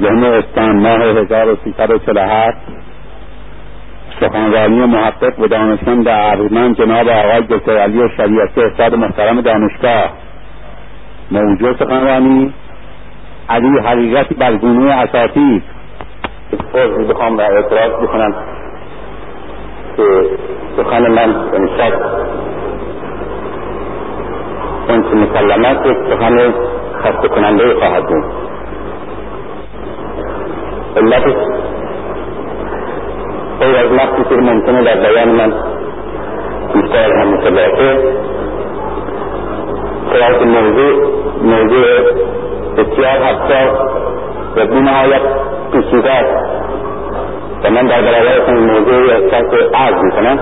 15 اسفند ماه 1347 سخنرانی محقق و دانشمند ارجمند جناب آقای دکتر علی شریعتی استاد محترم دانشگاه موضوع سخنرانی علی حقیقتی برگونه اساطیر. خود بخوام اعتراض بکنم که سخن من امشب اونچه مسلمت یک سخن خسته کننده خواهد بود. علتش غیر از نقصی که ممکنه در بیان من بیشتر هم متلاقه خلاص موضوع بسیار حساس و بینهایت پیچیده است و من در برابرتون موضوعی احساس عرض میکنم.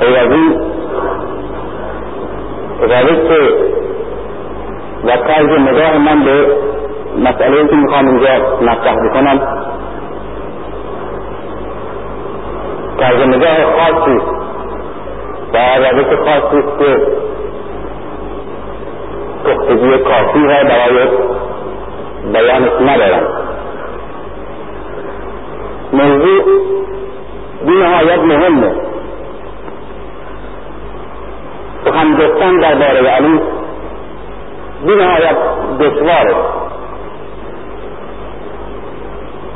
غیر از این روش و طرز نگاه من به مسئله‌ای که میخوام اینجا مطرح بکنم طرز نگاه خاصی و روش خاصی است که پختگی کافی را برای بیانش ندارم. موضوع بی‌نهایت مهمه. سخن گفتن درباره علی بی‌نهایت دشواره.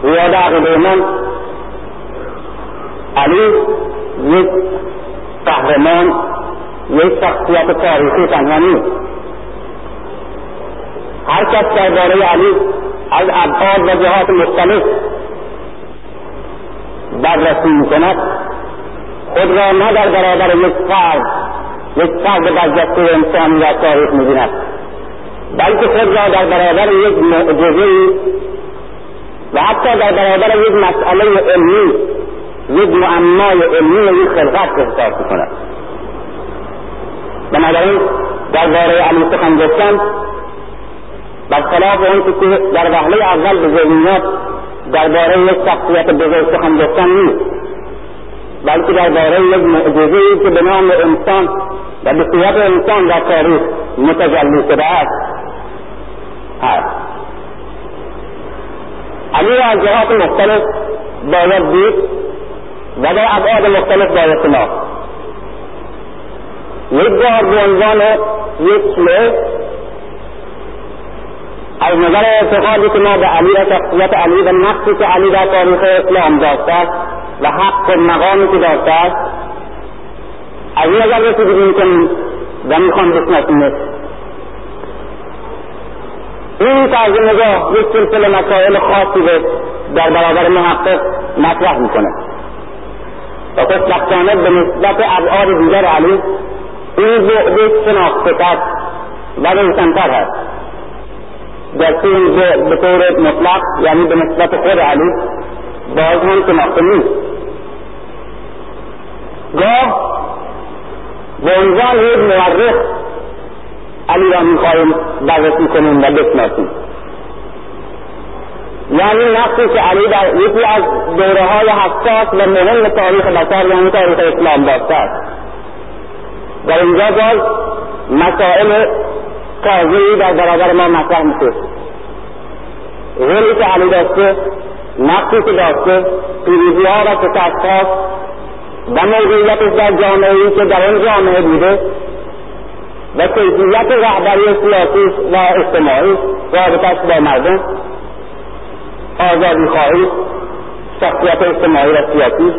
زیاد عقیده من علی یک قهرمان، یک شخصیت تاریخی تنها نیست. هر کس درباره علی از ابعاد و جهات مختلف بررسی میکند خود را نه در برابر یک فرد برجسته انسانی و تاریخ میبیند، بلکه خود را در برابر یک معجزه‌ای و حتی در برابر یک مسئله علمی، یک معمای علمی و یک خلقت احساس میکند. بنابراین درباره علی سخن گفتن برخلاف اون که در وهله اول به ذهنیت درباره یک شخصیت بزرگ سخن گفتن نیست، بلکه درباره یک معجزه‌ای که به نام انسان و به صورت انسان در تاریخ متجلی شده است. علی از جهات مختلف باید دید و در ابعاد مختلف باید شناخت. یک بار به عنوان یک شیعه از نظر اعتقادی که ما به علی و شخصیت علی و نقشی که علی در تاریخ اسلام داشته است و حق و مقامی که داشته است از این نظر رسیدگی میکنیم و میخوام بشناسیمش. این طرز نگاه یک سلسله مسائل خاصی به در برابر محقق مطرح میکنه و خوشبختانه به نسبت ابعاد دیگر علی این بعد شناخته‌تر و روشنتر است. گرچه این بعد به طور مطلق یعنی به نسبت خود علی باز هم شناخته نیست، گاه به عنوان یک مورخ علی را میخواهیم بررسی کنیم و بشناسیم، یعنی نقشی که علی در یکی از دوره‌های حساس و مهم تاریخ بشر یعنی تاریخ اسلام داشته است. در اینجا باز مسائل تازه‌ای در برابر ما مطرح میشه. رولی که علی داشته، نقشی که داشته، پیروزی‌ها و شکست‌ها و موقعیتش در جامعه‌ای که در آن جامعه بوده و کیفیت رهبری سیاسی و اجتماعی، رابطه‌اش با مردم، آزادی‌خواهی، شخصیت اجتماعی و سیاسی،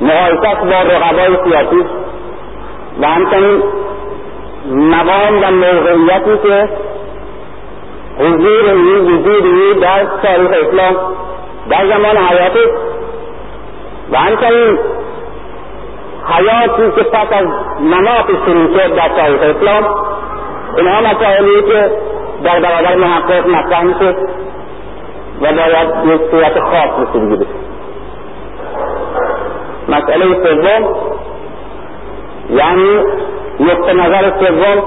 مقایسه‌اش با رقبای سیاسی و همچنین مقام و موقعیتی که حضور در تاریخ اسلام در زمان حیاتش و همچنین حیاتی که پس از مناطق شروع شد در تاریخ اسلام، اینها مسائلی که در برابر محقق مطرح میشه و باید یک صورت خاص رسیدگی بشه. مسئله سوم یعنی نقطه نظر سوم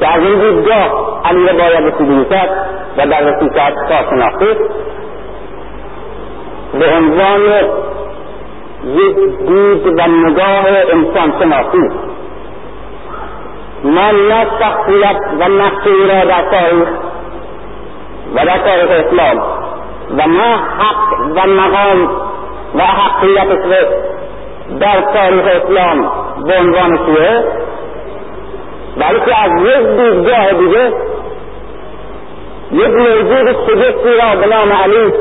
که از این دیدگاه علی را باید رسیدگی کرد و بررسی کرد تا شناخته به عنوان یک دید و نگاه انسان شناسی. ما نه شخصیت و نقشی را در تاریخ و در تاریخ اسلام و ما حق و مقام و حقیقت اسلام در تاریخ اسلام به عنوان شیعه، بلکه از یک دیدگاه دیگه یک موجود شگفتی را به نام علی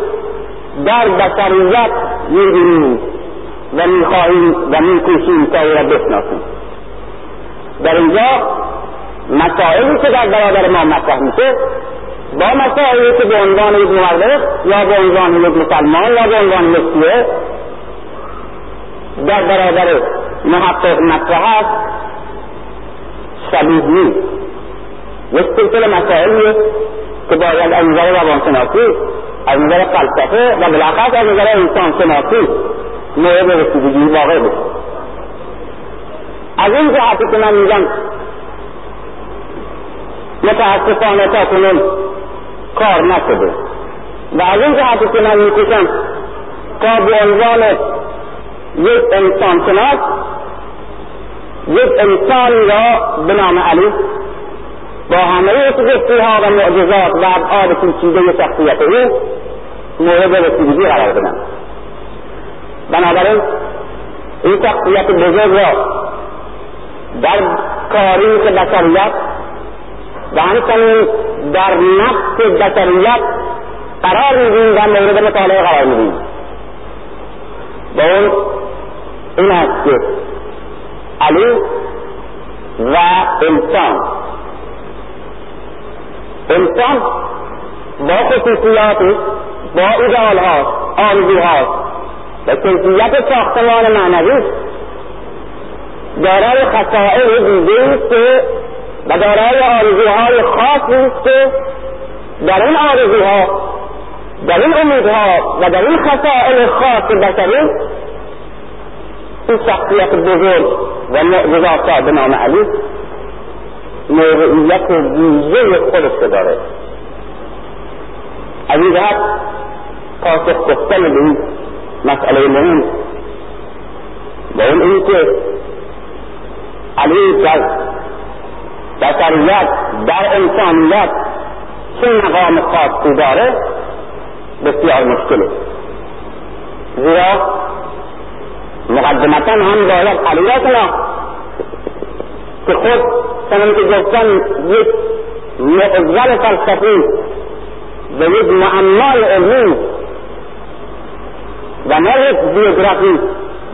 در بشریت می‌بینیم و می‌خواهیم و می‌کوشیم تا او را بشناسیم. در اینجا مسائلی که در برابر ما مطرح میشه با مسائلی که به عنوان یک مورخ یا به عنوان یک مسلمان یا به عنوان یک شیعه در برابر محقق مطرح است شبیه نیست. یک سلسله مسائلیه که باید از نظر روانشناسی، از نظر فلسفه و بالاخره از نظر انسانشناسی مورد رسیدگی واقع بشه. از این جهتی که من میگم متاسفانه تاکنون کار نشده و از این جهتی که من میکشم تا به عنوان یک انسانشناس یک انسانی را به نام علی با همه شگفتی‌ها و معجزات و ابعاد پیچیده شخصیت او مورد رسیدگی قرار بدهم. بنابراین این شخصیت بزرگ را در تاریخ بشریت و همچنین در نفس بشریت قرار می‌دهیم و مورد مطالعه قرار می‌دهیم. و اون این است که علی و انسان با خصوصیاتی، با ایدئال‌ها، آرزوها و کیفیت ساختمان معنوی دارای خصائص دیگری است و دارای آرزوهای خاصی است که در این آرزوها، در این امیدها و در این خصائص خاص بشری این شخصیت بزرگ و معجزه‌آسا به نام علی موقعیت ویژه خودش داره. از این جهت پاسخ گفتن به این مسئله مهم و اون اینکه علی در بشریت، در انسانیت چه مقام خاصی داره بسیار مشکله، زیرا مقدمتا هم باید علی را شناخت که خود چنانکه گفتن یک معضل فلسفی و یک معمای علمی و نه یک بیوگرافی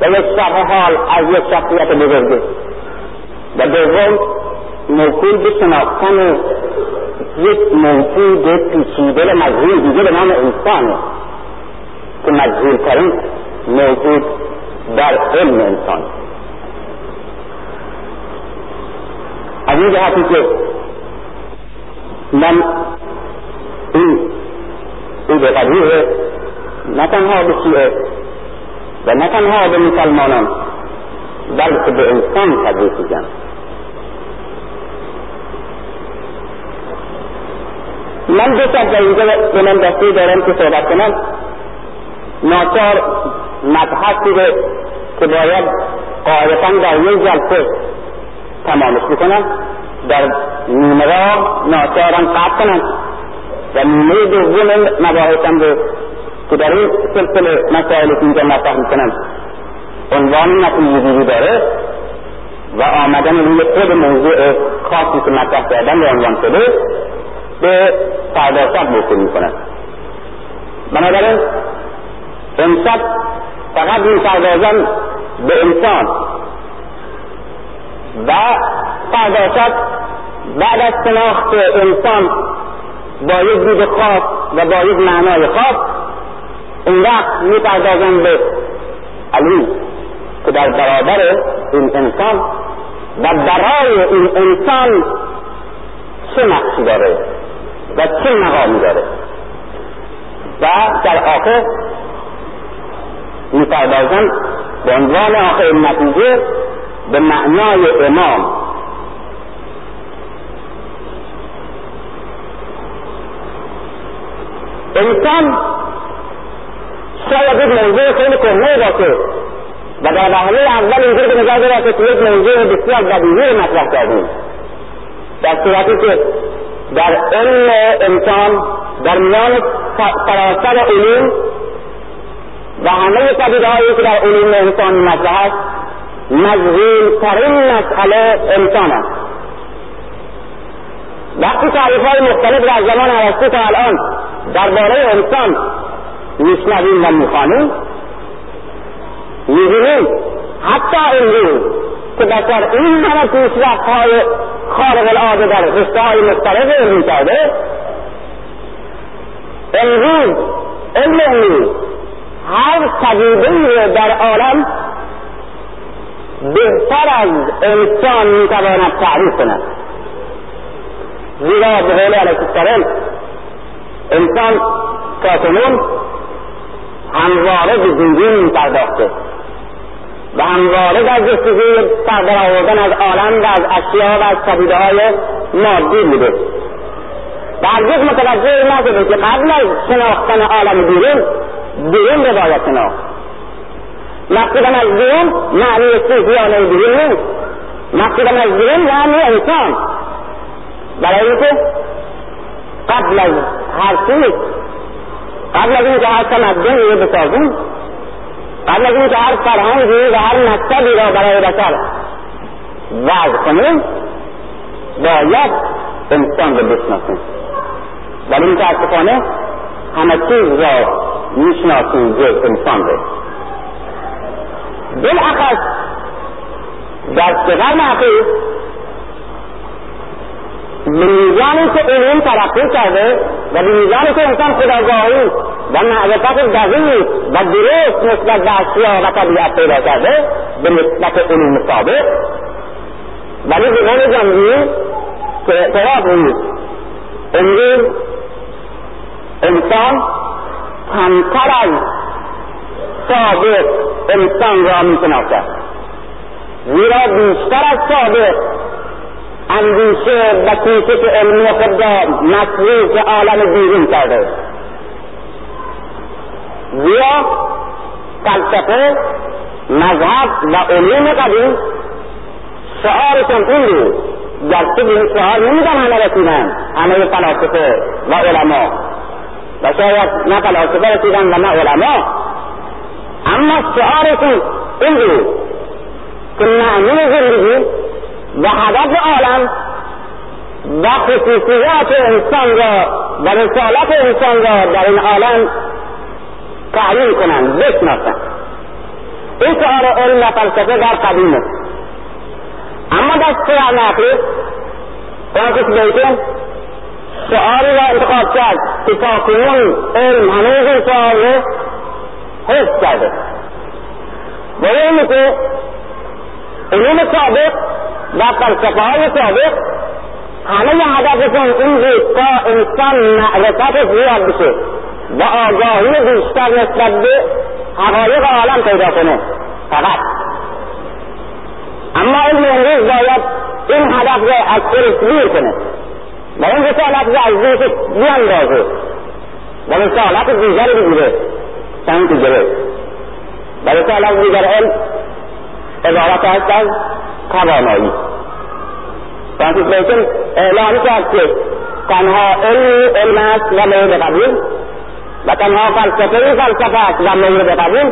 و یک شرح حال از یک شخصیت بزرگه. و دوم موکول به شناختن یک موجود پیچیده مجهول دیگه به نام انسانه که مجهولترین موجود در علم انسان. از این جهتی که من این به قدیه نه تنها به شیعه و نه تنها به مسلمانان بلکه به انسان تبریک میگم. من دو شب در اینجا به من دستی دارم که صحبت کنم، ناچار مبحثی رو که باید قاعدتا در یک جلسه تمامش میکنم در نیمه راه ناچارم قطع کنم و نیمه دوم مباحثم رو که در این سلسله مسائلی که اینجا مطرح میکنم عنوان نتیجه‌گیری داره و آمدن روی خود موضوع خاصی که مطرح کردن به عنوان شده به فردا شب موکول میکنم. بنابراین امشب فقط میپردازم به انسان و فردا بعد از شناخت انسان با یک دید خاص و با یک معنای خاص اون وقت میپردازم به علی که در برابر این انسان و برای این انسان چه نقشی داره و چه مقامی داره و در آخر میپردازم به عنوان آخر نتیجه به معنای امام. انسان شاید یک موضوع خیلی کهنه باشه و در وهله اول اینجوری به نظر برسه که یک موضوع بسیار بدیهی مطرح کردیم، در صورتی که در علم انسان در میان سراسر علوم و همه پدیده‌هایی که در علوم انسان مطرح است، مذهول‌ترین مسئله انسان است. وقتی تعریف‌های مختلف در زمان ارسطو تا الان درباره انسان میشنویم و میخوانیم، می‌بینیم حتی امروز که بشر این همه پیشرفت‌های خارق‌العاده در رشته‌های مختلف علمی کرده، امروز علم امروز هر پدیده‌ای در عالم بهتر از انسان میتواند تعریف کند. زیرا به قول الکسطرل انسان کاتنون همواره به زندگی میپرداخته و همواره در جستجوی سردرآوردن از عالم و از اشیا و از پدیده‌های مادی بوده. هرگز متوجه نشده که قبل از شناختن عالم بیرون رو باید شناخت. مقصودم از بیرون معنی چیزی عالم بیرون نیست، مقصودم از بیرون یعنی انسان، برای اینکه قبل از هر چیز، قبل از اینکه هر تمدنی رو بسازیم، قبل از اینکه هر فرهنگی و هر مکتبی را برای بشر وضع کنیم، باید انسان رو بشناسیم. ولی متاسفانه همه چیز را میشناسیم جز انسان را. بالاخص در قرن اخیر به میزانی که علم ترقی کرده و به میزانی که انسان خودآگاهی و معرفت دقیق و درست نسبت به اشیا و طبیعت پیدا کرده به نسبت علوم سابق، ولی به قول جمعی که اعتراف نیست، امروز انسان کمتر از سابق انسان را می‌شناسد، زیرا بیشتر از سابق اندیشه و کوشش علمی خود را مصروف عالم بیرون کرده، زیرا فلسفه، مذهب و علوم قدیم شعارشان این بود، گرچه به این شعار نمی‌دانم همه رسیدند، همه فلاسفه و علما، و شاید نه فلاسفه رسیدند و نه علما، اما شعارشون این بود که معنی زندگی و هدف عالم و خصوصیات انسان را و رسالت انسان را در این عالم تعیین کنند، بشناسند. این شعار علم و فلسفه در قدیم است. اما در قرن اخیر قرآن بیتن شعاری را انتخاب کرد که تاکنون علم هنوز این شعار را حفظ کرده و این که علوم سابق و فلسفه های سابق همه هدفشون این بود تا انسان معرفتش زیاد بشه و آگاهی بیشتر نسبت به حقایق عالم پیدا کنه فقط. اما علم امروز باید این هدف را از خودش دور کنه و این رسالت را از دوش بیاندازه و رسالت دیگری بگیره سمت دیگری. و رسالت دیگر علم عبارت است از توانایی. فرانسیس بیکن اعلام کرد که تنها علم است و مورد قبول و تنها فلسفه است و مورد قبول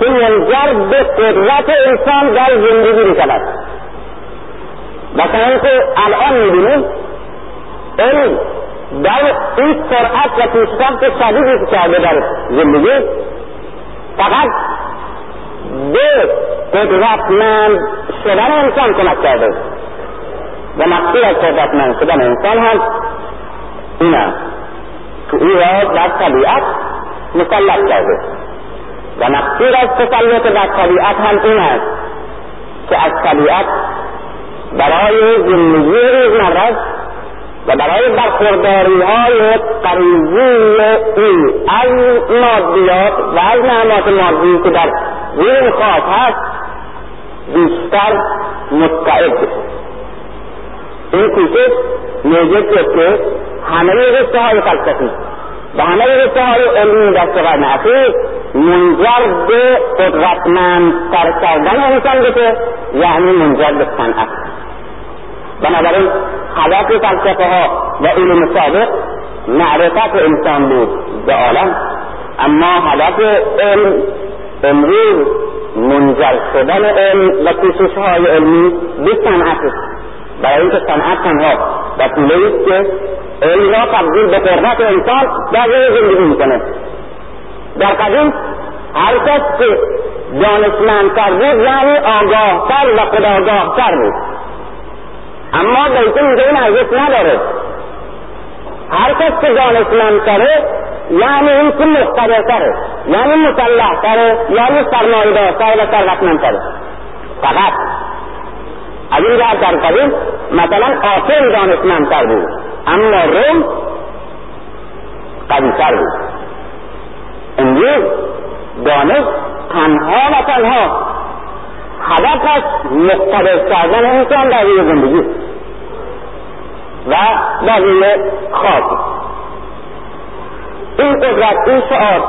که منجر به قدرت انسان در زندگی می‌شود. مثلا اینکه الان می‌بینیم علم در این سرعت و پیشرفت شدیدی که کرده در زندگی، فقط به قدرتمند شدن انسان کمک کرده و مقصود از قدرتمند شدن انسان هم این است که او را در طبیعت مسلط کرده و مقصود از تسلط در طبیعت هم این است که از طبیعت برای زندگی روزمره و برای برخورداری های غریزی او از مادیات و از نعمات مادی که در این خاص هست بیشتر متعب بشه. این کوشش موجب شد که همه رشته های فلسفی و همه رشته های علمی در قرن اخیر منجر به قدرتمندتر کردن انسان بشه، یعنی منجر به صنعت. بنابراین هدف فلسفه ها و علوم سابق معرفت انسان بود به عالم، اما حالت علم امروز منجر شدن علم و کوشش‌های علمی به صنعت است، برای اینکه صنعت تنها وسیله است که علم را تبدیل به قدرت انسان در روی زندگی میکند. در قدیم هر کس که دانشمندتر بود یعنی آگاهتر و خودآگاهتر بود، اما دیگه این ارزش نداره. هر کس که دانشمندتره یعنی این که مقتدرتره، یعنی مسلحتره، یعنی سرمایه‌دارتر و ثروتمندتره. فقط از این جهت در قدیم مثلا عاقل دانشمندتر بود، اما روم قوی‌تر بود. امروز دانش تنها و تنها هدف از مقتدر کردن انسان در روی زندگی و در روی خاص. این قدرت، این شعار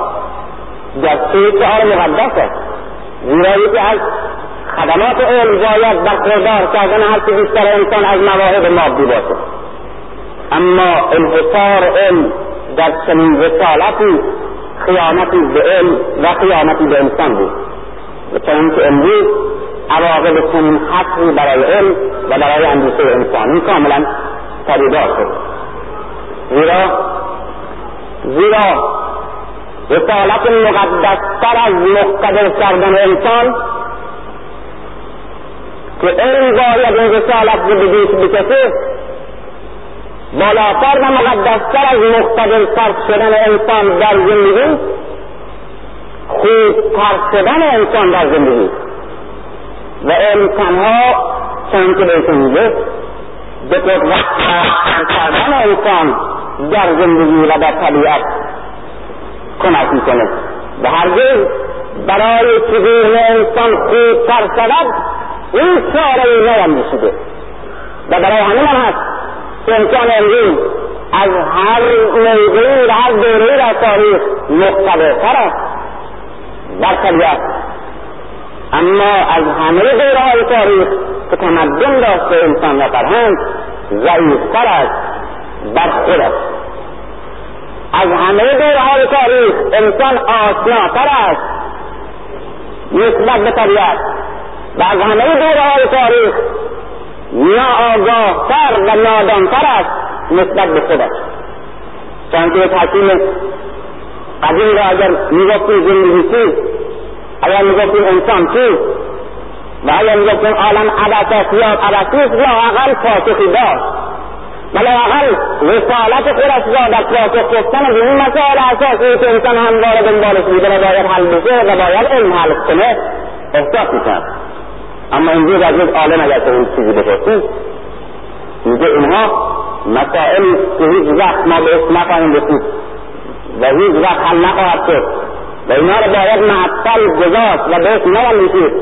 جسته شعار مقدس است، زیرا یکی از خدمات علم باید برخوردار کردن هرچه بیشتر انسان از مواهب مادی باشه، اما انحصار علم در چنین رسالتی خیانتی به علم و خیانتی به انسان بود، چنانکه امروز عواقب چنین حقی برای علم و برای اندیشه انسانی کاملا پدیدار شد، زیرا رسالت مقدستر از مقتدر کردن انسان که این باید این رسالت بکشه بالاتر و مقدستر از مقتدرتر شدن انسان در زندگی، خوبتر شدن انسان در زندگی و علم تنها چند که بکنیده به قدرت کردن انسان در زندگی و در طبیعت کمک میکنه و هرگز برای چگونه انسان خوبتر شدن این چاره ای نمیشده. و برای همین هم هست که انسان امروز از هر موضوعی و هر دوره‌ای در تاریخ مقتدرتر است در طبیعت، اما از همه دوره‌های تاریخ که تمدن داشته انسان و فرهنگ ضعیفتر است بر خود است. از همه دوره‌های تاریخ انسان آشناتر است نسبت به طبیعت و از همه دوره‌های تاریخ ناآگاهتر و نادانتر است نسبت به خودش. چنانکه یک حکیم قدیم را اگر میگفتیم زندگی چیست، اگر میگفتیم انسان چیست و اگر میگفتیم عالم عبث یا عبثیست، لااقل پاسخی داشت و لااقل رسالت خودش را در پاسخ گفتن به این مسائل اساسی که انسان همواره دنبالش بوده و باید حل بشه و باید علم حل کنه احساس میکرد. اما امروز از یک عالم اگر که این چیزی بپرسید میگه اینها مسائلی که هیچ وقت ما به اسم نخواهیم رسید و هیچ وقت حل نخواهد شد و اینها رو باید معطل گذاشت و به اسم نیاندیشید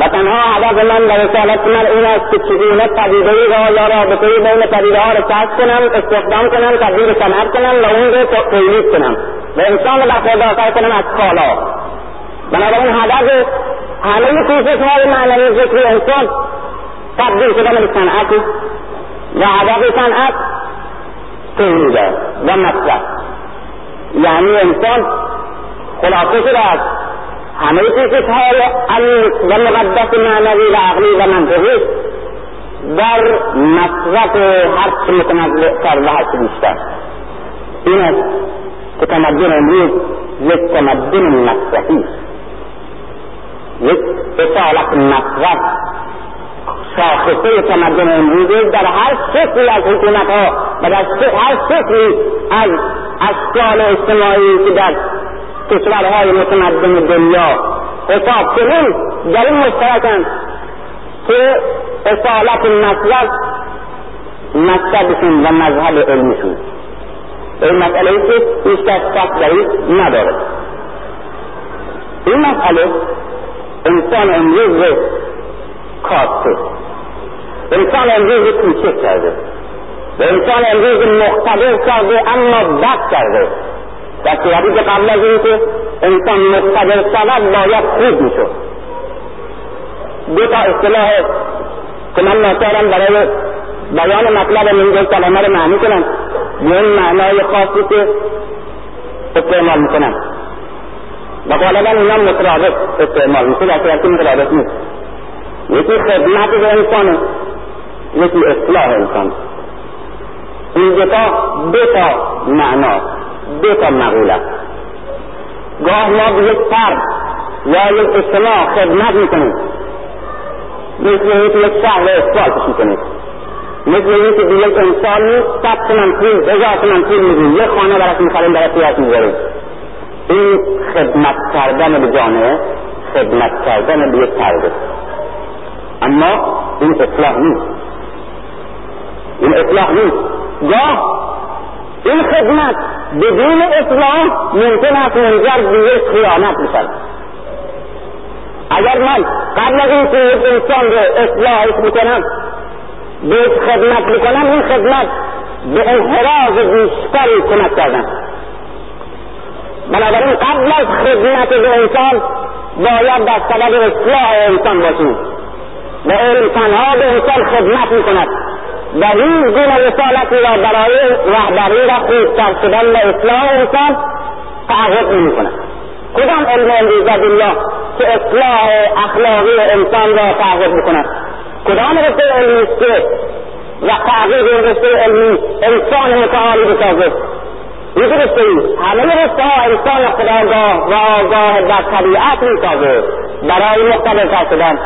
و تنها هدف من و رسالت من این است که چگونه پدیدهای را یا رابطهای بین پدیدهها را کشف کنم، استخدام کنم، تبدیل به صنعت کنم و اون رو تولید کنم و انسان را برخوردارتر کنم از کالا. بنابراین هدف همه کوشش‌های معنوی ذکر انسان تبدیل شدن به صنعت و هدف صنعت تولید و مصرف، یعنی انسان خلاصه شده از همه کوشش‌های و مقدس معنوی و عقلی و منطقی در مصرف هرچه متنوع‌تر و هرچه بیشتر. این است که تمدن امروز یک تمدن مصرفی است، یک اصالت مصرف شاخصه تمدن امروزه در هر شکلی از حکومت ها و در هر شکلی از اشکال اجتماعی که در کشورهای متمدن دنیا حساب کنیم در این مشترکند که اصالت مصرف مکتبشون و مذهب علمشون. این مسئله ای که هیچ کس شک در این نداره. این مسئله انسان امروز رو کاسته، انسان امروز رو کوچک کرده و انسان امروز رو مقتدر کرده اما بد کرده، در صورتی که قبل از اینکه انسان مقتدر شود باید خوب میشد. دو تا اصطلاح که من ناچارم برای بیان مطلب من دو کلمه رو معنی کنم. به اون معنای خاصی که استعمال میکنن و غالبا اینا مترادف استعمال میشه، در صورتی مترادف نیست. یکی خدمت به انسانه، یکی اصلاح انسان. این دو تا معنا، دو تا مقوله. گاه ما به یک فرد یا یک اصلاح خدمت میکنیم، مثل یک شهر اصلاح میکنیم، مثل اینکه به یک انسانی 100 تومن پول میدیم، یک خانه براش میخریم، برای سیاست میذاریم. این خدمت کردن به جامعه، خدمت کردن به یک فرد، اما این اصلاح نیست. گاه این خدمت بدون اصلاح ممکن است منجر به یک خیانت بشود. اگر من قبل از اینکه یک انسان رو اصلاحش بکنم بهش خدمت بکنم، این خدمت به انحراف بیشتری کمک کردن. بنابراین قبل از خدمت به انسان باید در سبب اصلاح انسان باشیم و انسانها به انسان خدمت میکند و این گونه رسالتی را برای رهبری را خوبتر شدن و اصلاح انسان تعهد میکند. کدام علم امروزه الله که اصلاح اخلاقی انسان را تعهد میکند؟ کدام رسته علمی است که وقت عقید رسته علمی انسان متعالی بسازه؟ یک رسته ایست. همه رسته ها انسان خداگاه و آگاه در طبیعت میسازه برای مقتدر شدن.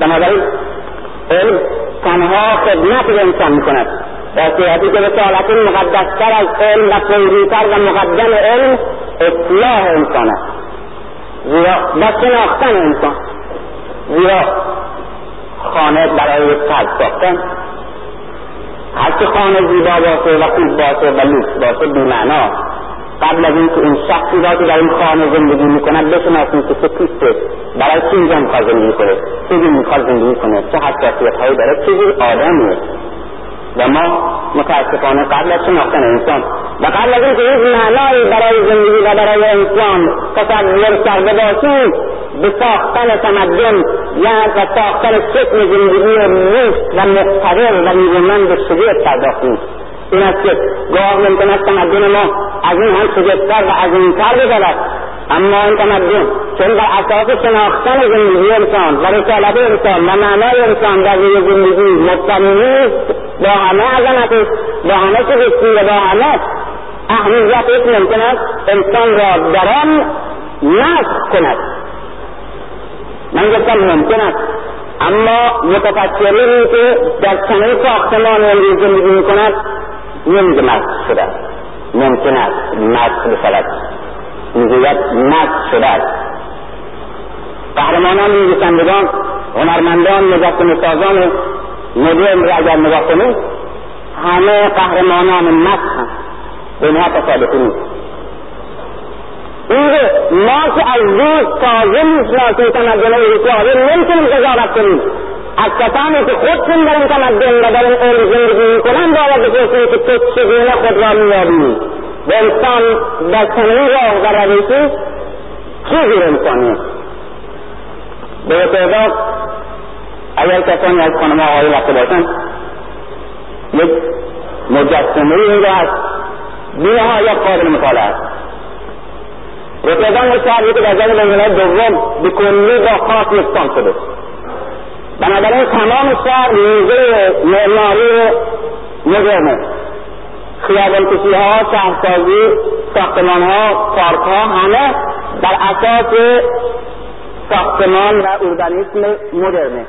بنابراین علم تنها خدمت به انسان میکند. در صورتی که رسالت مقدستر از علم و فیضیتر و مقدم علم اصلاح انسان است و شناختن انسان. زیرا خانه برای یک فرد ساختن، هرچه خانه زیبا باشه و خوب باشه و لوکس باشه بی‌معنا قبل از اینکه این شخصی را که در این خانه زندگی میکند بشناسیم که چه کیسته، برای چه اینجا میخواد زندگی کنه، چجور میخواد زندگی کنه، چه حساسیتهایی داره، چجور آدمیه. و ما متاسفانه قبل از شناختن انسان و قبل از اینکه یک معنایی برای زندگی و برای انسان تصور کرده باشیم به ساختن تمدن و ساختن شکل زندگی نیست و مقتدر و نیرومند به شگفت پرداختیم. این است که گاه ممکن است تمدن ما از این هم شگفت‌تر و عظیم‌تر بگذرد، اما این تمدن چون بر اساس شناختن زندگی انسان و رسالت انسان و معنای انسان در زندگی مبتنی نیست، با همه عظمتش، با همه شگفتی و با همه اهمیتش ممکن است انسان را در آن نسخ کند. من گفتم ممکن است، اما متفکرینی که در چنین ساختمان امروز زندگی میکند نمیگه مسخ شده، ممکن است مسخ بشود، میگوید مسخ شده. قهرمانان، نویسندگان، هنرمندان، مجسمه‌سازان مدرن را اگر نگاه کنید همه قهرمانان مسخ، به اینها تصادفی نیست. اینکه ما که از دور تازه میشناسیم تمدن اروپا نمیتونیم قضاوت کنیم. از کسانی که خودشون در این تمدن و در این علم زندگی میکنند باید بپرسیم که تو چگونه خود را مییابی به انسان در چنین راه و روشی چه زیر انسانی است. به تعداد اگر کسانی از خانمها آقایون رفته باشند یک مجسمهای اینجا هست بینهایت قابل مطالعه است. رفیقان شهری که در جنگ جهانی دوم به کلی با خاک یکسان شده، بنابراین تمام شهر موزه معماری مدرنه. خیابان‌کشی‌ها، شهرسازی، ساختمان‌ها، پارک‌ها همه بر اساس ساختمان و ارگانیسم مدرنه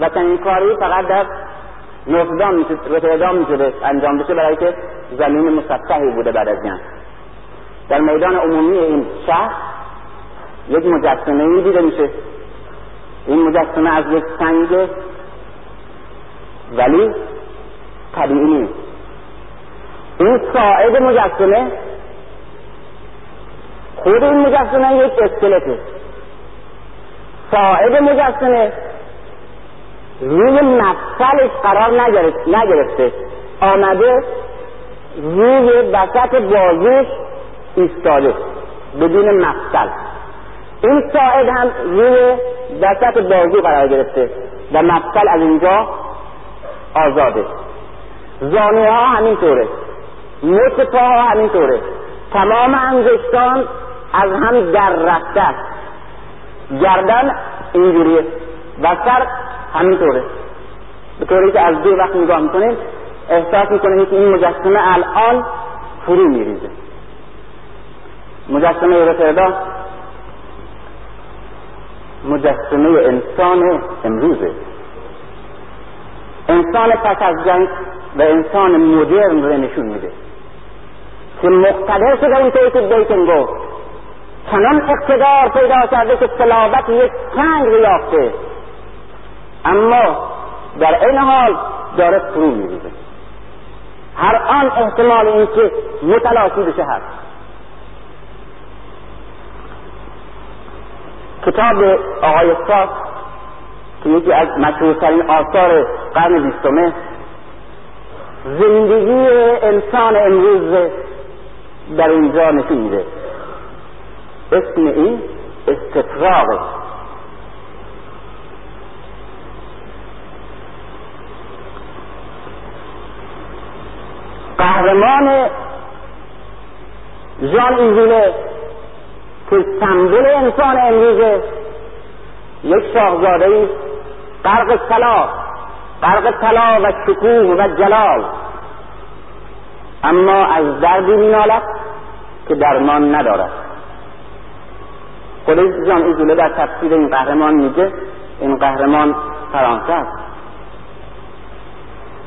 و چنین کاری فقط در رفیقان میشده انجام بشه، برای که زمین مسطحی بوده. بعد از جنگ در میدان عمومی این شهر یک مجسمه دیده میشه. این مجسمه از یک سنگ ولی طبیعی نیست. این ساعد مجسمه، خود این مجسمه یک اسکلته. ساعد مجسمه روی مفصلش قرار نگرفته، آمده روی وسط بازوش ایستاده بدون مقصد. این ساعد هم روی وسط بازو قرار گرفته و مقصد از اینجا آزاده. زانوها همینطوره، مچ پا همینطوره، تمام انگشتان از هم در رفته است، گردن اینجوریه و سر همینطوره، به طوری که از دو وقت نگاه میکنیم احساس میکنیم که این مجسمه الان فرو میریزه. مجسمه رفردا مجسمه انسان امروزه، انسان پس از جنگ و انسان مدرن رو نشون میده که مقتدر شده. این طوری که بیتن گفت چنان اقتدار پیدا کرده که صلابت یک سنگ رو یافته، اما در این حال داره فرو میریزه. هر آن احتمال این که متلاشی بشه هست. کتاب آقای ساس که یکی از مشهورترین آثار قرن بیستمه، زندگی انسان امروز در اینجا نشون میده. اسم این استفراغه. قهرمان جان اینجوله که سمبل انسان امروزه، یک شاهزاده‌ای غرق طلا و شکوه و جلال، اما از دردی مینالد که درمان ندارد. خود جان اینجوله در تفسیر این قهرمان میگه این قهرمان فرانسه است.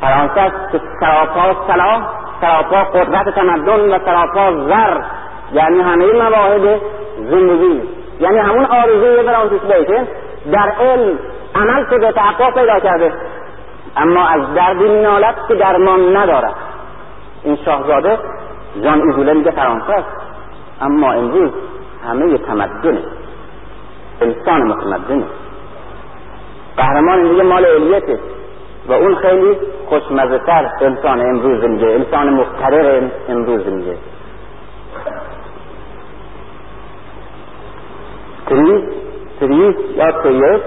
فرانسه است که سراپا طلا، سراپا قدرت تمدن و سراپا زر، یعنی همه این مواهد زندگی، یعنی همون آرزوی فرانسیس بیکه در علم عمل شده، تحقق پیدا کرده، اما از دردی مینالد که درمان ندارد. این شاهزاده جان ایزوله میگه فرانسه است، اما امروز همه تمدنه، انسان متمدنه. قهرمان میگه مال علیته و اون خیلی خوشمزه تر انسان امروز میگه، انسان مقتدر امروز میگه. تریس یا تریس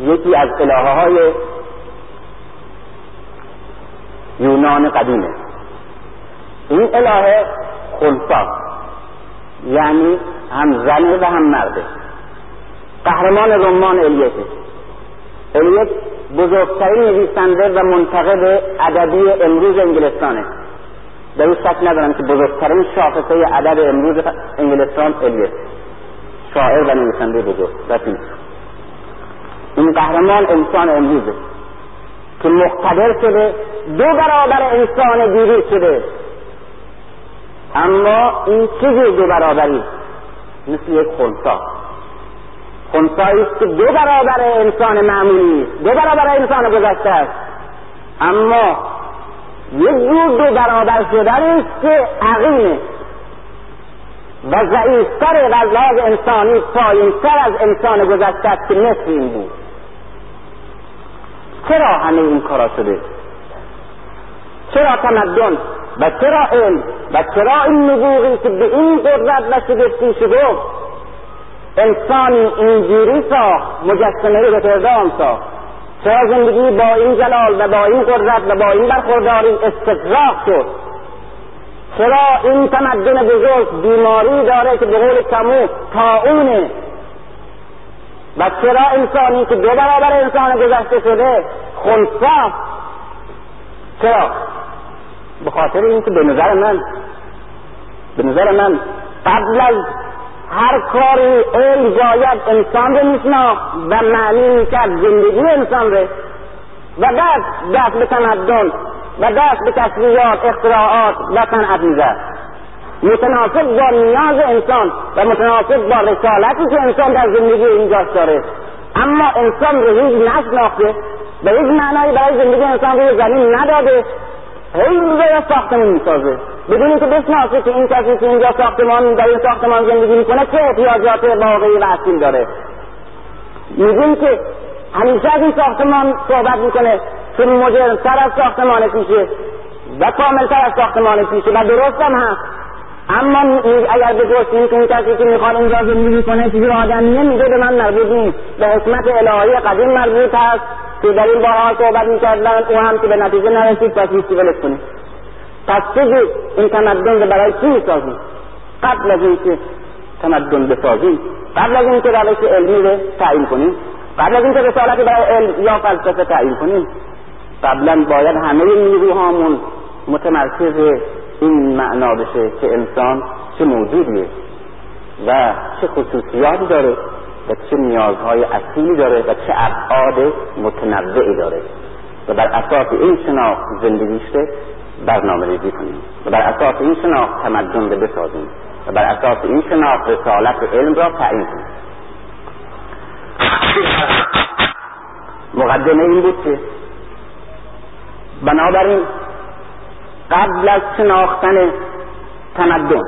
یکی از الهه های یونان قدیمه. این الهه خنثا، یعنی هم زنه و هم مرده. قهرمان رمان الیته. الیت بزرگترین نویسنده و منتقد ادبی امروز انگلستانه. در این شک ندارم که بزرگترین شاخصه ادب امروز انگلستان الیت، شاعر و نویسنده بزرگ رفیق. این قهرمان انسان امروزه که مقتدر شده، دو برابر انسان دیروز شده، اما این چیزی دو برابری مثل یک خنثا. خنثایی است که دو برابر انسان معمولی است، دو برابر انسان گذشته است، اما یک جور دو برابر شدن است که عقیمه و ضعیفتر و از لحاظ انسانی پایینتر از انسان گذشته است که مثل این بود. چرا همه این کارا شده؟ چرا تمدن و چرا علم و چرا این نبوغی که به این قدرت و شگفتی شده؟ انسانی اینجوری ساخت، مجسمه رو به تردام ساخت. چرا زندگی با این جلال و با این قدرت و با این برخورداری استفراغ شد؟ چرا این تمدن بزرگ بیماری داره که به قول کمو طاعونه؟ و چرا انسانی که دو برابر انسان گذشته شده خنثا؟ چرا؟ به خاطر اینکه به نظر من قبل از هر کاری علم باید انسان رو میشناخت و معنی میکرد زندگی انسان رو، و بعد دست به تمدن و دست به کشفیات، اختراعات و صنعت میزد، متناسب با نیاز انسان و متناسب با رسالتی که انسان در زندگی اینجاش داره. اما انسان رو هیچ نشناخته، به هیچ معنایی برای زندگی انسان روی زمین نداده، هیچ روی ساختمون میسازه بدون اینکه بشناسه که این کسی که اینجا ساختمان در این ساختمان زندگی میکنه چه احتیاجات واقعی و اصیل داره. میگیم که همیشه از این ساختمان صحبت میکنه که مدرن تر از ساختمان پیشه و کامل تر از ساختمان پیشه و درست هم هست، اما اگر بگوشیم که اون کسی که میخواد اینجا زندگی کنه چیزی آدمیه، میگه به من مربوط نیست، به حکمت الهی قدیم مربوط هست که در این بارها صحبت میکردن، او هم که به نتیجه نرسید پس هیچی ولش کنه. پس چیزی این تمدن رو برای چی میسازیم؟ قبل از اینکه تمدن بسازیم، قبل از اینکه روش علمی رو تعیین کنیم، قبل از اینکه رسالت برای علم یا فلسفه تعیین کنیم، قبلا باید همه نیروهامون متمرکز این معنا بشه که انسان چه موجودیه و چه خصوصیاتی داره و چه نیازهای اصیلی داره و چه ابعاد متنوعی داره و بر اساس این شناخت زندگیشته برنامه‌ریزی کنیم و بر اساس این شناخت تمدن رو بسازیم و بر اساس این شناخت رسالت علم را تعیین کنیم. مقدمه این بود که بنابراین قبل از شناختن تمدن،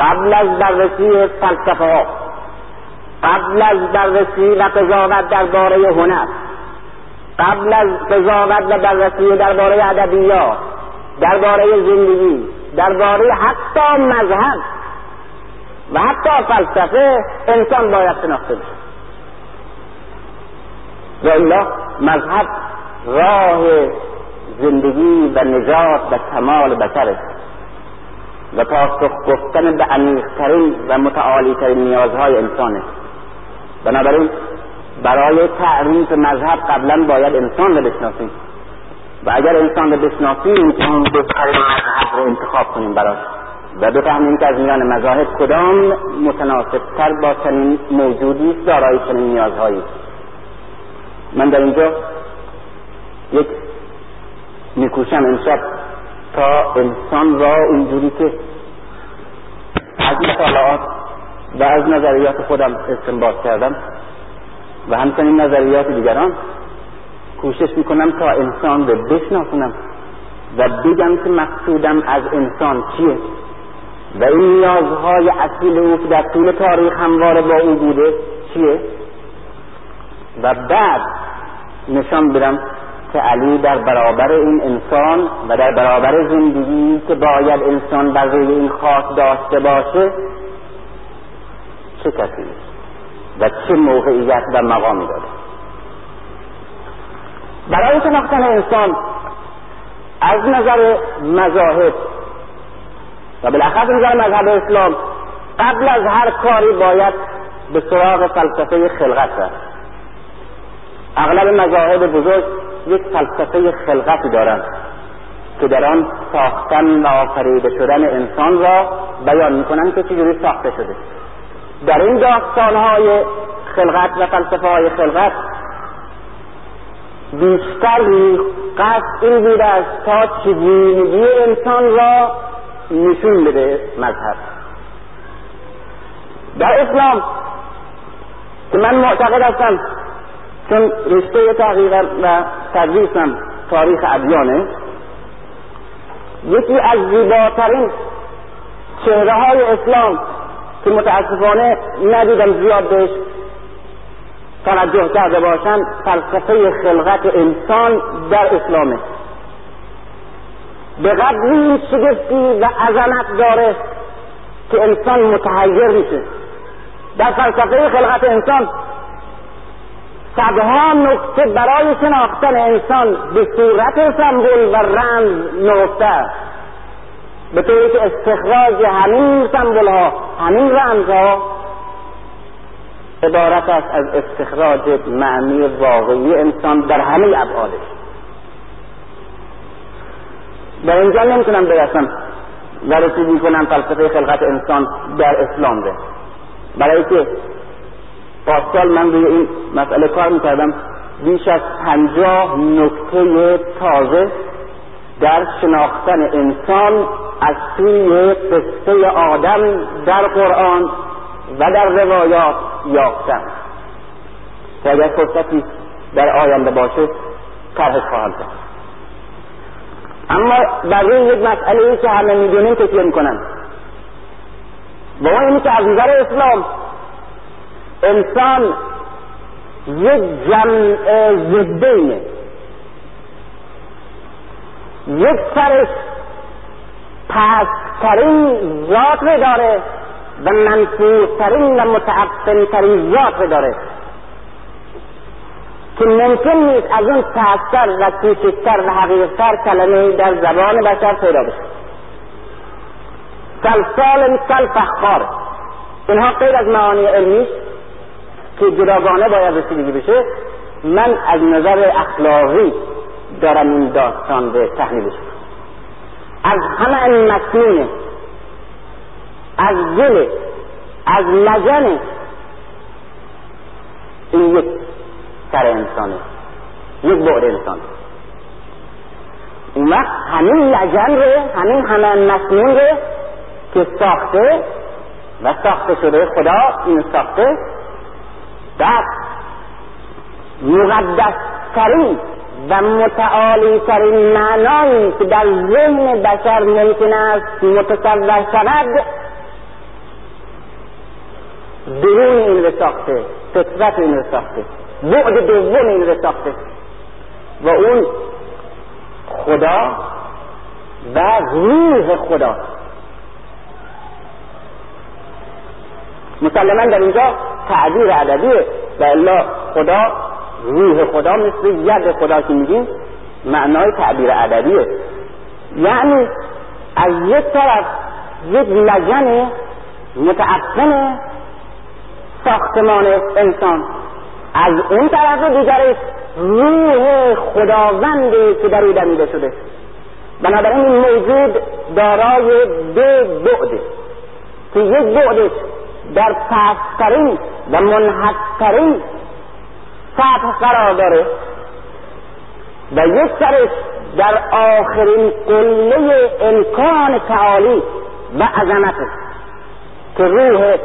قبل از بررسی فلسفه ها، قبل از بررسی و قضاوت درباره هنر، قبل از قضاوت و بررسی درباره ادبیات، درباره زندگی، درباره حتی مذهب و حتی فلسفه، انسان باید شناخته بشه. و الا مذهب راه زندگی و نجات و کمال بشره و پاسخ گفتن به عمیق‌ترین و متعالی‌ترین نیازهای انسانه. بنابراین برای تعریف مذهب قبلا باید انسان رو بشناسیم و اگر انسان رو بشناسیم اون بهترین مذهب رو انتخاب کنیم براش و بفهمیم که از میان مذاهب کدام متناسبتر با چنین موجودی است، دارای چنین نیازهایی. من در اینجا یک میکوشم امشب تا انسان را اونجوری که از مطالعات و از نظریات خودم استنباط کردم و همچنین نظریات دیگران کوشش میکنم تا انسان رو بشناسونم و بگم که مقصودم از انسان چیه و این نیازهای اصیل او که در طول تاریخ همواره با او بوده چیه و بعد نشان بدم که علی در برابر این انسان و در برابر زندگی که باید انسان بر روی این خاک داشته باشه چه کسی و چه موقعیت و مقامی داره. برای شناختن انسان از نظر مذاهب و بالاخره نظر مذهب اسلام قبل از هر کاری باید به سراغ فلسفه خلقت رفت. اغلب مذاهب بزرگ یک فلسفه خلقتی دارند که در آن ساختن و آفریده شدن انسان را بیان می‌کنند که چجوری ساخته شده. در این داستان‌های خلقت و فلسفه‌های خلقت بیشتر قصد این بوده است تا چگونگی انسان را نشون بده مذهب. در اسلام که من معتقد هستم چون رشته تحقیقم و تدریسم تاریخ ادیانه، یکی از زیباترین چهره‌های اسلام که متاسفانه ندیدم زیاد بهش توجه کرده باشم فلسفه خلقت انسان در اسلامه. به قدری شگفتی و عظمت داره که انسان متحیر میشه. در فلسفه خلقت انسان صدها نکته برای شناختن انسان به صورت سمبول و رمز نهفته است، به طوری که استخراج همین سمبول ها، همین رمز ها عبارت است از استخراج معنی واقعی انسان در همه ابعادش. در اینجا نمیتونم برسم و رسیدگی کنم فلسفه خلقت انسان در اسلام ده، برای که پاسال من روی این مسئله کار میکردم. بیش از 50 نکته تازه در شناختن انسان از سوی قصه آدم در قرآن و در روایات یافتم که اگر فرصتی در آینده باشه طرح خواهم کرد. اما برای یک مسئله که همه میدونیم تکیه میکنم و اون اینه که از نظر اسلام انسان یک جمع ضدینه. یک سرش پست‌ترین ذات رو داره و منفورترین و متعفن‌ترین ذات رو داره که ممکن نیست از اون تأثیر و کوچکتر و حقیقتر کلمه در زبان بشر پیدا بشه. سلسال مثل فخار، اینها غیر از معانی علمی که جداگانه باید رسیدگی بشه. من از نظر اخلاقی دارم این داستان به تحلیل شد، از همه این متنه، از دل، از لجن این یک سر انسانه، یک بعد انسانه. اون وقت همین لجن رو، همین همه متن رو که ساخته و ساخته شده خدا این ساخته، بعد مقدس ترین و متعالی ترین معنایی که در ذهن بشر ممکن است متصور شود درون این رساخته، فطرت این رساخته، بعد دوم این رساخته و اون خدا و روح خدا. مسلماً در اینجا تعبیر ادبیه و الا خدا، روح خدا مثل ید خدا که میگیم معنای تعبیر ادبیه. یعنی از یک طرف یک لجن متعفن ساختمان انسان، از اون طرف دیگرش روح خداوندی که در او دمیده شده. بنابراین این موجود دارای دو بعده که یک بعدش در پسترین و منحدترین سطح قرار داره و یک سرش در آخرین قله امکان تعالی و عظمت که روح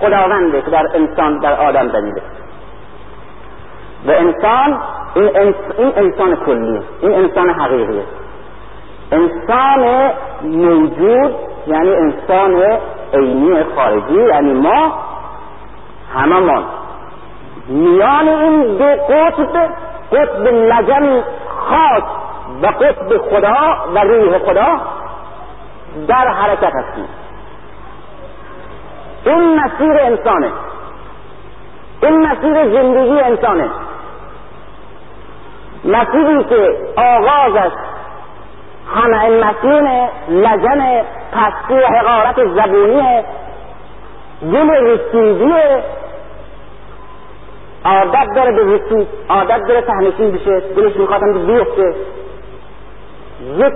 خداونده که در انسان، در آدم دمیده و انسان این انسان کلیه، این انسان حقیقیه، انسان موجود، یعنی انسان عینی خارجی، یعنی ما هممان. میان این دو قطب، قطب لجن خاص و قطب خدا و روح خدا در حرکت هستیم. این مسیر انسانه، این مسیر زندگی انسانه، مسیری که آغازش همه این مسیره لجن پستی و حقارت زبونیه، دل رسیدیه، عادت داره به رسید، عادت داره تهمشین بشه، دلش میخوادم که بیفته. یک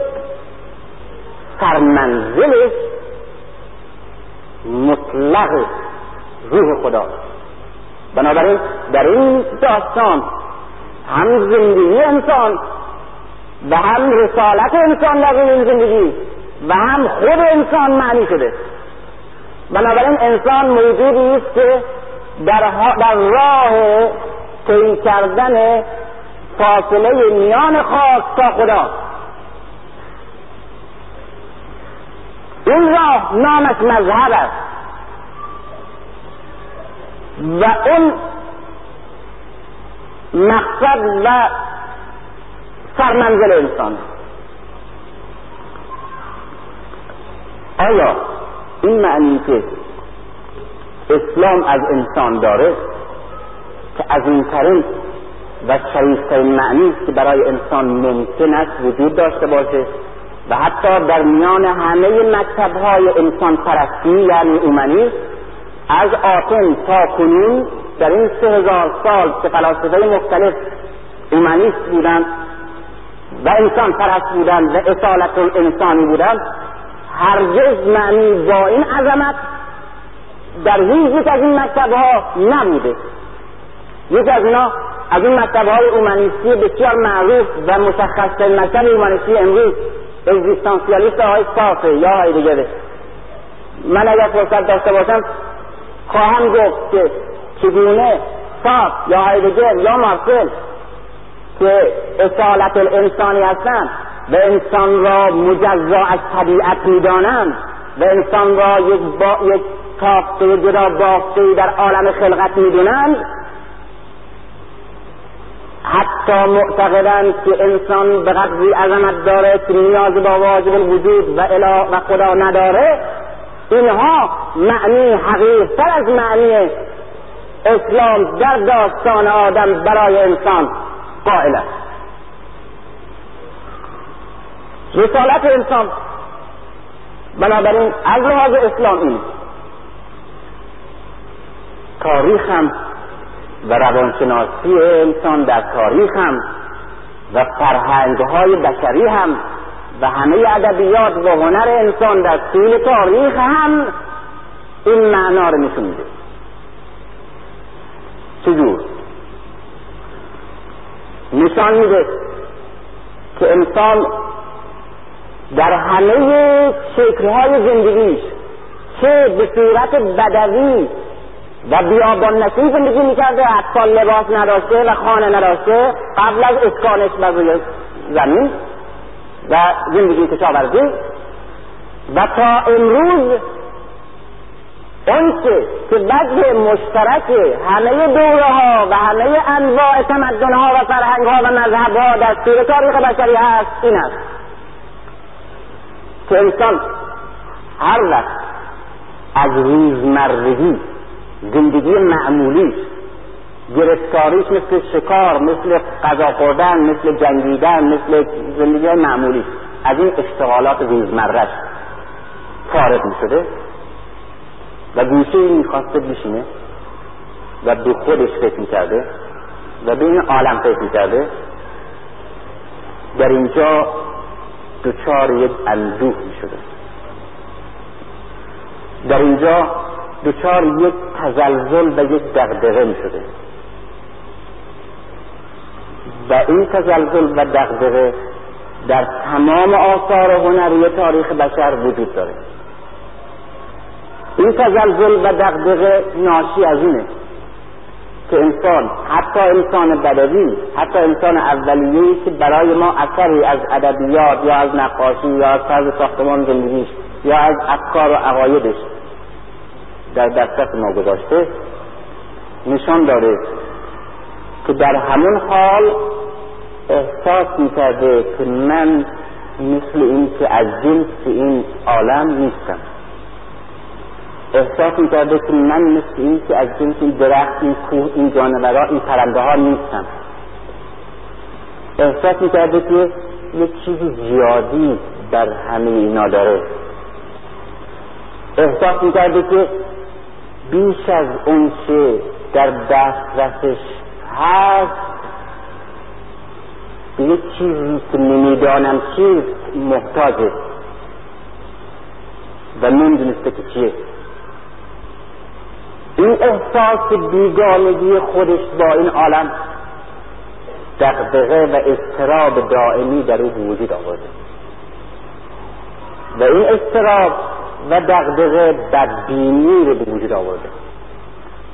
سرمنزل مطلق روح خدا. بنابراین در این داستان هم زندگی انسان و هم رسالت انسان در این زندگی و هم خود انسان معنی شده. بنابراین انسان موجودی است که در راه طی کردن فاصله میان خاص تا خدا، این راه نامش مذهب است و اون مقصد و سرمنزل انسان. آیا این معنی که اسلام از انسان داره که عظیم‌ترین و شریفترین معنی که برای انسان ممکن است وجود داشته باشه و حتی در میان همه مکتب‌های انسان پرستی یعنی اومنیسم از آتن تا کنون در این 3000 سال که فلاسفه مختلف اومنیست بودند و انسان پرست بودند و اصالت الانسانی بودند، هرگز معنی با این عظمت در هیچ از این مکتب‌ها نبوده. یک از اینا از این مکتب‌های اومنیستی بسیار معروف و مشخص‌ترین مکتب اومنیستی امروز اگزیستانسیالیست های صافه یا های دیگره. من اگر فرصت داشته باشم خواهم گفت که چگونه صاف یا هایدگر یا مارسل که اصالت الانسانی هستند و انسان را مجزا از طبیعت میدانند و انسان را یک تافته جدا بافته در عالم خلقت میدونند، حتی معتقدند که انسان به قدری عظمت داره که نیاز با واجب الوجود و اله و خدا نداره. اینها معنی حقیقی تر از معنی اسلام در داستان آدم برای انسان قائل است. رسالت انسان بنابراین از لحاظ اسلامی، تاریخ هم و روانشناسی انسان در تاریخ هم و فرهنگ‌های بشری هم و همه ادبیات و هنر انسان در طول تاریخ هم این معنا رو نشون میده. چجور؟ نشان میده که انسان در همه شکل‌های زندگیش، چه به صورت بدوی و بیابان نشین زندگی میکرده، اصلا لباس نداشته و خانه نداشته قبل از اسکانش بر روی زمین و زندگی کشاورزی، و تا امروز آنچه که وجه مشترک همه دوره‌ها و همه انواع تمدن‌ها و فرهنگ‌ها و مذهب‌ها در طول تاریخ بشری هست این است که انسان هر وقت از روزمرگی، زندگی معمولیش، گرفتاریش مثل شکار، مثل غذا خوردن، مثل جنگیدن، مثل زندگی معمولیش، از این اشتغالات روزمره‌اش فارغ می‌شده و گوشه‌ای می‌خواسته بشینه و به خودش فکر می‌کرده و به این عالم فکر می‌کرده، در اینجا دچار یک اندوه می‌شده، در اینجا دچار یک تزلزل و یک دغدغه می‌شده و این تزلزل و دغدغه در تمام آثار هنری تاریخ بشر وجود داره. این تزلزل و دغدغه ناشی از اینه که انسان، حتی انسان بدوی، حتی انسان اولیه‌ای که برای ما اثری از ادبیات یا از نقاشی یا از طرز ساختمان زندگیش یا از افکار و عقایدش در دسترس ما گذاشته، نشان داره که در همون حال احساس می‌کرده که من مثل این که از جنس این عالم نیستم، احساس می‌کرده که من مثل این که از جنس این درخت، این کوه، این جانورها، این پرنده‌ها نیستم، احساس می‌کرده که یک چیزی زیادی در همه اینا داره، احساس می‌کرده که بیش از اون چه در دسترسش هست، به یک چیزی که نمی‌دانم چیست محتاجه و نمی‌دونسته که چیه. این احساس بیگانگی خودش با این عالم دغدغه و اضطراب دائمی در او وجود آورده و این اضطراب و دغدغه بدبینی رو به وجود آورده،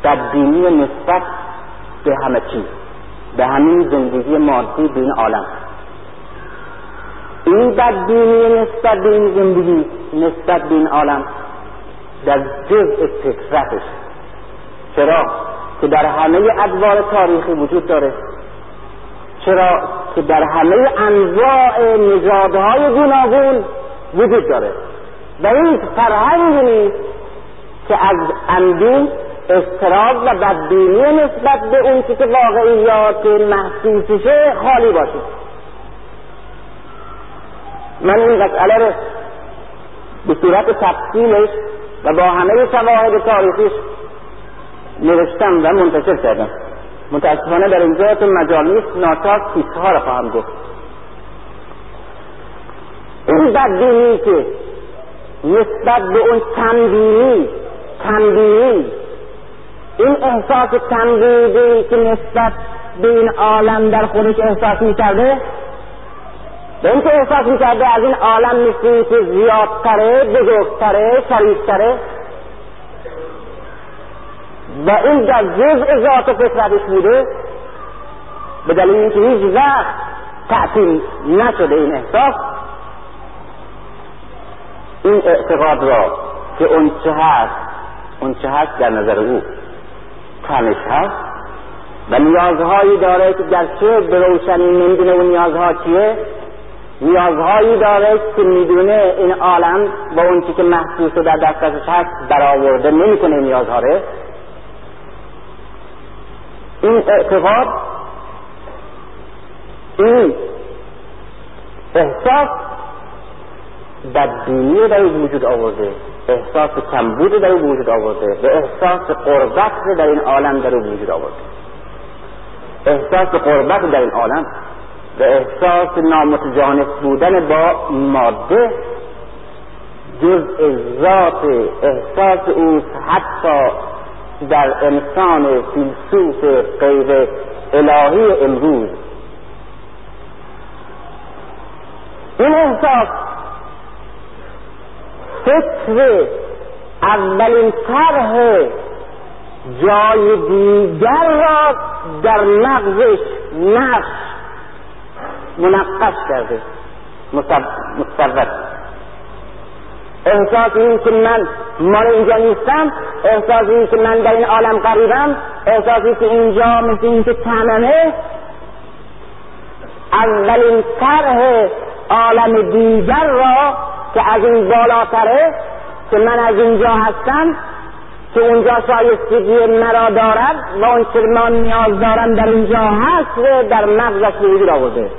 بدبینی نسبت به همه چیز، به همین زندگی مادی، به این عالم. این بدبینی نسبت به این زندگی، نسبت به این عالم در جزء فطرتش، چرا که در همه ادوار تاریخی وجود داره، چرا که در همه انواع نژادهای گوناگون وجود داره و این فرهنگی نیست که از اندوه، اضطراب و بدبینی نسبت به اون که واقعیات محسوسشه خالی باشه. من این مسئله رو به صورت تفصیلش و با همه شواهد تاریخیش نوشتم و منتشر کردم. متاسفانه در اینجا تو مجالی ناچار تیکه‌ها رو خواهم گفت. این بدبینی که نسبت به اون تنبیهی، این احساس تنبیهی که نسبت به این عالم در خودش احساس می‌کرده، به این که احساس می‌کرده از این عالم مثلی که زیادتره، بزرگتره، شریفتره، و این در جزء ذات و فطرتش بوده، به دلیل اینکه هیچ وقت تعطیل نشده این احساس، این اعتقاد را که اون چه هست در نظر او تنش هست و نیازهایی داره که گرچه به روشنی نمیدونه اون نیازها چیه، نیازهایی داره که میدونه این عالم با اون چی که محسوس در دستش هست برآورده نمیکنه نیازها ره، این اعتقاد، این احساس بدبینی در این وجود آورده، احساس کمبود در این وجود آورده، به احساس قربت در این عالم در وجود آورده، احساس قربت در این عالم و احساس نامتجانس بودن با ماده جزء ذات احساس اوست، حتی در انسان فیلسوف غیر الهی امروز این احساس فکر اولین طرح جای دیگر را در مغزش نقش منقش کرده، مصوت. احساس این که من مال اینجا نیستم، احساس این که من در این عالم غریبم، احساس این که اینجا مثل این که تنمه، اولین طرح عالم دیگر را که از این بالاتره، که من از اینجا هستم، که اونجا شایستگی مرا دارد و اون که من نیاز دارم در اینجا هست و در مغزش وجود آورده.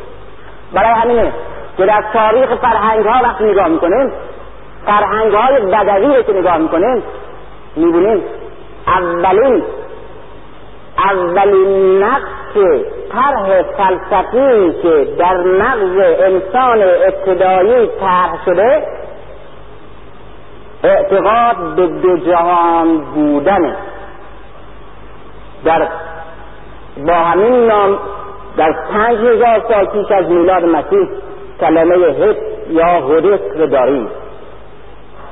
برای همینه که در تاریخ فرهنگ ها وقتی نگاه میکنیم، فرهنگ های بدوی که نگاه میکنیم، میبینیم اولین نقش طرح فلسفی که در مغز انسان ابتدایی طرح شده اعتقاد به دو جهان بودن در با همین نام. در 5000 سال پیش از میلاد مسیح کلمه هت یا هوریس رو داریم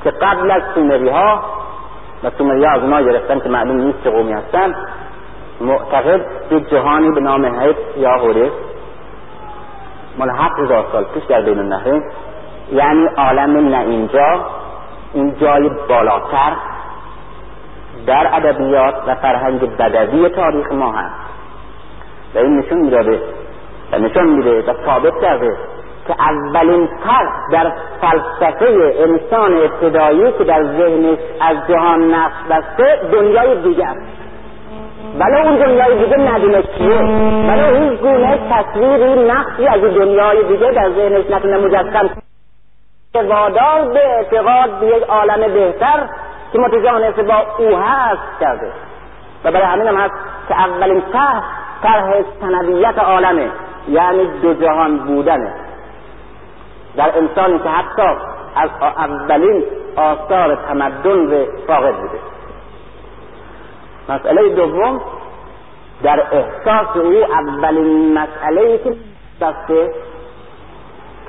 که قبل از سومری ها و سومری ها از اونا گرفتن که معلوم نیست چه قومی هستن، معتقد به جهانی به نام هت یا هوریس مال 7000 سال پیش در بین النهرین، یعنی عالم نه اینجا، این جای بالاتر، در ادبیات و فرهنگ بدوی تاریخ ما هست و این نشون میده و ثابت کرده که اولین طرح در فلسفه انسان ابتدایی که در ذهنش از جهان نقش بسته دنیای دیگر، بله اون دنیای دیگر ندونه چیه، بله هیچ گونه تصویری نقشی از دنیای دیگر در ذهنش نتونه مجسم وادار به اعتقاد به یک عالم بهتر که متجانس با او هست کرده. و برای همین هم هست که اولین طرح ثانویت عالمه، یعنی دو جهان بودنه در انسانی که حتی از اولین آثار تمدن به فاقد بوده. مسئله دوم در احساس او اولین مسئله‌ای که دسته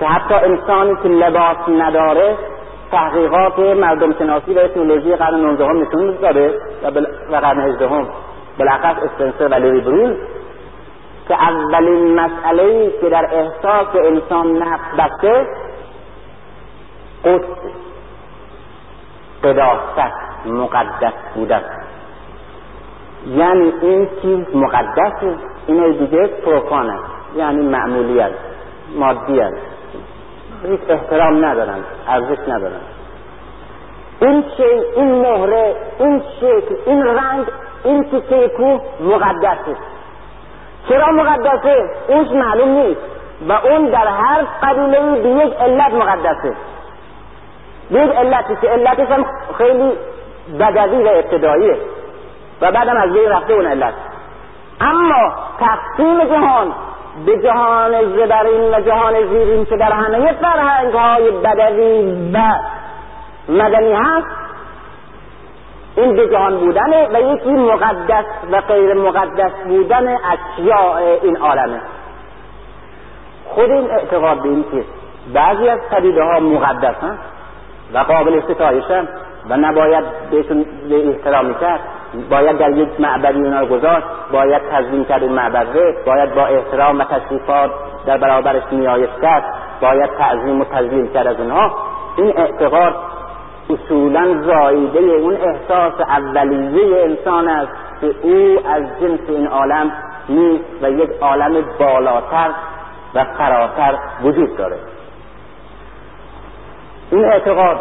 که حتی انسانی که لباس نداره تحقیقات مردم شناسی و اتنولوژی قرن 19 هم نشون داده و قرن 18 هم بالاخص اسپنسر و لوی بروز که اولین مسئله‌ای که در احساس انسان نقش بسته قداست، مقدس بودن، یعنی این چیز مقدس، این دیگه پروفان است، یعنی معمولی است، مادی است، هیچ احترام ندارن، ارزش ندارن. این چی، این مهره، این شکل، این رنگ، این تیکه کوه مقدسه. چرا مقدسه؟ اونش معلوم نیست و اون در هر قبیله‌ای به یک علت مقدسه، به یک علتی که علتش هم خیلی بدوی و ابتداییه و بعدم از بین رفته اون علت. اما تقسیم جهان به جهان زبرین و جهان زیرین که در همه فرهنگ های بدوی و مدنی هست، این دو جهان بودنه و یکی مقدس و غیر مقدس بودن اشیاء این عالمه. خود این اعتقاد به این که بعضی از پدیده ها مقدس هست و قابل ستایش هست و نباید بهشون احترامی کرد، باید در یک معبدی اونا رو گذاشت، باید تزیین کرد اون معبده، باید با احترام و تشریفات در برابرش نیایش کرد، باید تعظیم و تذلیل کرد از اونها. این اعتقاد اصولا زایده اون احساس اولیه انسان است که او از جنس این عالم نیست و یک عالم بالاتر و فراتر وجود داره. این اعتقاد،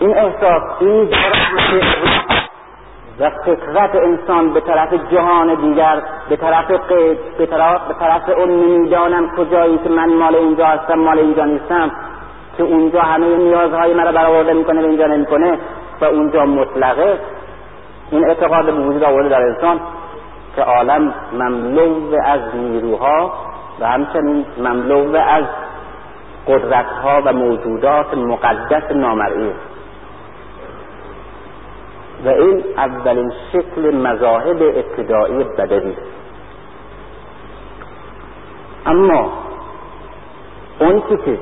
این احساس، این داره و فطرت انسان به طرف جهان دیگر، به طرف قید، به طرف اون نمیدانم کجایی که من مال اینجا هستم، مال اینجا نیستم، که اونجا همه نیازهای مرا برآورده میکنه و اینجا نمیکنه و اونجا مطلقه. این اعتقاد به وجود آورده در انسان که عالم مملو از نیروها و همچنین مملو از قدرتها و موجودات مقدس نامرئی است. و این اولین شکل مذاهب ابتدایی بدوی. اما اون که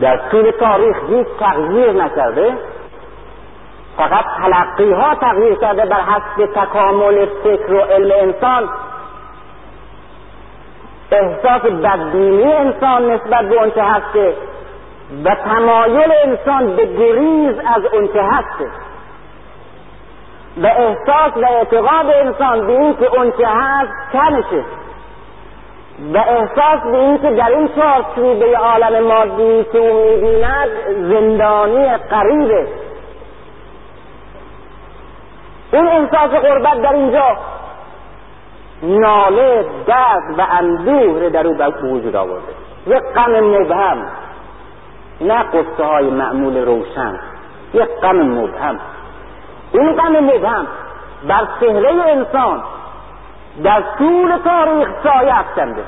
در طول تاریخ هیچ تغییر نکرده، فقط تلقی ها تغییر کرده بر حسب تکامل فکر و علم انسان، احساس بدبینی انسان نسبت به اون چه هسته و تمایل انسان به گریز از اون چه هسته و احساس و اعتقاد انسان به این که اون چه هست کنشه و احساس به این که در این چارچوبه عالم مادی که او می‌بیند زندانی غریبه. این احساس غربت در اینجا ناله، درد و اندوه در او به وجود آورده، یک غم مبهم، نه قصه های معمول روشن، یک غم مبهم. این غم مبهم بر چهره انسان در طول تاریخ سایه افکنده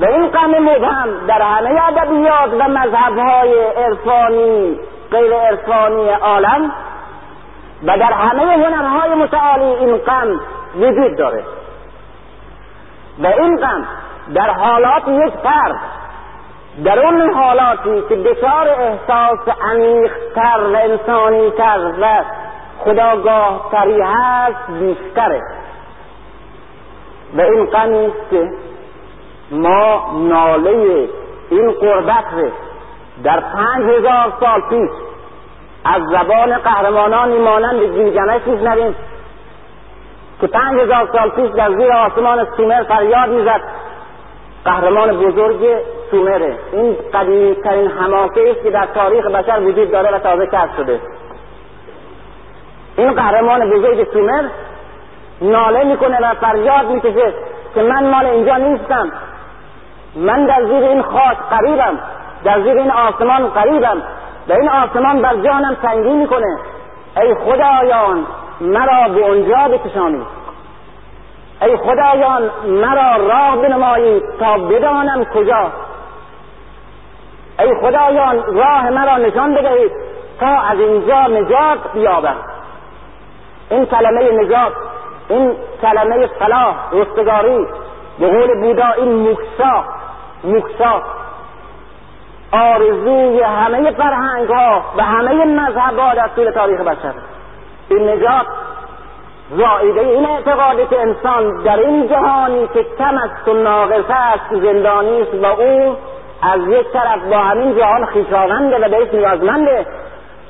و این غم مبهم در همه ادبیات و مذهب‌های عرفانی غیر عرفانی عالم و در همه هنرهای متعالی این غم وجود داره و این غم در حالات یک فرد، در اون حالاتی که دچار احساس عمیق‌تر و انسانی‌تر و خداگاه‌تری هست بیشتره و این غمی است که ما ناله این غربت رو در 5000 سال پیش از زبان قهرمانانی مانند گیلگمش میشنویم که 5000 سال پیش در زیر آسمان سومر فریاد میزد. قهرمان بزرگ سومره، این قدیمی‌ترین حماسه است که در تاریخ بشر وجود داره و تازه کشف شده. این قهرمان بزرگ سومر ناله میکنه و فریاد میکشه که من مال اینجا نیستم، من در زیر این خاک غریبم، در زیر این آسمان غریبم و این آسمان بر جانم تنگی میکنه، ای خدایان مرا به اونجا بکشانید، ای خدایان مرا راه بنمایید تا بدانم کجا، ای خدایان راه مرا نشان بدهید تا از اینجا نجات بیابم. این کلمه نجات، این کلمه فلاح، رستگاری، به قول بودا این موکسا آرزوی همه فرهنگ ها و همه مذهب ها در طول تاریخ بشر. این نجات زائده این اعتقادی که انسان در این جهانی که کم است و ناقص است زندانی است و او از یک طرف با همین جهان خویشاونده و بهش نیازمنده،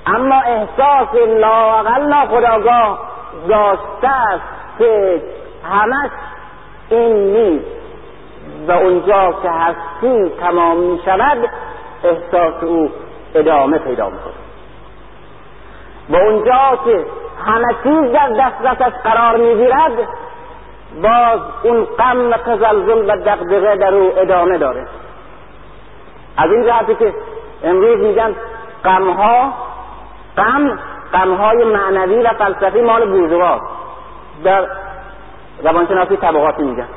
اما احساس لااقل خداگاه داشته است که همش این نیست و اونجا که هستی تمام می شود احساس او ادامه پیدا می کند و اونجا که همه چیز در دسترسش قرار میگیرد باز اون غم و تزلزل و دغدغه در او ادامه داره. از این جهتی که امروز میگن غمهای معنوی و فلسفی مال بورژواست، در روانشناسی طبقاتی میگن.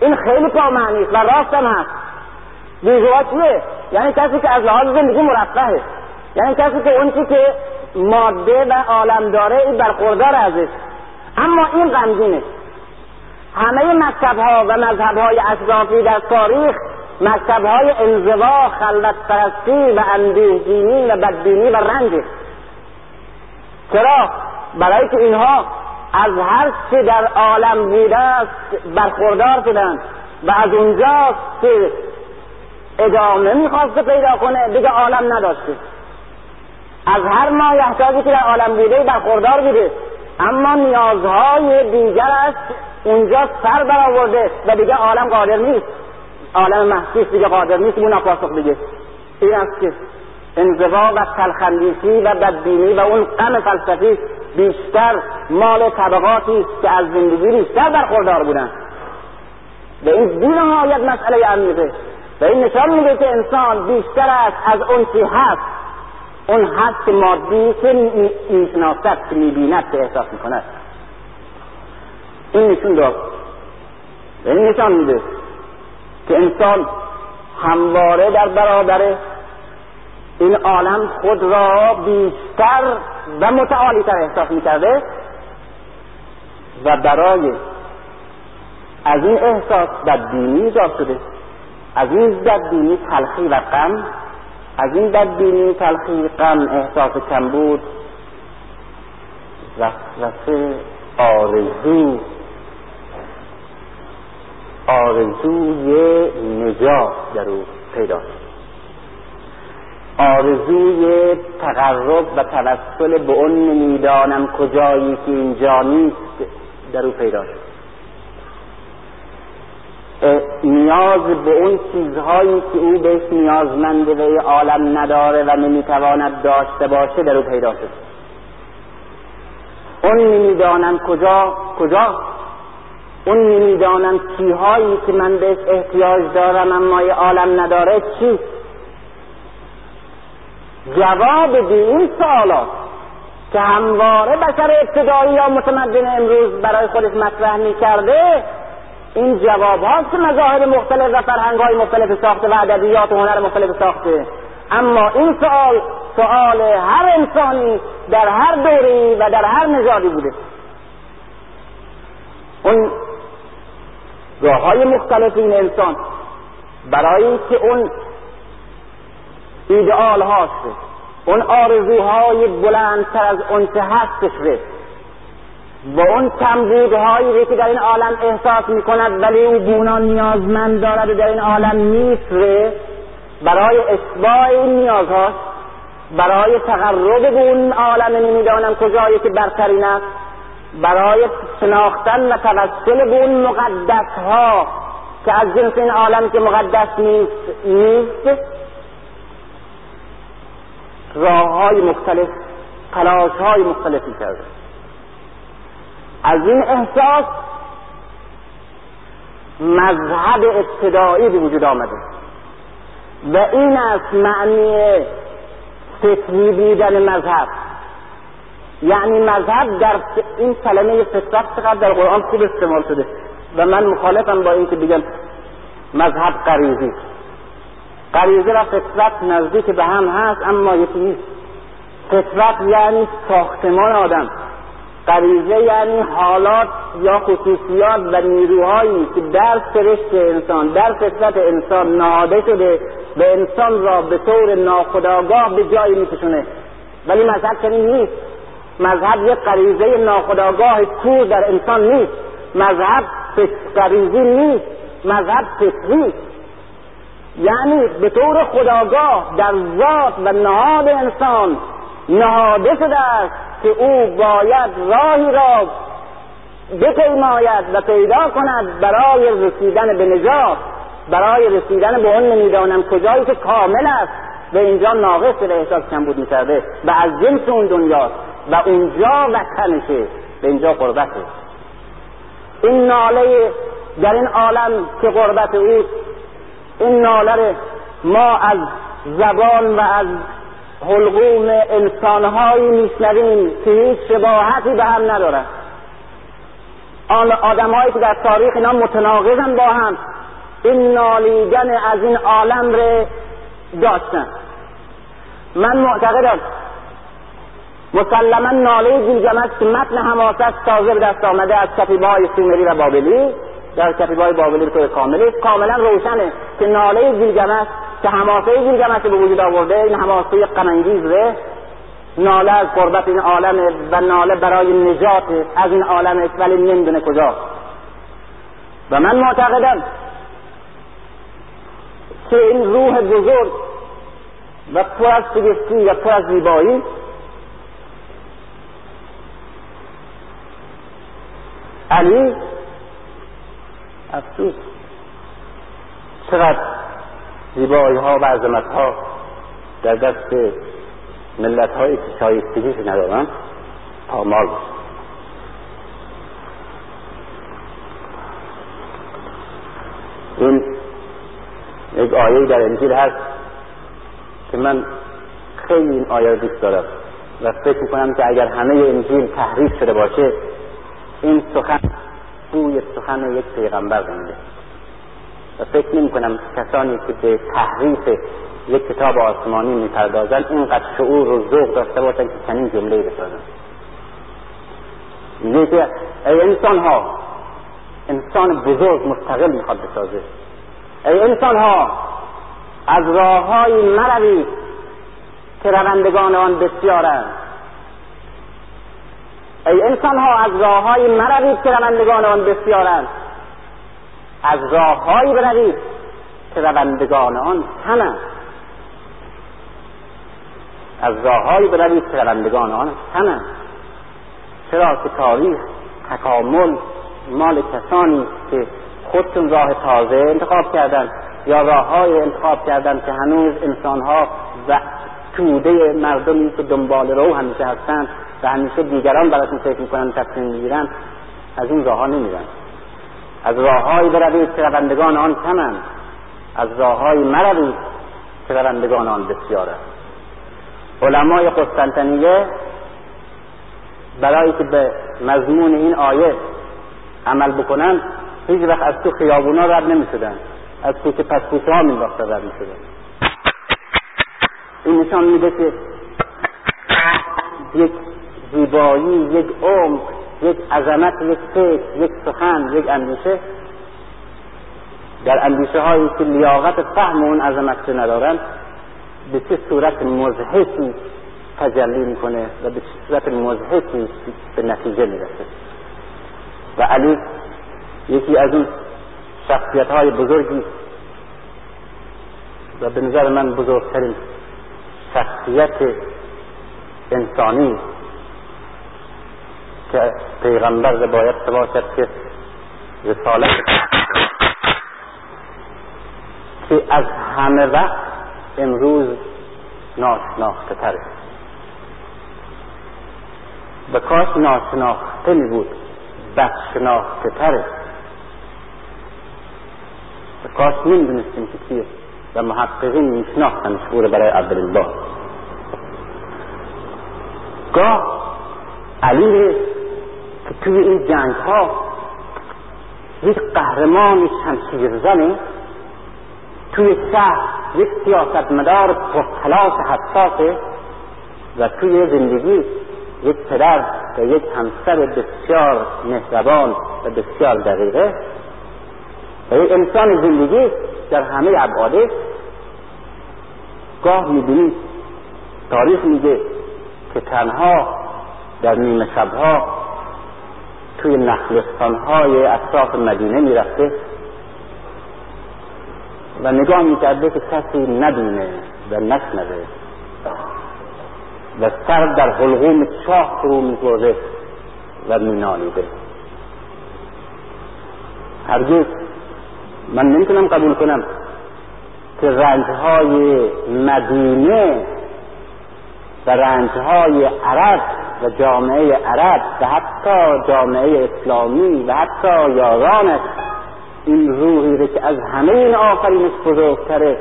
این خیلی پامعنی است و راست هم هست. بورژوا چیه؟ یعنی کسی که از لحاظ زندگی مرفهه، یعنی کسی که اون چیزی که ماده و عالم داره این برخوردار ازش. اما این غمگینه. همه مکتب‌ها و مذهب‌های اشرافی در تاریخ مکتب‌های انزوا، خلوت‌پرستی و اندیشگینی و بدبینی و رنجه. چرا؟ برای که اینها از هر چه در عالم بوده است برخوردار شدن و از اونجاست که ادامه میخواسته پیدا کنه، دیگه عالم نداشته. از هر مایحتاجی که در عالم بوده برخوردار بوده، اما نیازهای دیگر است اونجا سر برآورده و دیگه عالم قادر نیست، عالم محسوس دیگه قادر نیست اون پاسخ بده. این است که انزوا و تلخ‌اندیشی و بدبینی و اون غم فلسفی بیشتر مال طبقاتی است که از زندگی بیشتر برخوردار بودن. به این بینهایت مسئله عمیقه و این نشان میده که انسان بیشتر از اون چی هست، اون هست مادی که میشناسد، که میبیند، که احساس میکند. این نشون داد، این نشان میده که انسان همواره در برابر این عالم خود را بیشتر و متعالی تر احساس میکرده و برای از این احساس بدبینی ایجاد شده. از این بدبینی تلخی و غم، از این بدبینی تلخی غم، احساس کمبود، وسوسه، آرزوی نجات در او پیدا، آرزوی تقرب و توسل به اون نمیدانم کجایی که اینجا نیست در او پیدا شد. نیاز به اون چیزهایی که او بهش نیازمنده و عالم نداره و نمیتواند داشته باشه در او پیدا شد. اون نمیدانم کجا، اون نمیدانم چیهایی که من بهش احتیاج دارم اما یه عالم نداره چی؟ جواب به این سوالات که همواره بشر ابتدایی یا متمدن امروز برای خودش مطرح میکرده، این جواب هاست که مذاهب مختلف و فرهنگ های مختلف ساخته و ادبیات و هنر مختلف ساخته. اما این سوال هر انسانی در هر دوری و در هر نژادی بوده. اون راه های مختلف این انسان برای اینکه اون ایدئال هاست، اون آرزوهای بلندتر از اون چه هستش و اون کمبودهایی که در این عالم احساس میکند ولی او دونا نیازمند دارد و در این عالم نیست، برای اشباع این نیازهاست، برای تقرب به اون عالم نمیدانم کجایی که برترین است، برای شناختن و توسل به اون مقدس ها که از جنس این عالم که مقدس نیست، راه های مختلف، تلاش های مختلفی کرده. از این احساس مذهب ابتدایی به وجود آمده و این از معنی فطری بودن مذهب. یعنی مذهب در این کلمه فطرت چقدر در قرآن خوب استعمال شده و من مخالفم با این که بگم مذهب غریزی. غریزه و فطرت نزدیک به هم هست اما یکی نیست. فطرت یعنی ساختمان آدم، غریزه یعنی حالات یا خصوصیات و نیروهایی که در سرشت انسان، در فطرت انسان نهاده شده و انسان را به طور ناخودآگاه به جایی میکشونه. ولی مذهب چنین نیست. مذهب یک غریزه ناخودآگاه کور در انسان نیست. مذهب غریزی نیست، مذهب فطری، یعنی به طور خودآگاه در ذات و نهاد انسان نهاده شده است که او باید راهی را بپیماید و پیدا کند برای رسیدن به نجات، برای رسیدن به اون نمیدانم کجایی که کامل است و اینجا ناقص و احساس کمبود می‌کرده و از جنس اون دنیاست و اونجا وطنشه و اینجا غربته. این ناله در این عالم که غربت اوست، این ناله ما از زبان و از حلقوم انسانهایی میشنویم که هیچ شباهتی به هم ندارن. آن آدمهایی که در تاریخ اینا متناقضن با هم، این نالیدن از این عالم رو داشتن. من معتقدم مسلما ناله گیلگمش که متن حماسه‌اش تازه به دست آمده از کتیبه‌های سومری و بابلی، در کتیبه‌های بابلی به طور کاملا روشنه که ناله گیلگمش که حماسه گیلگمش به وجود آورده این حماسه غم‌انگیزه، ناله از غربت این عالمه و ناله برای نجات از این عالمه ولی نمیدونه کجا. و من معتقدم که این روح بزرگ و پر از شگفتی و پر از زیبایی علی، افسوس چقدر زیبایی ها و عظمت ها در دست ملت هایی که شایستگیش ندارن، پامال بسید. این یک آیه در انجیل هست که من خیلی این آیه رو دوست دارم و فکر میکنم که اگر همه انجیل تحریف شده باشه این سخن بوی سخن یک پیغمبر زنده و فکر نمی‌کنم کسانی که به تحریف یک کتاب آسمانی می‌پردازند اینقدر شعور و ذوق داشته باشند که چنین جمله‌ای بسازند. میگه ای انسان‌ها، انسان بزرگ مستقل می‌خواد بسازه، ای انسان‌ها از راه‌هایی مروید که روندگان آن بسیارند، ای انسان‌ها از راه‌هایی مروید که روندگان آن بسیارند، از راه‌هایی بروید که روندگان آن همه، از راه‌هایی بروید که روندگان آن همه، چرا که تاریخ تکامل مال کسانی که خودشون راه تازه انتخاب کردن یا راه‌های انتخاب کردن که هنوز انسان‌ها و توده مردمی که دنبال رو همیشه هستن و همیشه دیگران براتون فکر می‌کنن تصمیم می‌گیرن، از این راه‌ها نمی‌رن. از راه‌های بروید که روندگان آن کمند، از راه‌های مروید که روندگان آن بسیارند. علمای قسطنطنیه برای که به مضمون این آیه عمل بکنن هیچ وقت از تو خیابونا رد نمی‌شدن، از کوچه پس کوچه ها می‌رفتن رد می‌شدن. این نشان میده که یک زیبایی، یک عمق، یک عظمت، یک فکر، یک سخن، یک اندیشه در اندیشه هایی که لیاقت فهم اون عظمت رو ندارن به چه صورت مضحکی تجلی میکنه و به چه صورت مضحکی به نتیجه میرسه. و علی یکی از اون شخصیت های بزرگی و به نظر من بزرگترین شخصیت انسانی که پیغمبر باید باشد که رسالت که از همه وقت امروز ناشناخته تره و کاش ناشناخته می بود بدشناخته تره و کاش نمی دونستیم که کیه و محققین می شناختن شعور برای عبدالله. گاه علی که توی این جنگ ها یک قهرمان شمشیرزنه، توی شهر یک سیاستمدار پرتلاش حساسه و توی زندگی یک پدر و یک همسر بسیار مهربان و بسیار دقیقه و یک انسان زندگی در همه ابعاده. گاه می‌بینی تاریخ میگه که تنها در نیمه شبها توی نخلستان‌های اطراف مدینه میرفته و نگاه میکرده که کسی ندونه و نشنوه و سر در حلقوم چاه رو می‌برده و مینالیده. هرگز من نمیتونم قبول کنم که رنج‌های مدینه و رنج‌های عرب و جامعه عرب و حتی جامعه اسلامی و حتی یارانش این روحی رو که از همه این آفرینش بزرگتره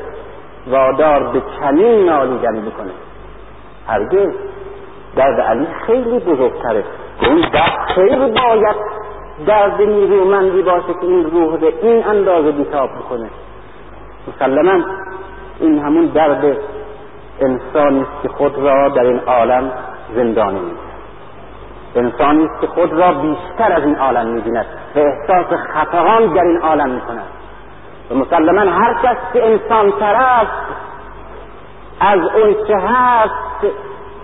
وادار به چنین نالیدن بکنه. هرگز درد علی خیلی بزرگتره، این درد خیلی باید درد نیرومندی باشه که این روح رو این اندازه بیتاب بکنه. مسلما این همون درد انسانی است که خود را در این عالم زندانی می‌کند، انسانی است که خود را بیشتر از این عالم می‌بیند و احساس خفقان در این عالم می‌کند. و مسلماً هر کس که انسان تر است از اون چه هست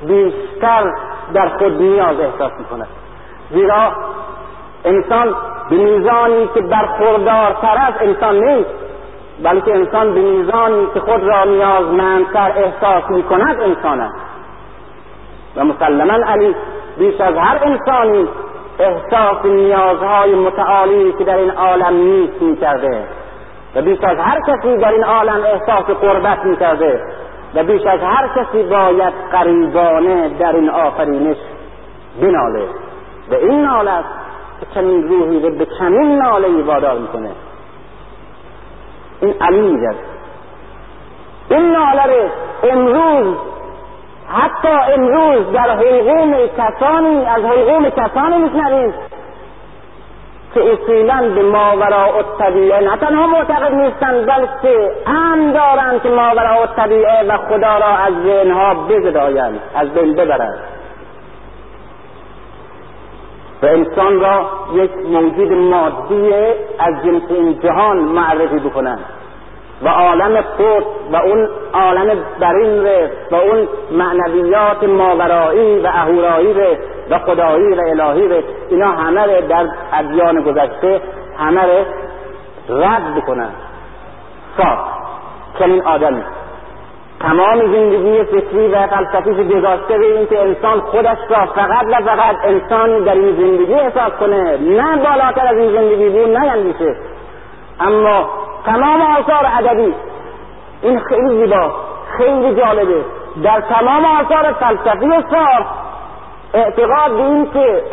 بیشتر در خود نیاز احساس می‌کند، زیرا انسان به میزانی که برخوردارتر است انسان نیست، بلکه انسان به میزانی که خود را نیازمندتر احساس می‌کند انسان است. و مسلماً علی بیش از هر انسانی احساس نیازهای متعالی که در این عالم نیست می‌کرده و بیش از هر کسی در این عالم احساس قربت می‌کرده و بیش از هر کسی باید قریبانه در این آفرینش بناله. به این ناله است که چنین روحی رو به چنین ناله‌ای وادار میکنه. این علی است. این ناله رو امروز، حتی امروز در حلقوم کسانی از حلقوم کسانی میشنویم که اصولاً به ماوراء الطبیعه نه تنها معتقد نیستند بلکه هم دارند که ماوراء الطبیعه و خدا را از ذهنها بزدایند، از بین ببرند و انسان را یک موجود مادی از جنس این جهان معرفی بکنند و عالم خود و اون عالم برین ره و اون معنویات ماورایی و اهورایی ره و خدایی و الهی ره، اینا همه ره در ادیان گذشته همه ره رد بکنن. صاف چنین آدمی تمام زندگی فکری و فلسفیش گذاشته به این که انسان خودش را فقط و فقط انسان در این زندگی احساس کنه، نه بالاتر از این زندگی بود نه اندیشه. اما تمام آثار ادبی، این خیلی زیبا خیلی جالبه، در تمام آثار فلسفی صاف اعتقاد به این که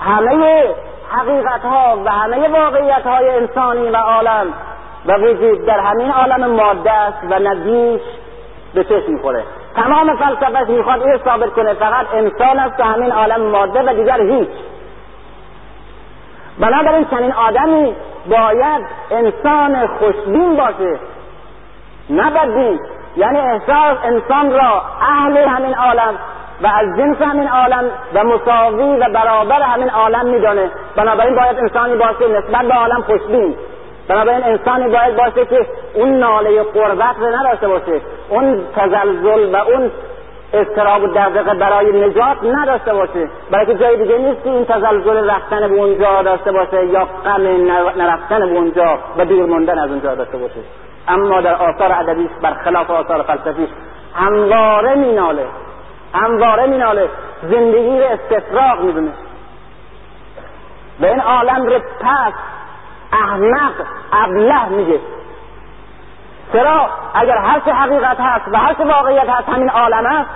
همه حقیقت ها و همه واقعیت های انسانی و عالم و وجود در همین عالم ماده است و ندیش به چشم میخوره. تمام فلسفهش میخواد این ثابت کنه فقط انسان است و همین عالم ماده و دیگر هیچ. بنابراین چنین آدمی باید انسان خوشبین باشه نه بدبین، یعنی احساس انسان را اهل همین عالم و از جنس همین عالم و مساوی و برابر همین عالم میدانه. بنابراین باید انسانی باشه نسبت به عالم خوشبین. بنابراین انسانی باید باشه که اون ناله قربت رو نداشته باشه، اون تزلزل و اون اضطراب و دغدغه برای نجات نداشته باشه، بلکه جای دیگه نیست که این تزلزل رفتن به اونجا داشته باشه یا غم نرفتن به اونجا و دور ماندن از اونجا داشته باشه. اما در آثار ادبیش برخلاف آثار فلسفیش همواره میناله، همواره میناله، زندگی رو استفراغ میدونه و این عالم رو پس، احمق، ابله میگه. چرا؟ اگر هر چه حقیقت هست و هر چه واقعیت هست همین عالم است،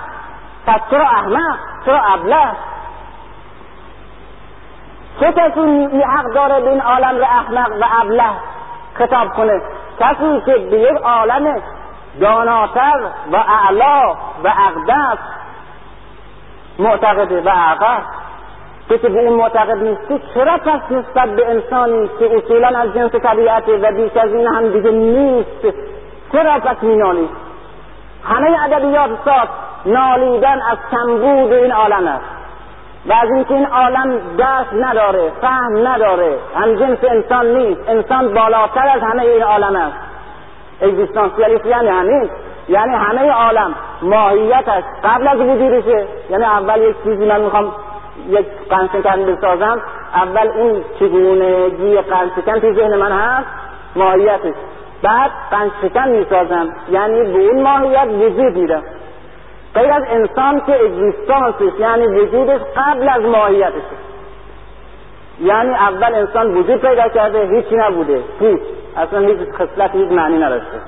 پس چرا احمق؟ چرا ابله؟ چه کسی حق داره به این عالم را احمق و ابله خطاب کنه؟ کسی که به یک عالم داناتر و اعلا و اقدس معتقده و اعقل. تو که به این معتقد نیستی چرا پس نسبت به انسانی که اصولا از جنس طبیعت و بیش از این هم دیگه نیست چرا پس مینالی؟ همه ادبیات ساز نالیدن از کمبود این عالم است و از اینکه این عالم دست نداره، فهم نداره، هم جنس انسان نیست، انسان بالاتر از همه این عالم است. اگزیستانسیالیسم یعنی همین، یعنی همه عالم ماهیتش قبل از وجودشه. یعنی اول یک چیزی من میخوام یک قندشکن بسازم، اول این چگونگی قندشکن تو ذهن من هست، ماهیتش، بعد قندشکن میسازم، یعنی به اون ماهیت وجود میدم. غیر از انسان که اگزیستانسش یعنی وجودش قبل از ماهیتش، یعنی اول انسان وجود پیدا کرده، هیچی نبوده، هیچ، اصلا هیچ خصلت، هیچ معنی نداشته،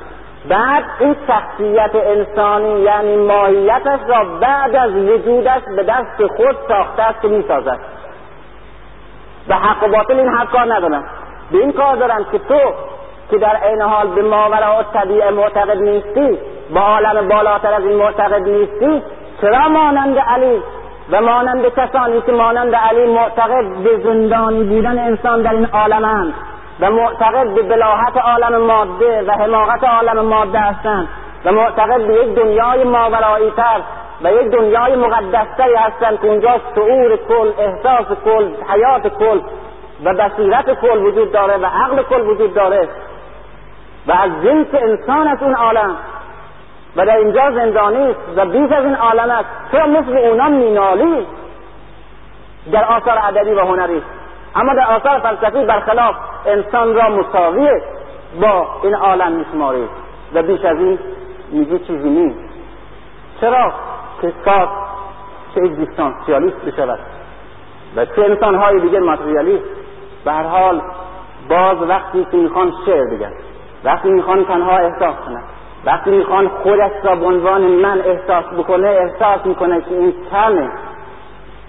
بعد این شخصیت انسانی یعنی ماهیتش را بعد از وجودش به دست خود ساخته است که می سازد و حق و باطل این حق کار ندارن، به این کار دارن که تو که در این حال به ماوراء الطبیعه معتقد نیستی، به عالم بالاتر از این معتقد نیستی، چرا مانند علی و مانند کسانی که مانند علی معتقد به زندانی بودن انسان در این عالم هم و معتقد به بلاهت عالم ماده و حماقت عالم ماده هستند و معتقد به یک دنیای ماورایی تر و یک دنیای مقدستری هستند که اونجا شعور کل، احساس کل، حیات کل و بصیرت کل وجود داره و عقل کل وجود داره و از جنس انسان از اون عالم و در اینجا زندانی است و بیش از این عالم است، چرا مثل اونا مینالی؟ در آثار ادبی و هنری. اما در آثار فلسفی برخلاف انسان را مساوی با این عالم میشماری و بیش از این میگی چیزی نیست. چرا که ساز چه اگزیستانسیالیست بشود و چه انسان های دیگر ماتریالیست. به هر حال باز وقتی که میخوان شعر بگن، وقتی میخوان تنها احساس کنن، وقتی میخوان خودش را به عنوان من احساس بکنه، احساس میکنه که این کمه،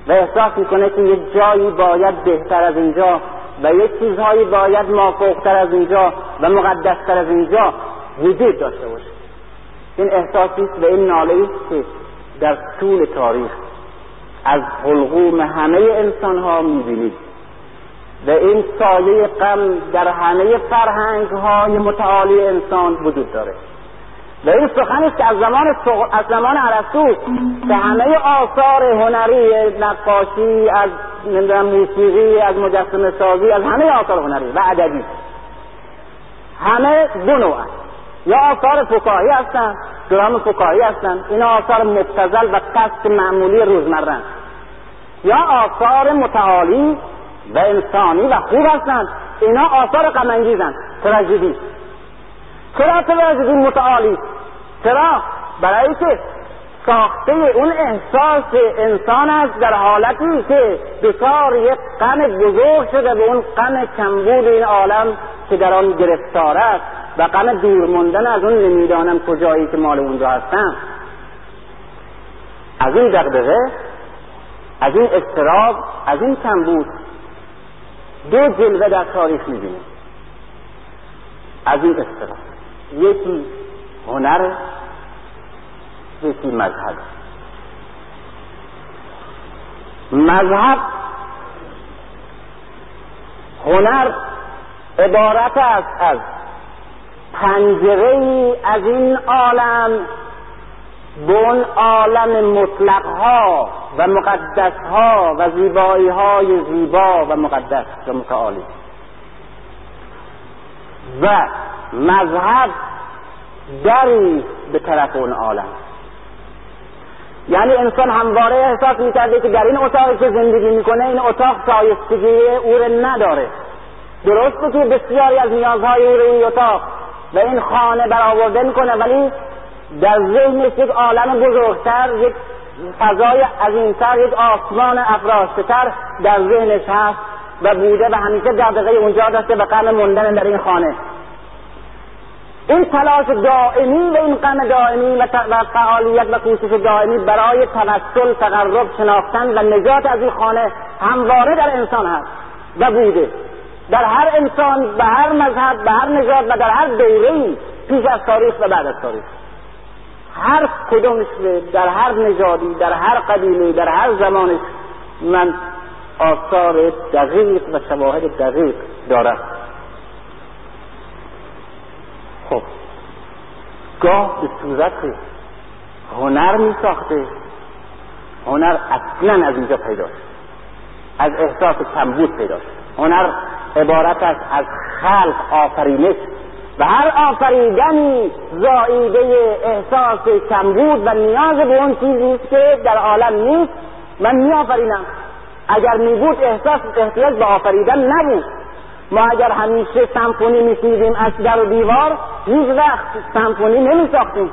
و احساس میکنه که یک جایی باید بهتر از اینجا و یک چیزهایی باید مافوقتر از اینجا و مقدستر از اینجا وجود داشته باشه. این احساسیست و این نالهیست که در طول تاریخ از حلقوم همه انسانها میبینید و این سایه غم در همه فرهنگهای متعالی انسان وجود داره و این سخنیست که از زمان ارسطو به همه آثار هنری، نقاشی، از موسیقی، از مجسمه سازی، از همه آثار هنری و ادبی، همه دو نوع هست. یا آثار فکاهی هستن، درام فکاهی هستن، این آثار مبتذل و قصد معمولی روزمره، یا آثار متعالی و انسانی و خوب هستن، اینا آثار غم انگیزن، تراژدی. چرا تراژدی متعالی؟ چرا؟ برای که ساخته اون احساس انسان است در حالتی که دچار یک غم بزرگ شده به اون غم کمبود این عالم که در آن گرفتار است و غم دور ماندن از اون نمیدانم کجایی که مال اونجا هستم. از این دغدغه، از این اضطراب، از این کمبود دو جلوه در تاریخ میبینیم. از این اضطراب یکی هنر، یکی مذهب. مذهب، هنر عبارت است از پنجره‌ای از این عالم به اون عالم مطلقها و مقدسها و زیبایی‌های زیبا و مقدس و متعالی. و مذهب دری به طرف اون عالم، یعنی انسان همواره احساس می‌کرده که در این اتاقی که زندگی می‌کنه، این اتاق شایستگی او را نداره. درسته که بسیاری از نیازهای او را این اتاق و این خانه برآورده می‌کنه، ولی در ذهنش یک عالم بزرگتر، یک فضای عظیمتر، یک آسمان افراشته‌تر در ذهنش هست و بوده و همیشه دغدغه اونجا داشته و غم ماندن در این خانه. این تلاش دائمی و این غم دائمی و فعالیت و کوشش دائمی برای توسل، تقرب، شناختن و نجات از این خانه همواره در انسان هست و بوده. در هر انسان، به هر مذهب، به هر نژاد و در هر دوره‌ای پیش از تاریخ و بعد از تاریخ، هر کدومش، در هر نژادی، در هر قبیله، در هر زمانی من آثار دقیق و شواهد دقیق دارم. خب گاه به صورت هنر می ساخته. هنر اصلا از اینجا پیدا شد، از احساس کمبود پیدا شد. هنر عبارت است از خلق، آفرینش، و هر آفریدنی زائیده احساس کمبود و نیاز به اون چیزیست که در عالم نیست. من می آفرینم، اگر می بود احساس احتیاج به آفریدن نبود. ما اگر همیشه سمفونی می شنیدیم از در و دیوار، هیچ وقت سمفونی نمی ساختیم.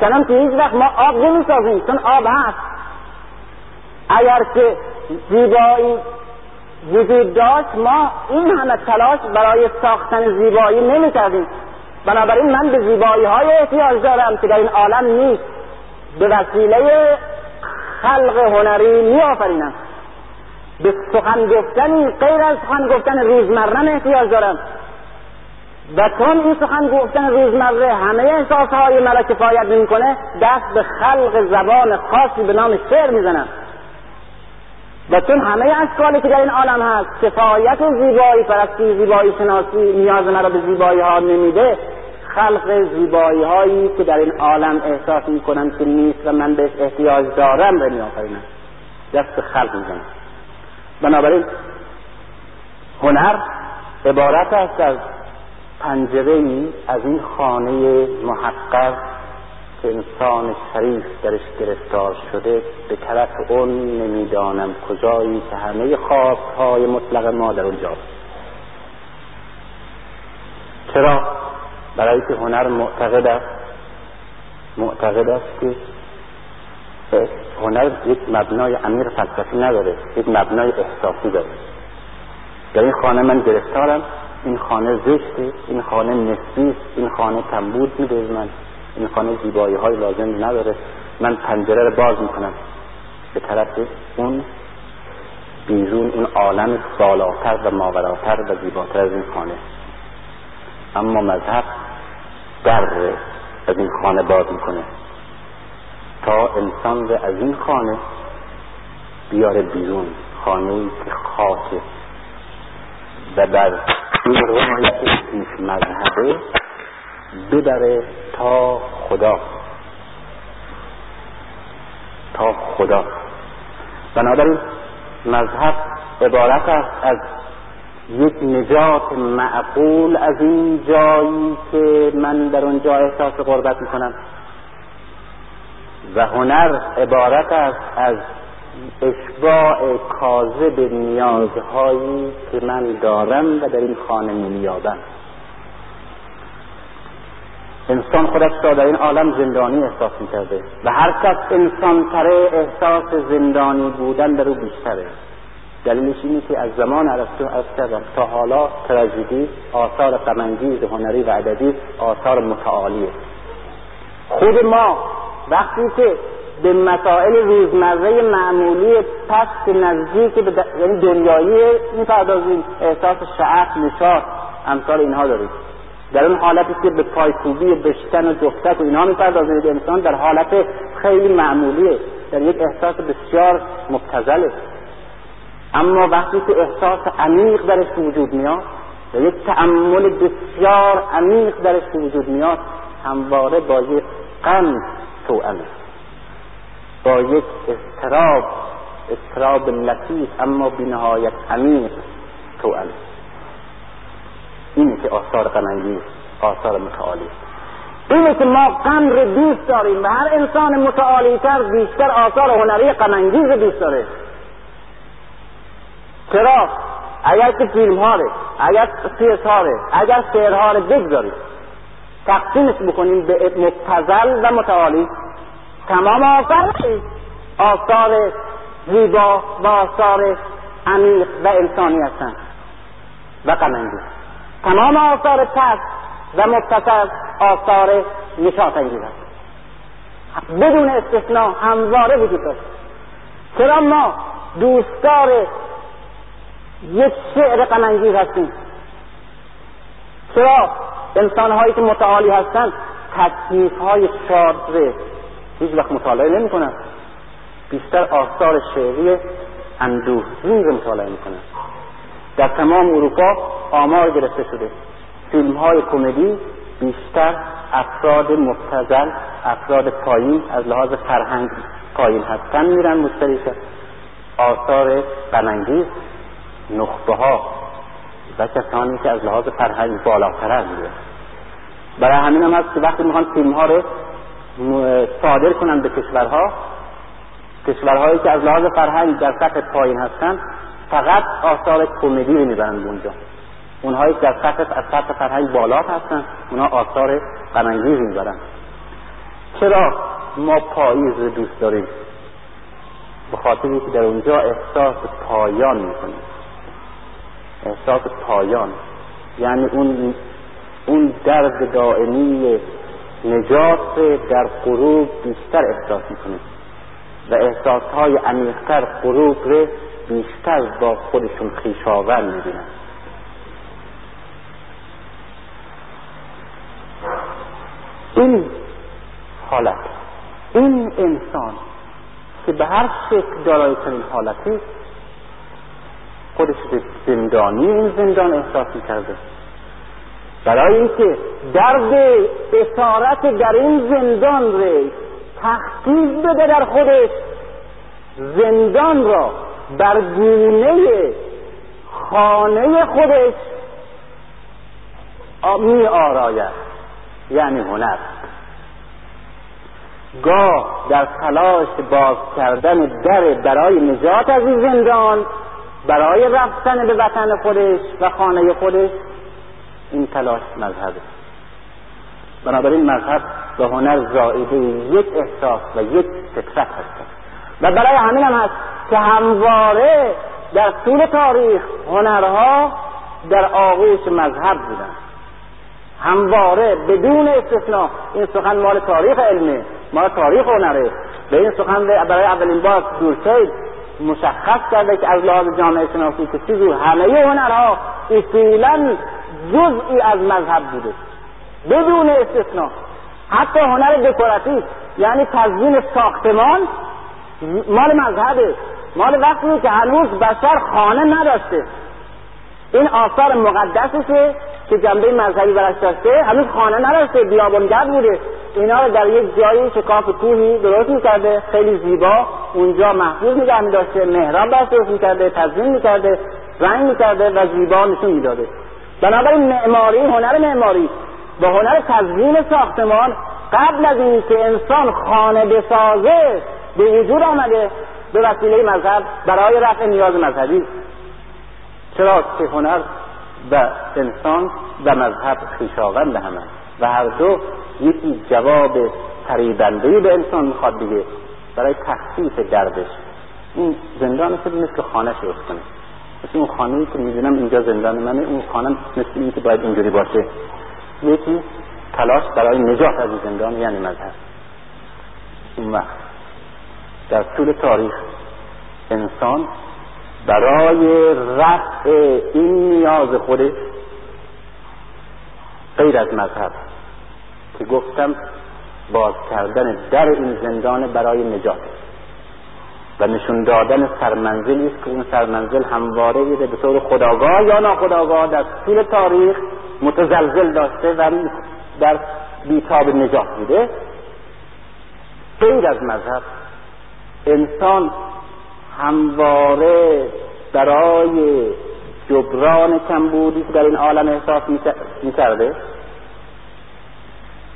چنان که هیچ وقت ما آب نمی سازیم، چون آب هست. اگر که زیبایی وجود داشت، ما این همه تلاش برای ساختن زیبایی نمی کردیم. بنابراین من به زیبایی های احتیاج دارم که در این عالم نیست، به وسیله خلق هنری می آفرینم. به سخن گفتنی غیر از سخن گفتن روزمره احتیاج دارم و چون این سخن گفتن روزمره همه احساسهای مرا کفایت نمی کنه، دست به خلق زبان خاصی به نام شعر می زنم و چون همه اشکالی که در این عالم هست کفایت زیبایی پرستی، زیبایی شناسی نیاز مرا به زیبایی ها نمیده، خلق زیبایی هایی که در این عالم احساس می کنم که نیست و من بهش احتیاج دارم به می آفرینم، دست به خلق می زنم. بنابراین هنر عبارت است از پنجره‌ای از این خانه محقق که انسان شریف درش گرفتار شده به طرف اون نمیدانم کجایی که همه خواستهای مطلق ما در اونجا. چرا؟ برای که هنر معتقد است که هنر یک مبنای عمیق فلسفی نداره، یک مبنای احساسی داره. در این خانه من گرفتارم، این خانه زشته، این خانه نسبیست، این خانه کمبود میده من، این خانه زیبایی های لازم نداره، من پنجره رو باز میکنم به طرف اون بیرون، اون عالم بالاتر و ماوراتر و زیباتر از این خانه. اما مذهب در از این خانه باز میکنه تا انسان رو از این خانه بیاره بیرون، خانه‌ای که خاکه و در این روایت پیش مذهبه ببره تا خدا، تا خدا. بنابراین مذهب عبارت است از یک نجات معقول از این جایی که من در اونجا احساس غربت میکنم، و هنر عبارت است از اشباع کاذب نیازهایی که من دارم و در این خانه می‌یابم. انسان خودش را در این عالم زندانی احساس می‌کرده و هر کس انسان تره احساس زندانی بودن در او بیشتره. دلیلش اینه که از زمان عرستو تا حالا تراژدی، آثار غم‌انگیز هنری و ادبی، آثار متعالیه. خود ما وقتی که به مسائل روزمره معمولی پست نزدیک به یعنی دنیایی می‌پردازیم، احساس شعف، نشاط امثال اینها داریم. در اون حالتی که به پایکوبی، بشتن و جفتک و اینها می‌پردازید، انسان در حالت خیلی معمولیه، در یک احساس بسیار مبتذله. اما وقتی که احساس عمیق درش وجود میاد، در یک تأمل بسیار عمیق درش وجود میاد، همواره با یک غم توأمه، با یک اضطراب لطیف اما بی‌نهایت عمیق توأمه. اینه که آثار غم‌انگیز، آثار متعالی، اینه که ما غم رو دوست داریم و هر انسان متعالی‌تر بیشتر آثار هنری غم‌انگیز رو دوست داره. چرا؟ اگر که فیلم ها رو، اگر سیاست ها رو، اگر شعر ها رو بگذاریم، تقسیمش بکنیم به مبتذل و متعالی، تمام آثار زیبا و آثار عمیق و انسانی هستند و غم‌انگیز. تمام آثار پست و مبتذل آثار نشاط انگیز هست، بدون استثناء همواره وجود داشت. چرا ما دوستدار یک شعر غم‌انگیز هستیم؟ چرا انسان‌هایی که متعالی هستند تصنیف‌های شادره هیچ وقت مطالعه نمی‌کنند، بیشتر آثار شعری اندوهگین رو مطالعه می‌کنند؟ در تمام اروپا آمار گرفته شده، فیلم‌های کمدی بیشتر افراد مبتذل، افراد پایین از لحاظ فرهنگ پایین هستن میرن مشتری شد. آثار غم‌انگیز نخبه ها و کسانی که از لحاظ فرهنگ بالاترن میره. برای همین هم هست که وقتی میخوان فیلم ها رو صادر کنن به کشورها، کشورهایی که از لحاظ فرهنگ در سطح پایین هستن فقط آثار کمدی رو میبرن اونجا. اونهایی که در سطح فرهنگ بالات هستن اونا آثار غم‌انگیز میبرن. چرا ما پاییز رو دوست داریم؟ به خاطر اینکه در اونجا احساس پایان میکنیم، احساس پایان، یعنی اون درد دائمی نجات در غروب بیشتر احساس میکنه و احساسهای عمیق‌تر غروب رو بیشتر با خودشون خویشاوند میبینن. این حالت، این انسان که به هر شکل دارای چنین حالتی، خودش زندانی این زندان احساس می‌کرده، برای اینکه درد اسارت در این زندان را تخفیف بده در خودش، زندان را بر گونه خانه خودش می آراید، یعنی هنر. گاه در تلاش باز کردن در برای نجات از این زندان، برای رفتن به وطن خودش و خانه خودش، این تلاش مذهبه. بنابراین مذهب و هنر زائده یک احساس و یک فطرت هستند و برای همین هم هست که همواره در طول تاریخ هنرها در آغوش مذهب بودن، همواره بدون استثناء. این سخن مال تاریخ علمه، مال تاریخ هنره، به این سخن برای اولین بار دورکید مشخص کرده که از لحاظ جامعه شناسی که چیزی همه هنرها اصولا جزئی از مذهب بوده بدون استثناء. حتی هنر دکوراتیو یعنی تزیین ساختمان مال مذهبه، مال وقتی که هنوز بشر خانه نداشته. این آثار مقدسشه که جنبه مذهبی برش داشته، هنوز خانه نداشته، بیابانگرد بوده، اینا رو در یک جایی شکاف کوهی درست میکرده خیلی زیبا، اونجا محفوظ نگه میداشته، محراب درست میکرده، تزیین میکرده، رنگ میکرده و زیبا نشون میداده. بنابراین معماری، هنر معماری با هنر تزیین ساختمان قبل از اینکه انسان خانه بسازه به وجود آمده به وسیله مذهب برای رفع نیاز مذهبی. چرا که هنر و انسان و مذهب خویشاوند همند و هر دو یکی جواب فریبنده‌ای به انسان میخواد دیگه برای تخفیف دردش. این زندان شد مثل خانه درست کنه، مثل اون خانه‌ای که میدونم اینجا زندان منه، اون خانه مثل این که باید اینجوری باشه. یکی تلاش برای نجات از زندان یعنی مذهب. اون وقت در طول تاریخ انسان برای رفع این نیاز خودش غیر از مذهب که گفتم باز کردن در این زندان برای نجات و نشون دادن سرمنزلی است که اون سرمنزل همواره به طور خودآگاه یا ناخودآگاه در طول تاریخ متزلزل داشته و در بیتاب نجات بوده. غیر از مذهب انسان همواره برای جبران کمبودی که در این عالم احساس می‌کرده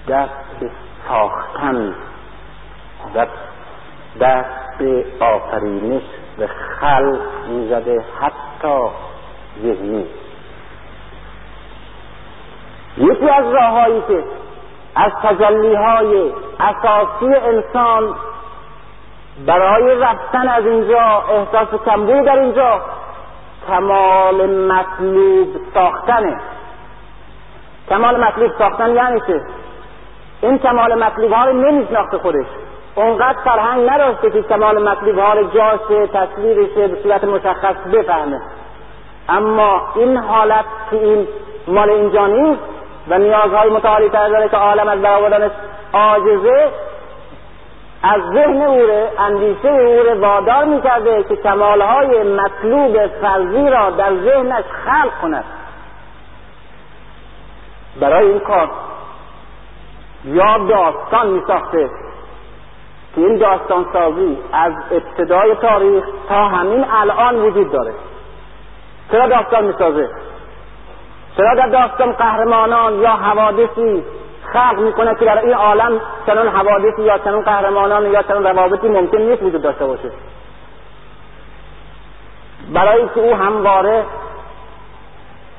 دست به ساختن، دست به آفرینش و خلق می‌زده، حتی ذهنی. یکی از راه‌هایی که از تجلی‌های اساسی انسان برای رفتن از اینجا احساس کمبود در اینجا کمال مطلوب ساختنه. کمال مطلوب ساختن یعنی چه؟ این کمال مطلوب ها رو نمیشناخته خودش، اونقدر فرهنگ نداشته که کمال مطلوب ها رو جاشه تصویرشه به صورت مشخص بفهمه. اما این حالت که این مال اینجا نیست و نیازهای متعالی تر داره که عالم از برآوردنش عاجزه، از ذهن اوره، اندیشه اوره وادار میکرده که کمالهای مطلوب فرضی را در ذهنش خلق کند. برای این کار یا داستان میساخته که این داستان سازی از ابتدای تاریخ تا همین الان وجود داره. چرا داستان میسازه؟ چرا در داستان قهرمانان یا حوادثی خلق میکنه که در این عالم چنان حوادثی یا چنان قهرمانان یا چنان روابطی ممکن نیست وجود داشته باشه؟ برای که او همواره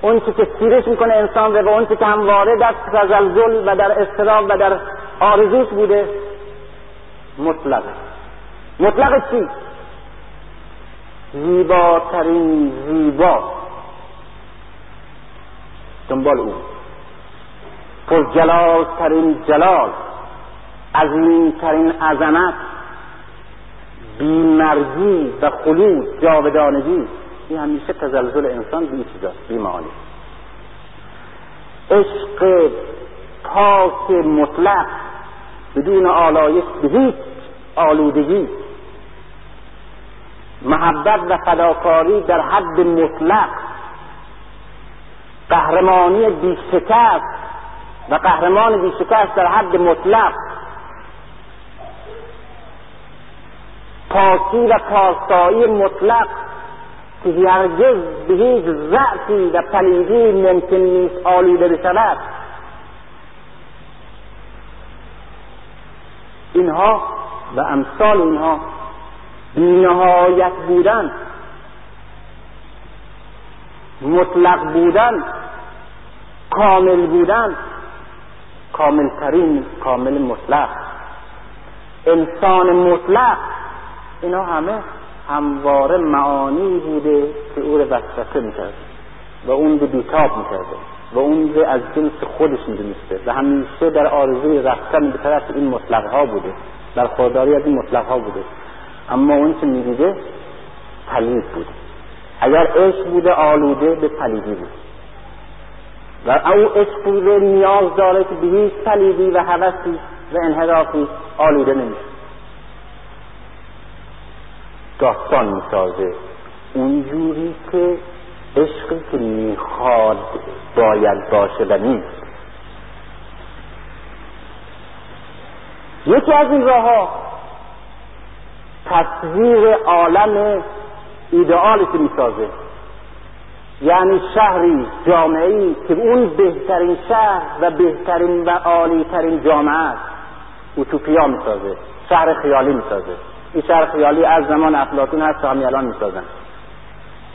اون چی که سیرش میکنه انسان و اون چی که همواره در تزلزل و در اضطراب و در آرزوش بوده مطلقه. مطلق چی؟ زیباترین زیبا دنبال او، پر جلال ترین جلال، عظیم ترین عظمت، بیمرگی و خلود، جاودانگی. این همیشه تزلزل انسان به این چیزاست، بیماری عشق پاک مطلق بدون آلایش به هیچ آلودگی، محبت و فداکاری در حد مطلق، قهرمانی بی‌شکست و قهرمان بیشکست در حد مطلق، پاکی و پاسایی مطلق که هرگز به هیچ ضعفی و پلیدی ممکن نیست آلوده بشود. اینها و امثال اینها بی‌نهایت بودن، مطلق بودن، کامل بودن، کامل ترین، کامل مطلق، انسان مطلق، اینا همه همواره معانی بوده که او رو وسوسه میکرده و اون رو بیتاب میکرده و اون رو از جنس خودش میدونسته و همیشه در آرزوی رفتن به طرف این مطلقها بوده برخورداری از این مطلق ها بوده، اما اون که میدیده پلید بود. اگر عشق بوده آلوده به پلیدی بود و او عشق بوده نیاز داره که به هیچ پلیدی و هوسی و انحرافی آلوده نمیشه. داستان میسازه اونجوری که عشقی که میخواد باید باشه و نیست. یکی از این راه ها تصویر عالم ایدئالی که میسازه، یعنی شهری جامعه‌ای که اون بهترین شهر و بهترین و عالیترین جامعه است. اوتوپیا میسازه، شهر خیالی میسازه. این شهر خیالی از زمان افلاطون هست تا همین الان میسازن،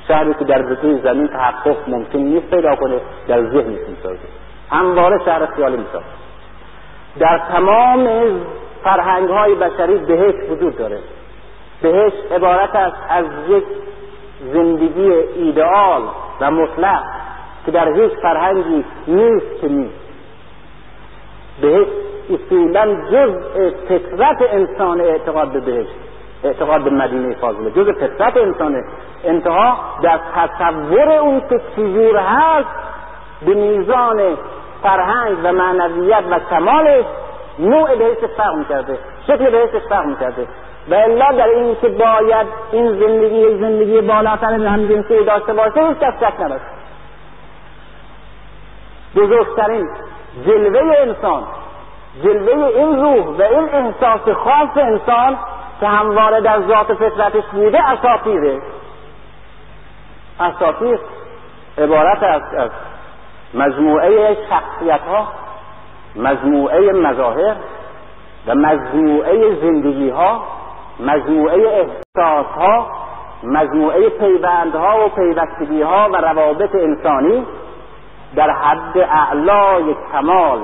شهری که در بطور زمین تحقق ممکن نیست پیدا کنه، در ذهن میسازه، همواره شهر خیالی میسازه. در تمام فرهنگ های بشری بهشت وجود داره. بهشت عبارت است از یک زندگی ایدئال و مطلق که در هیچ فرهنگی نیست که نیست. بهشت اصولا جزء فطرت انسان اعتقاد به بهشت، اعتقاد به مدینه فاضله جزء فطرت انسانه. انتها در تصور اون که چجور هست به میزان فرهنگ و معنویت و کمالش نوع بهشت فرق میکرده، شکل بهشت فرق میکرده. و الا در این که باید این زندگی بالاتر از همجنسی داشته باشه هیچ کس شک نداشت. بزرگترین جلوه انسان، جلوه این روح و این احساس خاص انسان که همواره در ذات فطرتش بوده اساطیره. اساطیر عبارت است از مجموعه شخصیت‌ها، مجموعه مظاهر و مجموعه زندگی‌ها، مجموعه احساس‌ها، مجموعه پیوندها و پیوستگی‌ها و روابط انسانی در حد اعلای کمال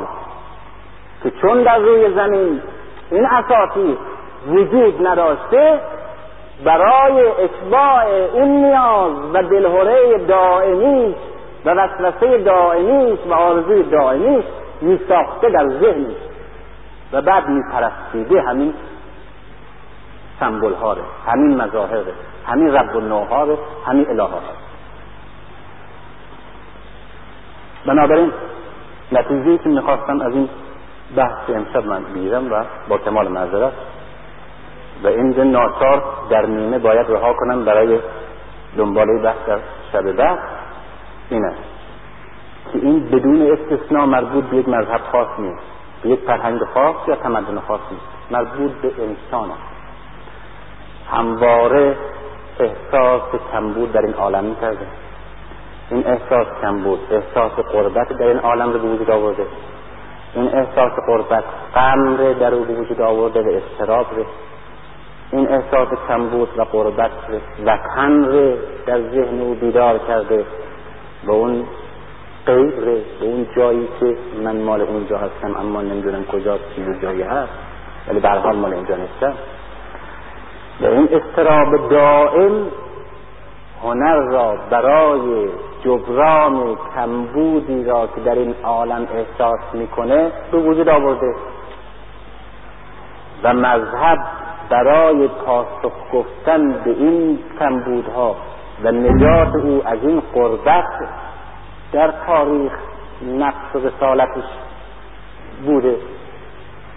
که چون در روی زمین این اساطیر وجود نداشته، برای اتباع این نیاز و دلهره دائمی و وسوسه دائمی و آرزوی دائمی میساخته در ذهن و بعد میپرستیده همین سمبول ها ره، همین مظاهر ره، همین رب النوها ره، همین اله ها ره. بنابراین نتیجه‌ای که میخواستم از این بحث امشب من بیرم و با کمال معذرت و اینجا ناچار در نیمه باید رها کنم برای دنباله بحث در شب بعد، این است که این بدون استثناء مربوط به یک مذهب خاص نیست، به یک فرهنگ خاص یا تمدن خاص نیست، مربوط به انسان است. همواره احساس کمبود در این عالم می‌کرده. این احساس کمبود، احساس قربت در این عالم رو به وجود آورده. این احساس قربت غم رو در او به وجود آورده و اضطراب رو. این احساس کمبود و قربت وطن رو در ذهن او بیدار کرده و اون غیب رو، به اون جایی که من مال اونجا هستم اما نمیدونم کجا چیز جایی هست ولی به هر حال مال اینجا نیستم. و این اضطراب دائم هنر را برای جبران کمبودی را که در این عالم احساس میکنه به وجود آورده و مذهب برای پاسخ گفتن به این کمبودها و نجات او از این قربت در تاریخ نقش و رسالتش بوده.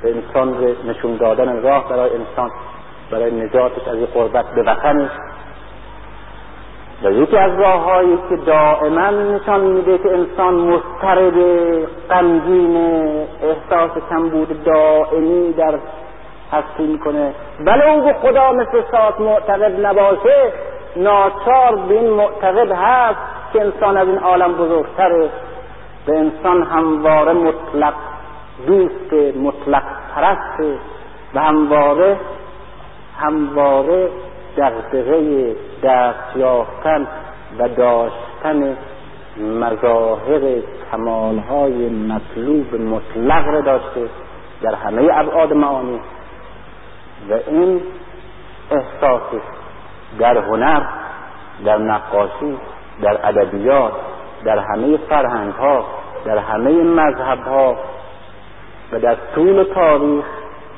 انسان رو نشون دادن راه برای انسان برای نجاتش از این قربت به وطنش. و یکی از راه هایی که دائما نشان میده که انسان مضطرب، غمگین، احساس کمبود دائمی در هستی میکنه، ولی او به خدا مثل سات معتقد نباشه ناچار به این معتقد هست که انسان از این عالم بزرگتره. به انسان همواره مطلق دوست، مطلق پرست و همواره دغدغه دست یافتن و داشتن مظاهر کمالهای مطلوب مطلق را داشته در همه ابعاد معانی. و این احساس در هنر، در نقاشی، در ادبیات، در همه فرهنگ ها، در همه مذهب ها و در طول تاریخ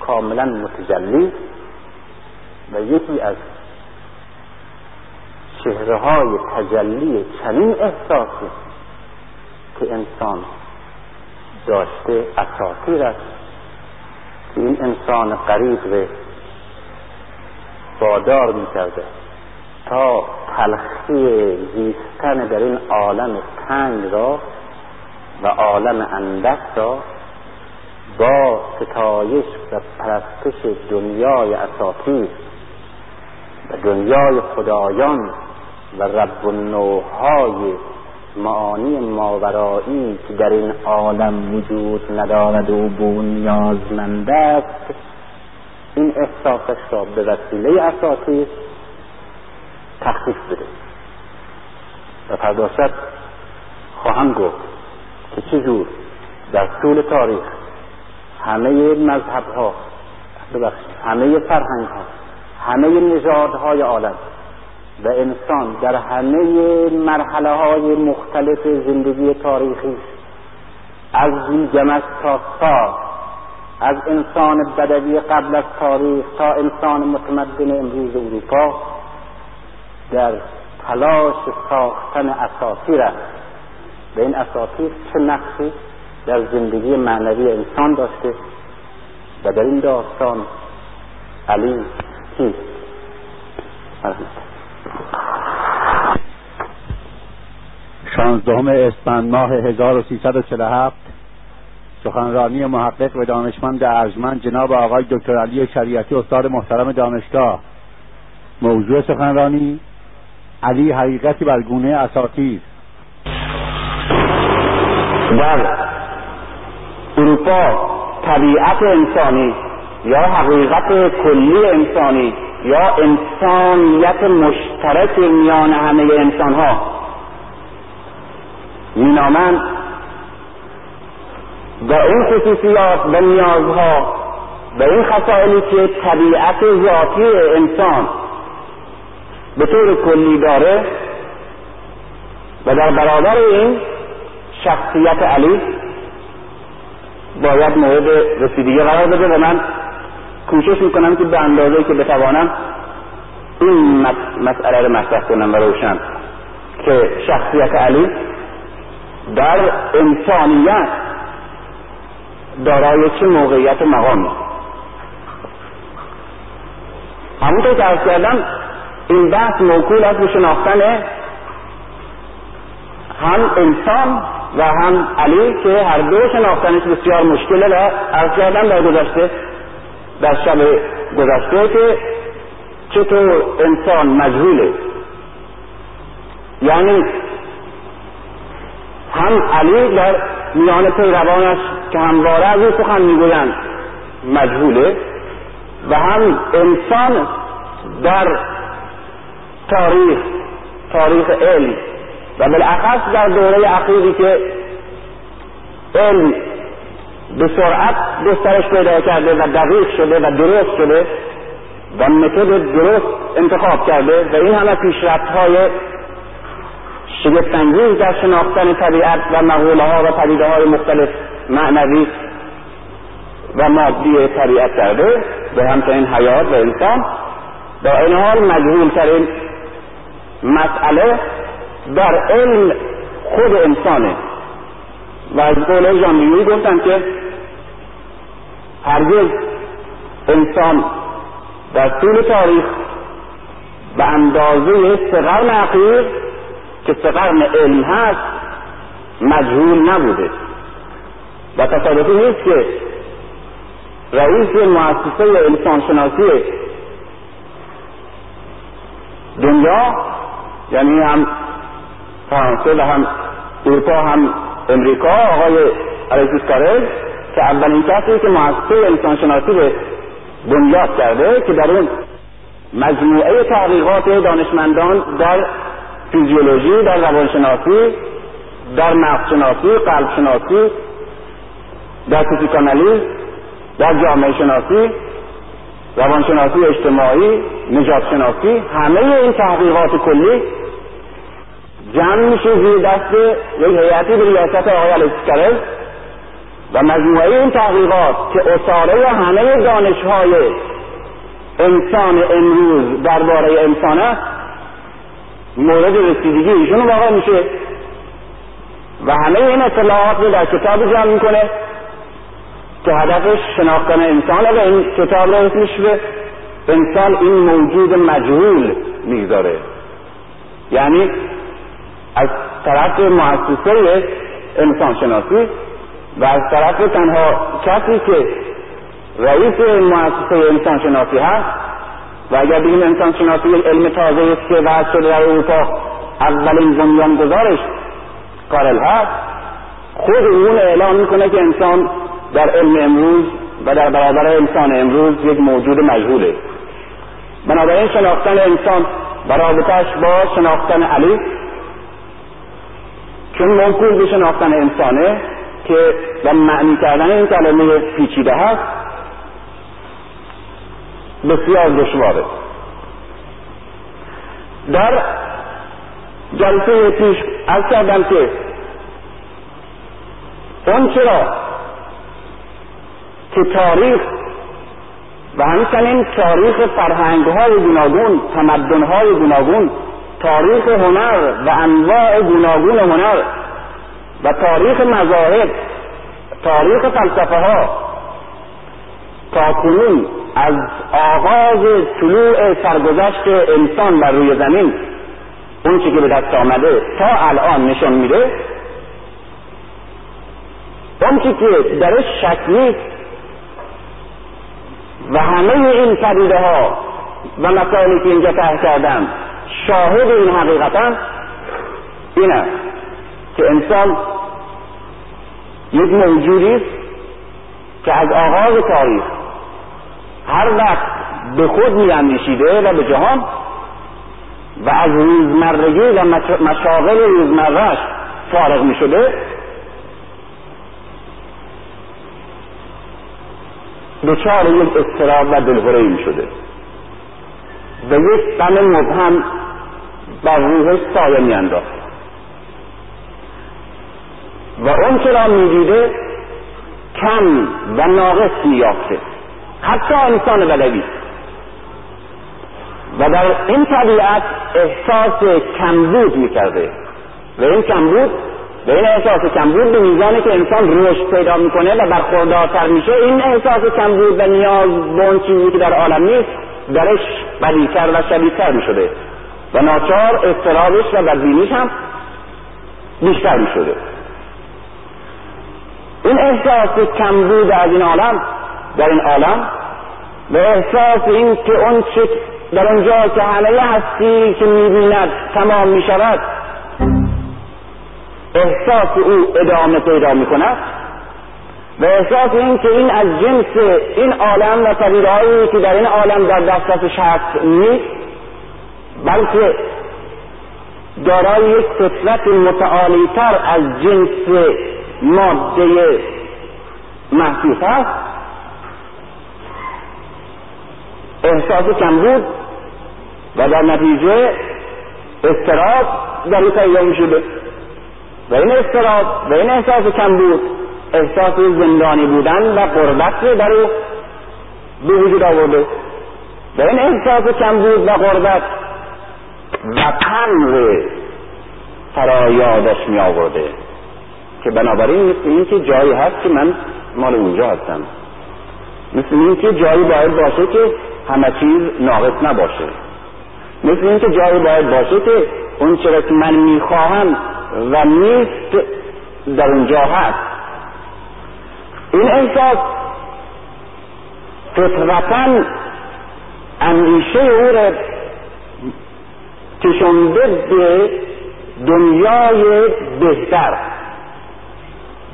کاملا متجلی و یکی از چهره‌های تجلی چنین احساسی که انسان داشته اساطیر است که این انسان قریب به وادار می‌کرده تا تلخی زیستن در این عالم تنگ را و عالم اندک را با ستایش و پرستش دنیای اساطیر و دنیای خدایان و رب النوع‌های معانی ماورایی که در این عالم وجود ندارد و بنیازمند است، این احساسش را به وسیله اساطیر تخفیف بده. و پرداشت خواهم گفت که چجور در طول تاریخ همه مذهب‌ها، همه فرهنگ‌ها، همه نژادهای عالم و انسان در همه مرحله‌های مختلف زندگی تاریخی، از گیلگمش تا ساس، از انسان بدوی قبل از تاریخ تا انسان متمدن امروز اروپا، در تلاش ساختن اساطیر است. به این اساطیر چه نقشی در زندگی معنوی انسان داشته و در این داستان علی کیست؟ شانزدهم اسفند ماه 1347 سخنرانی محقق و دانشمند ارجمند جناب آقای دکتر علی شریعتی استاد محترم دانشگاه. موضوع سخنرانی: علی حقیقتی بر گونه اساطیر. در اروپا طبیعت انسانی یا حقیقت کلی انسانی یا انسانیت مشترک میان همه انسان‌ها مینامند و این خصوصیات و نیازها و این خصائلی که طبیعت ذاتی انسان به طور کلی داره و در برابر این شخصیت علی باید مورد رسیدگی قرار بده و من کوشش میکنم که به اندازه‌ای که بتوانم این مسئله رو مطرح کنم و روشن که شخصیت علی در انسانیت دارای چه موقعیت و مقامی. همونطور که عرض کردم این بحث موکول است به شناختن هم انسان و هم علی که هر دو شناختنش بسیار مشکله و عرض کردم در شب گذشته که چطور انسان مجهوله، یعنی هم علی در میان پیروانش که همواره از این سخن میگویند مجهوله و هم انسان در تاریخ علم و بالاخص در دوره اخیری که علم به سرعت گسترش پیدا کرده و دقیق شده و درست شده و متد درست انتخاب کرده و این همه پیشرفت‌های شگفت‌انگیز در شناختن طبیعت و مقوله‌ها و پدیده‌های مختلف معنوی و مادی طبیعت کرده و همچنین حیات و انسان. در این حال مجهول‌ترین مسئله در علم خود انسانه و از قول جانبیوی گفتن که هرگز انسان در طول تاریخ به اندازه سه قرن اخیر که سه قرن علم هست مجهول نبوده و تصادفی نیست که رئیس مؤسسه انسانشناسی دنیا، یعنی هم فرانسه و هم اروپا هم امریکا، آقای علیشیس کارج که اولین کسی که مؤسسه انسانشناسی رو بنیاد کرده که در اون مجموعه تحقیقات دانشمندان در فیزیولوژی، در روانشناسی، در مغزشناسی، قلبشناسی، در پسیکانالیز، در جامعه شناسی، روانشناسی اجتماعی، نژادشناسی، همه این تحقیقات کلی جمع میشه زیر دست یک هیئتی به ریاست آقای علیشیس کارج و مجموعه این تحقیقات که اصاره همه دانش‌های انسان امروز درباره انسان است، مورد رسیدگی ایشون واقع میشه و همه این اطلاعات رو در کتاب جمع میکنه که هدفش شناختن انسان و این کتاب رو اسمش به انسان این موجود مجهول میگذاره. یعنی از طرف مؤسسه انسان شناسی و از طرف تنها کسی که رئیس مؤسسه انسان شناسی هست و اگر بگیم انسان شناسی علم تازه است که وضع شده در اروپا، اولین بنیان گذارش کارل هست، خود اون اعلام میکنه که انسان در علم امروز و در برابر انسان امروز یک موجود مجهوله. بنابراین شناختن انسان و رابطهش با شناختن علی، چون موکول به شناختن انسانه که و معنی کردن این کلمه پیچیده هست بسیار دشواره. در جلسه پیش از کردم که اون چرا که تاریخ و همچنین تاریخ فرهنگ‌های گوناگون، تمدن‌های گوناگون، تاریخ هنر و انواع گوناگون هنر و تاریخ مذاهب، تاریخ فلسفه ها تا کنون از آغاز طلوع سرگذشت انسان بر روی زمین، اون چی که به دست آمده تا الان نشون میده، اون چی که درش شک نیست و همه این پدیده ها و مسائلی که اینجا طرح کردم شاهد این حقیقتا اینه که انسان یک موجودی است که از آغاز تاریخ هر وقت به خود میاندیشیده و به جهان و از روزمرگی و مشاغل روزمرهش فارغ میشده، دچار یک اضطراب و دلهره‌ای میشده و یک غم مبهم بر روحش سایه میانداخت و اون چرا میدیده کم و ناقص میافته، حتی انسان بدوی. و در این طبیعت احساس کمبود میکرده و این کمبود و این احساس کمبود به میزانی که انسان رشد پیدا میکنه و برخوردارتر میشه، این احساس کمبود و نیاز به اون چیزی که در عالم نیست درش بدیتر و شدیدتر میشده و ناچار اضطرابش و بدبینیش هم بیشتر میشده. این احساس کمبود از این عالم در این عالم و احساس این که اون چه در اونجا که همه هستی که میبیند تمام میشود، احساس او ادامه پیدا میکند و احساس این که این از جنس این عالم و پدیده‌هایی که در این عالم در دسترسش هست نیست، بلکه دارای یک فطرت متعالی‌تر از جنس ماده محسوس است، احساس کمبود و در نتیجه اضطراب در او پیدا می‌شود و این اضطراب و این احساس کمبود احساس زندانی بودن و غربت رو در او به وجود آورده و این احساس کمبود و غربت وطن رو فرایادش می آورده که بنابراین مثل این که جایی هست که من مال اونجا هستم، مثل این که جایی باید باشه که همه چیز ناقص نباشه، مثل این که جایی باید باشه که اون چرا که من میخواهم و نیست در اونجا هست. این احساس فطرتاً اندیشه او را کشانده به دنیای بهتر،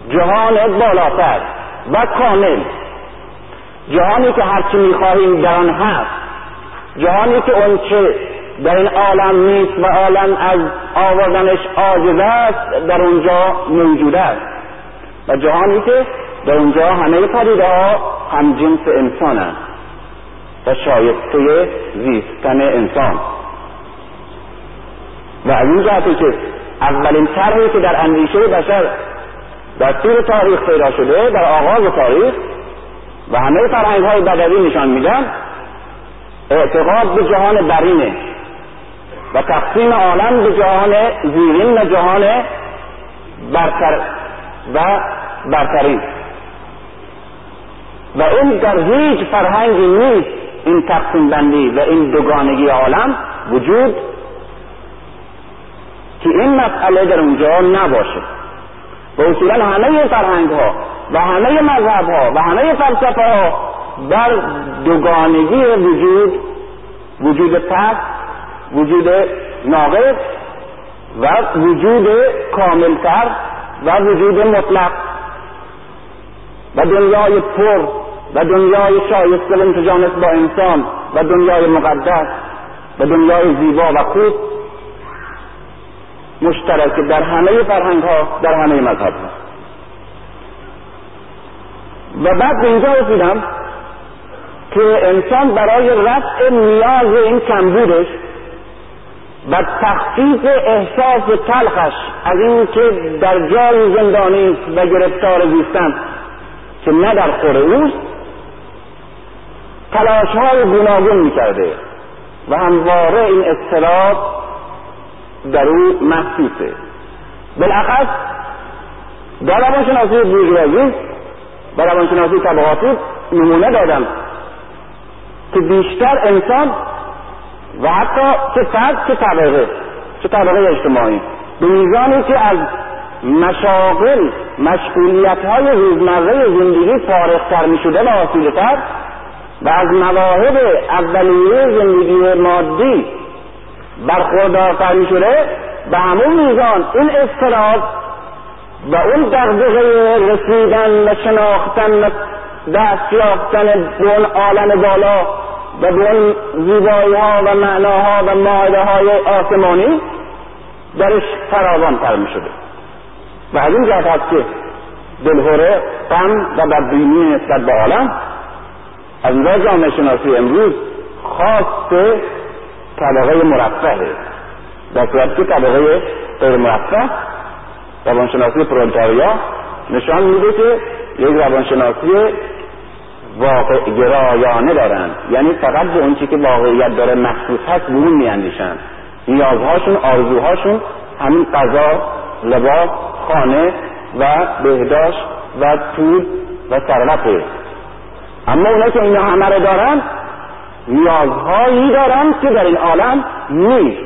جهان بالاتر و کامل، جهانی که هرچی میخواهیم در آن هست، جهانی که اون چه در این عالم نیست و عالم از آوردنش عاجز است در اونجا موجود است و جهانی که در اونجا همه پدیده ها هم جنس انسان است و شایسته زیستن انسان. و از این جهتی که اولین طرحی که در اندیشه بشر در طول تاریخ پیدا شده، در آغاز تاریخ و همه فرهنگ های بدوی نشان میدن اعتقاد به جهان برینه و تقسیم عالم به جهان زیرین و جهان برتر و برترین، و این در هیچ فرهنگی نیست. این تقسیم بندی و این دوگانگی عالم وجود که این مسئله در اونجا نباشه. و اصولا همه فرهنگ ها و همه مذهب ها و همه فلسفه ها بر دوگانگی وجود پس، وجود ناقص و وجود کاملتر و وجود مطلق و دنیای پر و دنیای شایسته و متجانس با انسان و دنیای مقدس و دنیای زیبا و خوب مشترک در همه فرهنگ ها، در همه مذهب ها. و بعد اینجا رسیدم که انسان برای رفع نیاز این کمبودش و تخفیف احساس تلخش از این که در جای زندانی و گرفتار زیستن که نه در خور اوست، تلاش های گوناگون میکرده و همواره این اضطراب در او محسوسه. بالاخص در روانشناسی بورژوازی و روانشناسی طبقاتی نمونه دادم که بیشتر انسان و حتی چه فرد چه طبقه اجتماعی به میزانی که از مشاغل مشغولیت‌های روزمره زندگی فارغ‌تر می‌شده و حاصل‌تر و از مواهب اولیه زندگی مادی برخوردارتر می‌شده، به همون میزان این اضطراب و اون دغدغه رسیدن و شناختن و دست یافتن به اون عالم بالا و به اون زیبایی‌ها و معناها و ماهده‌های آسمانی درش فراوان‌تر می‌شده. و از این جهت هست که دلهوره، غم و بدبینی نسبت به عالم از نظر جامعه شناسی امروز خاص طبقه مرفهه، در صورت که طبقه غیر مرفه روانشناسی پرولتاریا نشان میده که یک روانشناسی واقع گرایانه دارن، یعنی فقط به اون چیزی که واقعیت داره مخصوص هست برون میاندیشن. نیازهاشون، آرزوهاشون همین غذا، لباس، خانه و بهداشت و پول و ثروته. اما اونا که اینا همه رو دارن، نیازهایی دارن که در این عالم نیست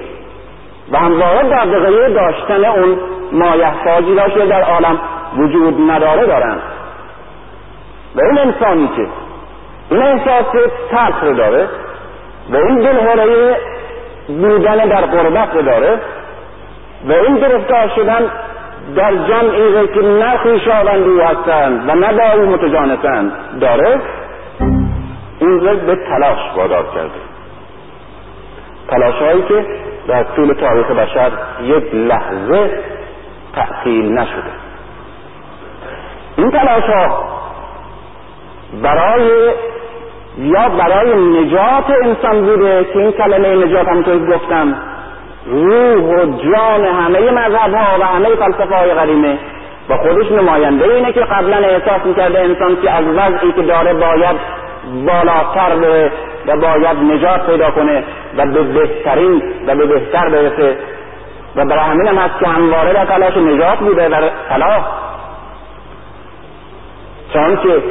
و همواره دغدغه داشتن اون مایحتاجی را که در عالم وجود نداره دارن. و این انسانی که این احساس تلخ رو داره و این دلهره بودن در غربت رو داره و این گرفتار شدن در جمعی که نه خویشاوند او هستند و نه با او متجانسند داره، این را به تلاش وادار کرده. تلاش هایی که در طول تاریخ بشر یک لحظه تعطیل نشده. این تلاش ها برای نجات انسان بوده که این کلمه نجات همونطور گفتم روح و جان همه مذهبها و همه فلسفه های قدیمه و خودش نماینده اینه که قبلا احساس میکرده انسان که از وضعی که داره باید بالاتر بره و باید نجات پیدا کنه و به بهترین و به بهتر برسه، و برای همین هم هست که همواره در تلاش نجات بوده. در تلاش چون که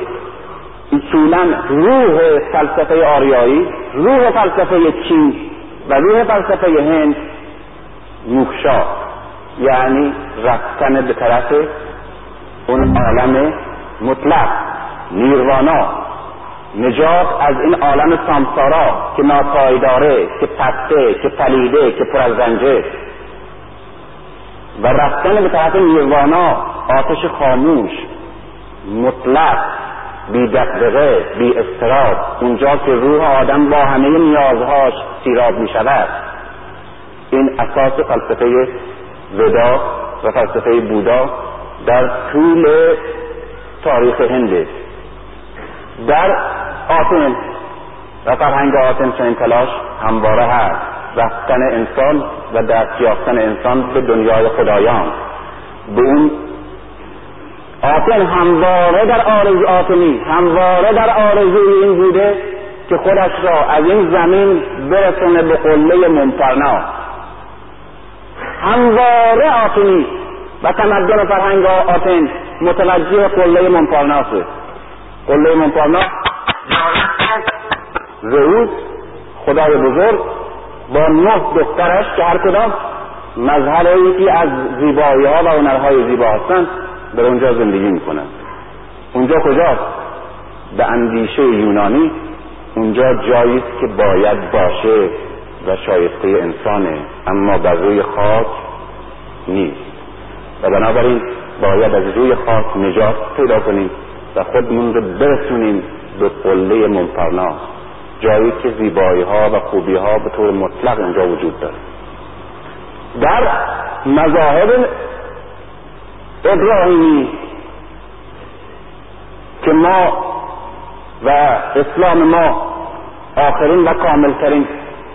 اصولا روح فلسفه آریایی، روح فلسفه چین و روح فلسفه هند موخشا، یعنی رفتن به طرف اون عالم مطلق، نیروانا، نجات از این عالم سامسارا که ناپایداره، که پسته، که پلیده، که پر از رنجه، و رفتن به طرف نیروانا، آتش خاموش، مطلق، بی دغدغه، بی اضطراب، اونجا که روح آدم با همه نیازهاش سیراب می شود. این اساس فلسفه ودا و فلسفه بودا در طول تاریخ هنده. در آتن و فرهنگ آتن چنین تلاش همواره هست، رفتن انسان و دست یافتن انسان به دنیای خدایان، به اون آتن همواره در آرزو آتنی همواره در آرزوی این بوده که خودش را از این زمین برسونه به قله ممپرنا. همواره آتنی و تمدن فرهنگ آتن متوجه قله ممپرنا است. قله ممپرنا زئوس خدای بزرگ با 9 دخترش که هر کدام مظهر یکی از زیبایی ها و هنرهای زیبا هستند در اونجا زندگی میکنند. اونجا کجاست؟ به اندیشه یونانی اونجا جایی است که باید باشه و شایسته انسانه، اما بر روی خاک نیست و بنابراین باید از روی خاک نجات پیدا کنیم و خودمون رو برسونیم به قله ممپرنا، جایی که زیبایی ها و خوبی ها به طور مطلق اونجا وجود داره. در مذاهب ابراهیمی که ما و اسلام ما آخرین و کاملترین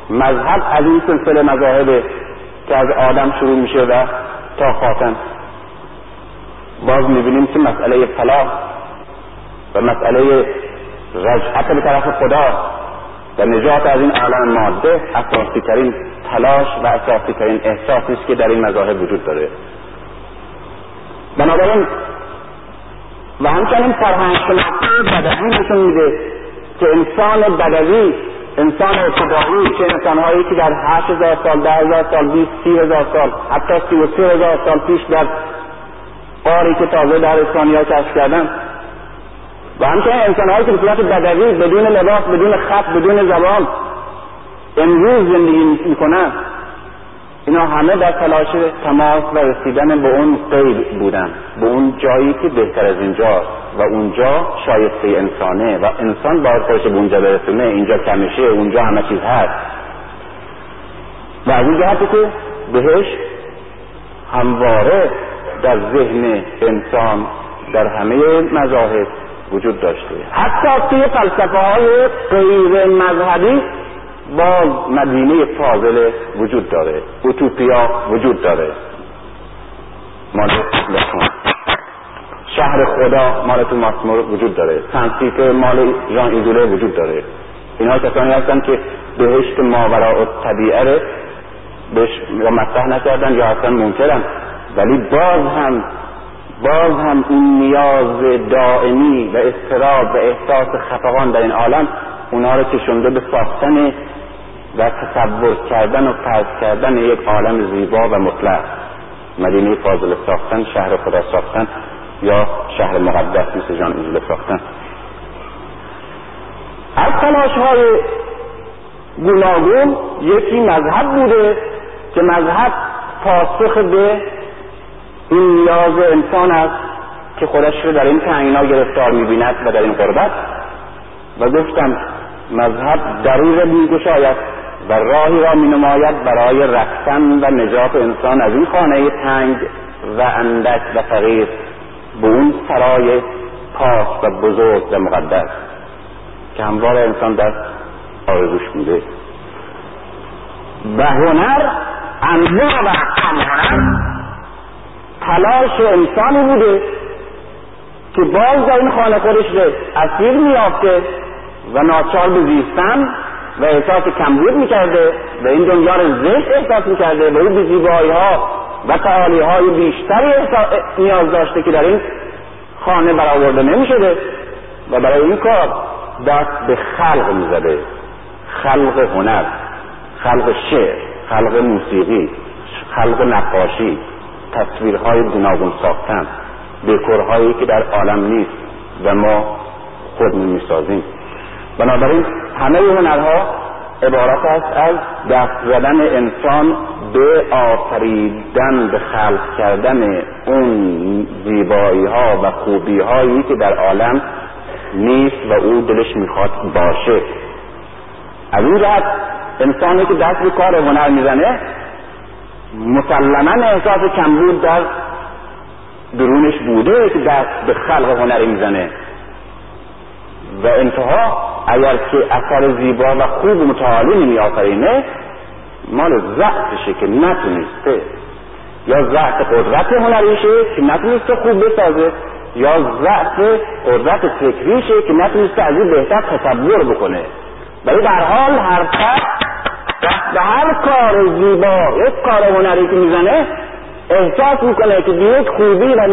مذهب از این سلسله مذاهب که از آدم شروع میشه و تا خاتم، باز میبینیم که مسئله طلاق و مسئله رجعت به طرف خدا و نجات از این عالم ماده اساسی ترین تلاش و اساسی ترین احساسی است که در این مذاهب وجود داره. بنابراین و همچنین فرهنگ شناسی بدوی نشون میده که انسان بدوی، انسان ابتدایی، چه انسانهایی که در 8000 سال، 10000 سال، 20000 سال، حتی 33000 سال پیش در قاری که تازه در اسپانیا کشف کردن، و همچنین انسانهایی که به صورت بدوی بدون لباس، بدون خط، بدون زبان امروز زندگی میکنن، اینا همه در تلاش تماس و رسیدن به اون قید بودن، به اون جایی که بهتر از اینجاست و اونجا شایسته انسانه و انسان باید خودش به اونجا برسونه. اینجا کمشه، اونجا همه چیز هست و از این جهت که بهش همواره در ذهن انسان در همه مذاهب وجود داشته. حتی توی فلسفه های غیر مذهبی باز مدینه فاضله وجود داره، اوتوپیا وجود داره، شهر خدا مال توماسمور وجود داره، سنسیته مال ژان ایدوله وجود داره. اینها کسانی هستن که بهشت ماوراء الطبیعه رو بهش مطرح نکردن یا اصلا منکرن، ولی باز هم این نیاز دائمی و اضطراب و احساس خفقان در این عالم اونا رو کشونده به ساختن و تصور کردن و فرض کردن یک عالم زیبا و مطلق. مدینه فاضله ساختن، شهر خدا ساختن یا شهر مقدس مثل جان ایدوله ساختن. از تلاش های گوناگون یکی مذهب بوده که مذهب پاسخ به این نیاز انسان است که خودش رو در این تنگی‌ها گرفتار می‌بیند و در این غربت، و گفتم مذهب دریغ می‌گشاید و راهی را می‌نماید برای رفتن و نجات انسان از این خانه تنگ و اندک و فقیر به اون سرای پاک و بزرگ و مقدس که همواره انسان در آرزوش بوده. و هنر، انواع و اقسام هنر تلاش انسانی بوده که باز در این خانه خودش رو اسیر می‌یافته و ناچار به زیستن و احساس کمبود می‌کرده و این دنیا رو زشت احساس می‌کرده و او به زیبایی‌ها و تعالی‌های بیشتری نیاز داشته که در این خانه برآورده نمی‌شده و برای این کار دست به خلق می‌زده. خلق هنر، خلق شعر، خلق موسیقی، خلق نقاشی، تصویرهای گوناگون ساختن، دکورهایی که در عالم نیست و ما خودمون میسازیم. بنابراین همه هنرها عبارت است از دست زدن انسان به آفریدن، به خلق کردن اون زیبایی‌ها و خوبی‌هایی که در عالم نیست و او دلش میخواد باشه. از این جهت انسانی که دست به کار هنر میزنه مسلماً احساس کمبود در درونش بوده که دست به خلق هنری میزنه و انتها اگر که اثر زیبا و خوب متعالی نمیآفرینه مال ضعفشه که نتونسته، یا ضعف قدرت هنریشه که نتونسته خوب بسازه، یا ضعف قدرت فکریشه که نتونسته از این بهتر تصور بکنه. ولی در حال هر کس به هر کار زیبا، یک کار هنری که میزنه احساس میکنه که یک خوبی و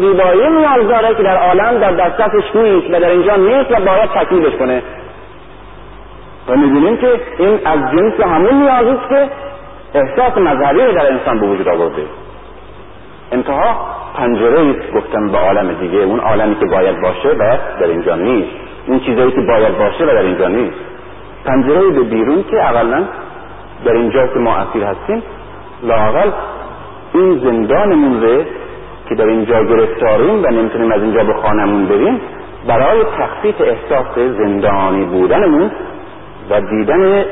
زیبایی نیاز داره که در عالم در دسترسش نیست و در اینجا نیست و باید تکمیلش کنه. و میبینیم که این از جنس همون نیازیست که احساس مذهبی رو در انسان به وجود آورده. انتها پنجره‌ای گفتم به عالم دیگه، اون عالمی که باید باشه و در اینجا نیست، اون چیزایی که باید باشه و در اینجا نیست. پنجره‌ای به بیرون که اقلا در اینجا که ما اسیر هستیم، لااقل این زندانمون رو که در اینجا گرفتاریم و نمیتونیم از اینجا به خانمون بریم، برای تخفیف احساس زندانی بودنمون و دیدن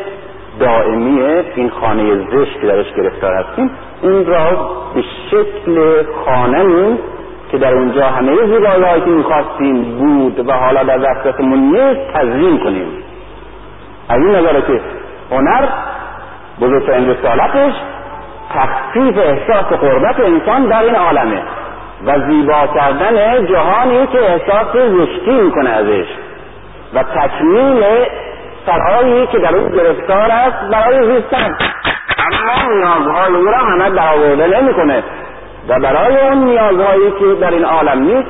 دائمی این خانه زشت که درش گرفتار هستیم، این را به شکل خانمی که در اونجا همه زیبایی‌هایی که می‌خواستیم بود و حالا در دسترسمون نیست تزیین کنیم. از این نظره که هنر بزرگترین رسالتش تخفیف احساس غربت انسان در این عالمه و زیبا کردن جهانی که احساس زشتی میکنه ازش و تکمیل سرایی که در اون گرفتار است برای زیستن، اما نیازهای او را همه در آورده نمیکنه و برای اون نیازهایی که در این عالم نیست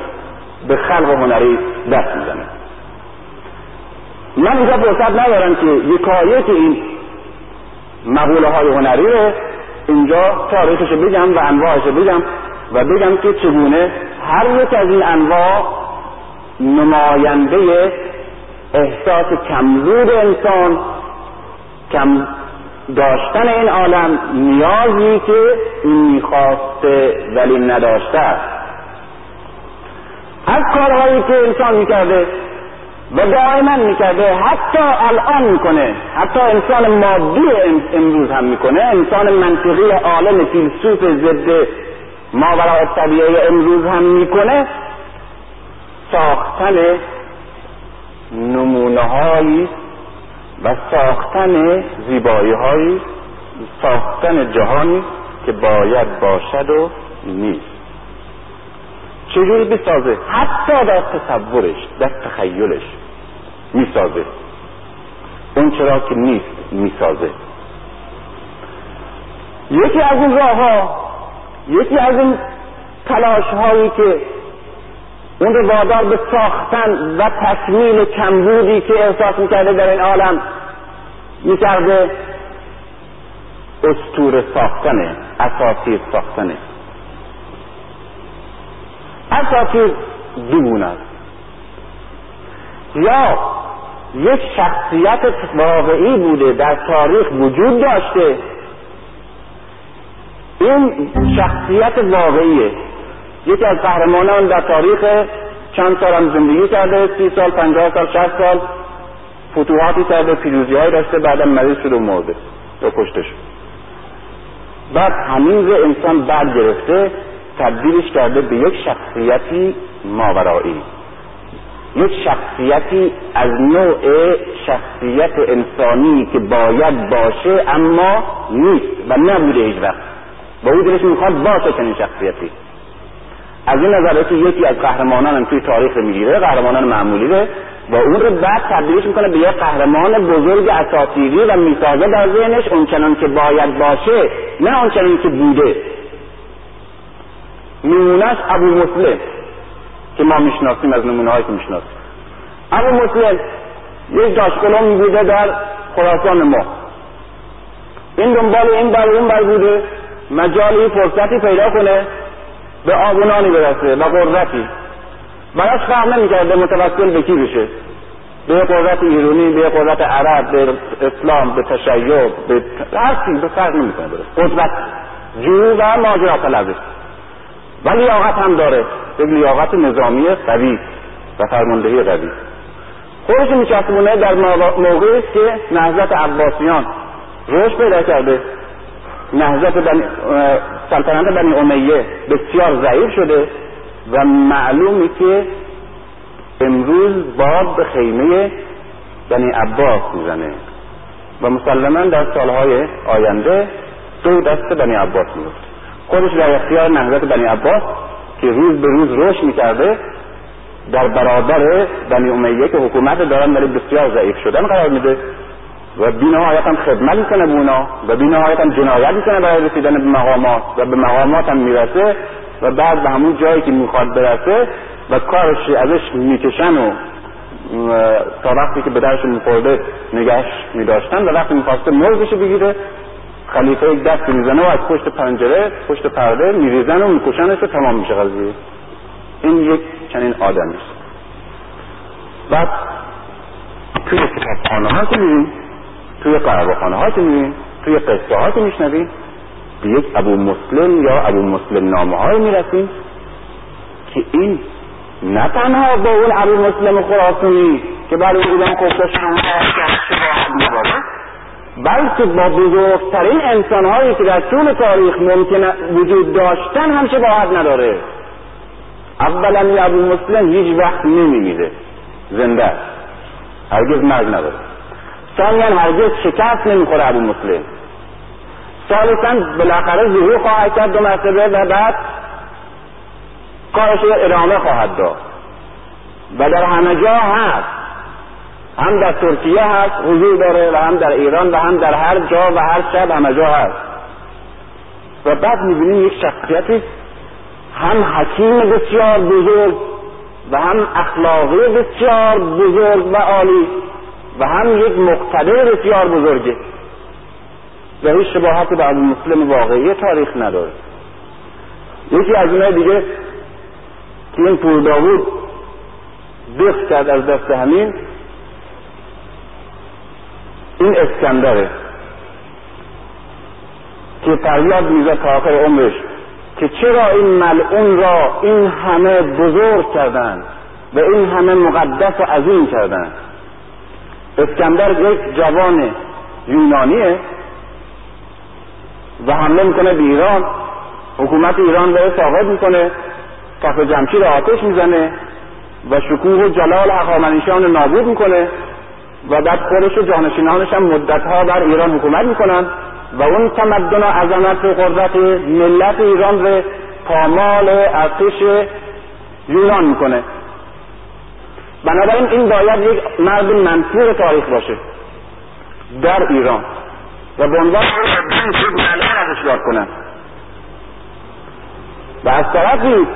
به خلق هنری دست میزنه. من اینجا فرصت ندارم که یکایک این مقوله های هنری رو اینجا تاریخش بگم و انواعش بگم و بگم که چگونه هر یک از این انواع نماینده احساس کمزود انسان، کم داشتن این عالم، نیازی که این میخواسته ولی نداشته است. از کارهایی که انسان میکرده و دائما میکرده، حتی الان میکنه، حتی انسان مادی امروز هم میکنه، انسان منطقی عالم فیلسوف ضد ماوراء الطبیعه امروز هم میکنه، ساختن نمونه هایی و ساختن زیبایی هایی، ساختن جهانی که باید باشد و نیست. چجوری بسازه؟ حتی در تصورش، در تخیلش میسازه. اون چرا که نیست میسازه. یکی از این راه ها، یکی از این تلاش هایی که اون رو وادار به ساختن و تکمیل کمبودی که احساس میکرده در این عالم میکرده، اسطوره ساختنه، اساطیر ساختنه. اساطیر دوگونه است، یا یک شخصیت واقعی بوده در تاریخ وجود داشته، این شخصیت واقعیه، یکی از قهرمانان در تاریخ چند سال هم زندگی کرده، 30 سال، 50 سال، 60 سال، فتوحاتی کرده، پیروزی هایی داشته، بعدم مریض شد و مرده یا کشته شد. بعد همین رو انسان بعد گرفته، تبدیلش کرده به یک شخصیتی ماورایی، یک شخصیتی از نوع شخصیت انسانی که باید باشه اما نیست و نبوده هیچ وقت و او دلش میخواد باشه چنین شخصیتی. از این نظره که یکی از قهرمانان هم توی تاریخ میگیره، قهرمانان معمولی ره و اون رو بعد تبدیلش میکنه به یک قهرمان بزرگ اساطیری و میسازه در ذهنش اونچنان که باید باشه، نه اونچنان که بوده. نمونهش ابو مسلم که ما میشناسیم، از نمونه هایی که میشناسیم. ابو مسلم یک داشقلم بوده در خراسان ما، این دنبال این بر اون بر بوده، مجالی فرصتی پیدا کنه به آبونانی برسه و قدرتی، براش فهم نمیکرده متوسل به کی بشه، به قدرت ایرانی، به قدرت عرب، به اسلام، به تشیع، به هر چیز، به فرق نمیکنه، برسه قدرت جو و ماجرا طلبه و لیاقت هم داره، یک لیاقت نظامی قوی و فرماندهی قوی. خودش میچسبونه در موقعی است که نهضت عباسیان رشد پیدا کرده، نهضت سلطنت بنی امیه بسیار ضعیف شده و معلومه که امروز باد به خیمه بنی عباس میزنه و مسلماً در سالهای آینده دو دست بنی عباس میفته. خودش در اختیار نهضت بنی عباس که روز به روز رشد میکرده در برابر بنی امیه که حکومت دارن ولی بسیار ضعیف شدن قرار میده و بی‌نهایت هم خدمت میکنه به اونا و بی‌نهایت هم جنایت میکنه برای رسیدن به مقامات و به مقامات هم میرسه و بعد به همون جایی که میخواد برسه و کارش ازش میکشن و تا وقتی که به درش میخورده نگهش میداشتن و وقتی میخواسته مرگش بگیره خلیفه یک دست میزنه و از پشت پنجره پشت پرده میریزن و میکشنش و تمام میشه قضیه. این یک چنین آدمی است. بعد توی کتابخانه ها که میریم، توی قهوه‌خانه ها که میریم، توی قصه ها که میشنویم، به یک ابو مسلم یا ابو مسلم نامه های میرسیم که این نه تنها با اون ابو مسلم خراسانی که برای ایران کفتش همه شخص باید نباید، بلکه با بزرگترین انسان هایی که در طول تاریخ ممکنه وجود داشتن هم شباهت نداره. اولا یا ابو مسلم هیچ وقت نمیمیره، زنده است، هرگز مرگ نداره. ثانیا هرگز شکست نمیخوره ابو مسلم. ثالثا بالاخره ظهور خواهد کرد دو مرتبه و بعد کارش ادامه خواهد داد و در همه جا هست، هم در ترکیه هست حضور داره و هم در ایران و هم در هر جا و هر شب همه جا هست. و بعد میبینیم یک شخصیتی هم حکیم بسیار بزرگ و هم اخلاقی بسیار بزرگ و عالی و هم یک مقتدر بسیار بزرگه و هیچ شباهتی به مسلم واقعی تاریخ نداره. یکی از اونهای دیگه که این پور داوود دفت کرد از دست همین، این اسکندره که فریاد میزد تا آخر عمرش که چرا این ملعون را این همه بزرگ کردند و این همه مقدس و عظیم کردند. اسکندر یک جوان یونانیه و حمله میکنه به ایران، حکومت ایران را ساقط میکنه، تخت جمشید را آتش میزنه و شکوه و جلال هخامنشیان را نابود میکنه و بعد خودش و جانشینانش هم مدتها بر ایران حکومت میکنن و اون تمدن و عظمت و قدرت ملت ایران رو پامال آتش یونان میکنه. بنابراین این باید یک مرد منصور تاریخ باشه در ایران و به عنوان ازش یاد کنن و از طرفی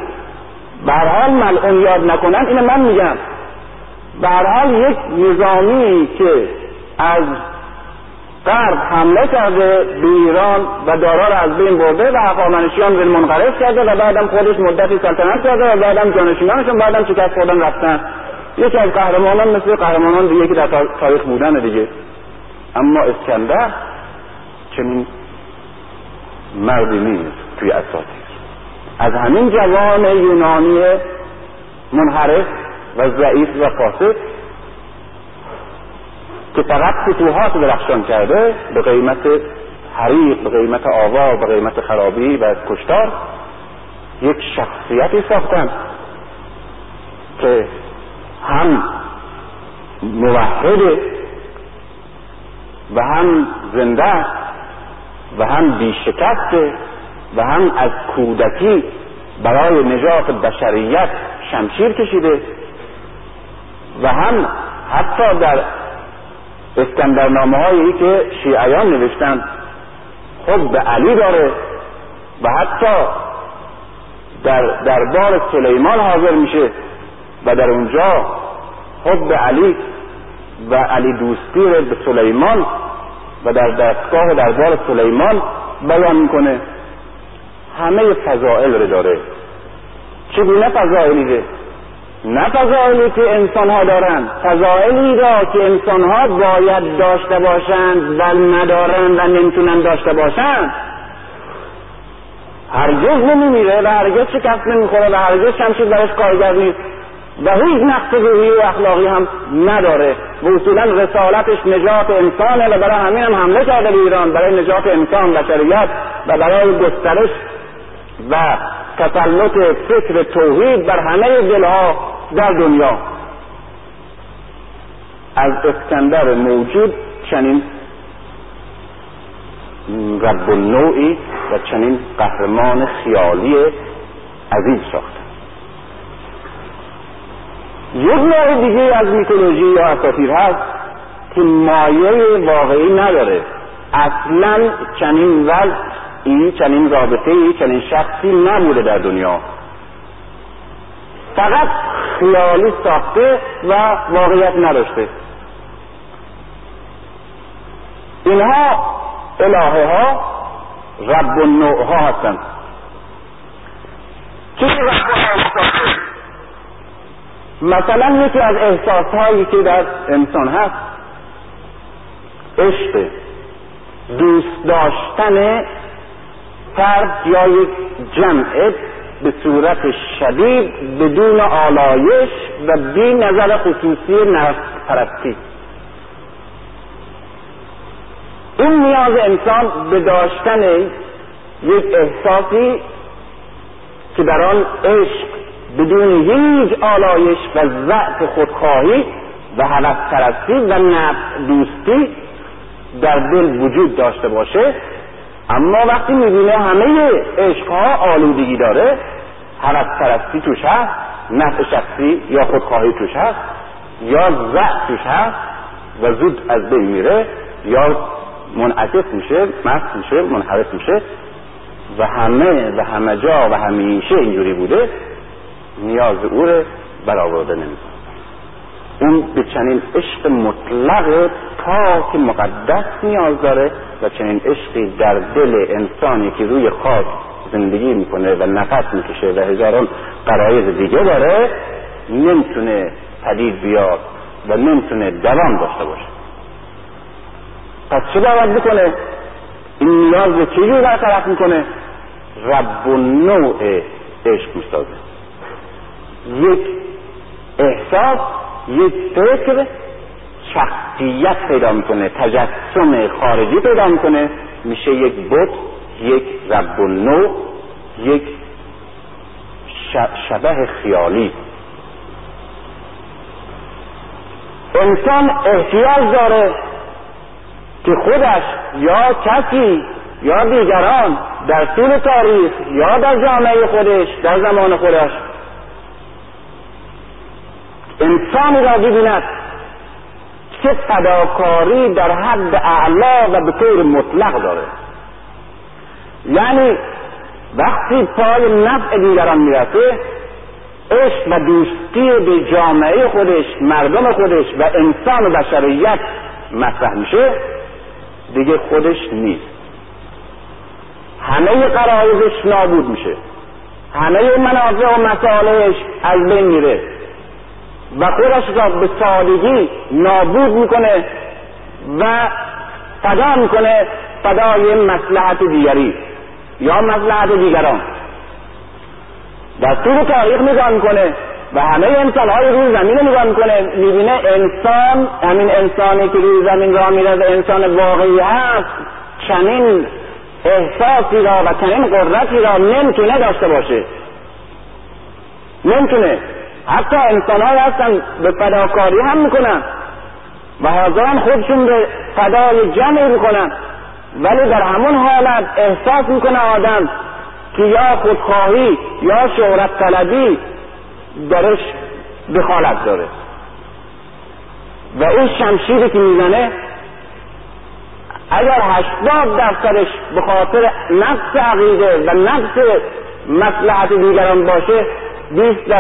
به هر حال ملعون یاد نکنن. اینو من میگم، به هر حال یک نظامی که از غرب حمله کرده به ایران و دارا را از بین برده و هخامنشیان را منقرض کرده و بعدم خودش مدتی سلطنت کرده و بعدم جانشینانشون بعدم شکست خوردن رفتن، یکی از قهرمانان مثل قهرمانان دیگه که در تاریخ بودن دیگه. اما اسکندر چنین مردی نیست توی اساطیر، از همین جوان یونانی منحرف و ضعیف و فاسد که فقط فتوحات درخشان کرده به قیمت حریق، به قیمت آوار، به قیمت خرابی و از کشتار یک شخصیتی ساختن که هم موحده و هم زنده و هم بیشکسته و هم از کودکی برای نجات بشریت شمشیر کشیده و هم حتی در اسکندرنامه هایی که شیعیان نوشتن خود به علی داره و حتی در دربار سلیمان حاضر میشه و در اونجا خود به علی و علی دوستی رو به سلیمان و در دستگاه دربار سلیمان بیان میکنه. همه فضائل رو داره. چگونه فضائلیه؟ نه فضائلی که انسان ها دارن، فضائلی را که انسان ها باید داشته باشند و ندارن و نمیتونن داشته باشند. هرگز نمیمیره و هرگز شکست نمیخوره و هرگز شمشیر براش کارگر نیست و هیچ نقص روحی و اخلاقی هم نداره و اصولا رسالتش نجات انسانه و برای همین هم حمله کرده به ایران، برای نجات انسان و بشریت و برای گسترش و تسلط فکر توحید بر همه دلها در دنیا. از اسکندر موجود چنین رب النوعی و چنین قهرمان خیالی عزیز ساخته. یک نوع دیگه از میتولوژی یا اساطیر هست که مایه واقعی نداره، اصلا چنین وضعی، چنین رابطه‌ای، چنین شخصی نبوده در دنیا، فقط خیالی ساخته و واقعیت نداشته. اینها الهه ها رب النوع ها هستند. چه رب النوع؟ مثلا یکی از احساس هایی که در انسان هست عشق، دوست داشتن فرد یا یک جمعه به صورت شدید بدون آلایش و بی نظر خصوصی نفس پرستی. این نیاز انسان به داشتن یک احساسی که در آن عشق بدون هیچ آلایش و ضعف خودخواهی و هوس پرستی و نفس دوستی در دل وجود داشته باشه، اما وقتی میبینه همه عشقها آلودگی داره، هوس پرستی توش هست، نفس شخصی یا خودخواهی توش هست، یا ضعف توش هست و زود از بین میره، یا منعکس میشه، مست میشه، منحرف میشه و همه جا و همیشه اینجوری بوده، نیاز او را برآورده نمیکنه. اون به چنین عشق مطلق پاک مقدس نیاز داره و چنین عشقی در دل انسانی که روی خاک زندگی میکنه و نفس میکشه و هزاران غرایز دیگه داره نمیتونه پدید بیاد و نمیتونه دوام داشته باشه. پس چه باید بکنه؟ این نیاز به چیزی برطرف میکنه؟ رب النوع عشق میسازه. یک احساس، یک فکر شخصیت پیدا میکنه، تجسم خارجی پیدا میکنه، میشه یک بت، یک رب النوع، یک شبه خیالی. انسان احتیاج داره که خودش یا کسی یا دیگران در طول تاریخ یا در جامعه خودش، در زمان خودش، انسان را ببیند که فداکاری در حد اعلا و به طور مطلق داره. یعنی وقتی پای نفع دیگران میرسه، عشق و دوستی به جامعه خودش، مردم خودش و انسان و بشریت مطرح میشه، دیگه خودش نیست، همه غرایزش نابود میشه، همه منافع و مصالحش از بین میره و خودش را به سادگی نابود میکنه و فدا میکنه فدای مصلحت دیگری یا مصلحت دیگران. در طول تاریخ نگاه میکنه و همه انسانهای روی زمین رو نگاه میکنه، میبینه انسان، همین انسانی که روی زمین راه میره و انسان واقعی هست، چنین احساسی را و چنین قدرتی را نمیتونه داشته باشه، نمیتونه. حتی انسانهای هستن به فداکاری هم میکنن و حاضرن خودشون به فدای جمعی میکنن، ولی در همون حالت احساس میکنه آدم که یا خودخواهی یا شهرت طلبی درش دخالت داره و این شمشیری که میزنه اگر 80% به خاطر نفس عقیده و نفس مصلحت دیگران باشه، 20%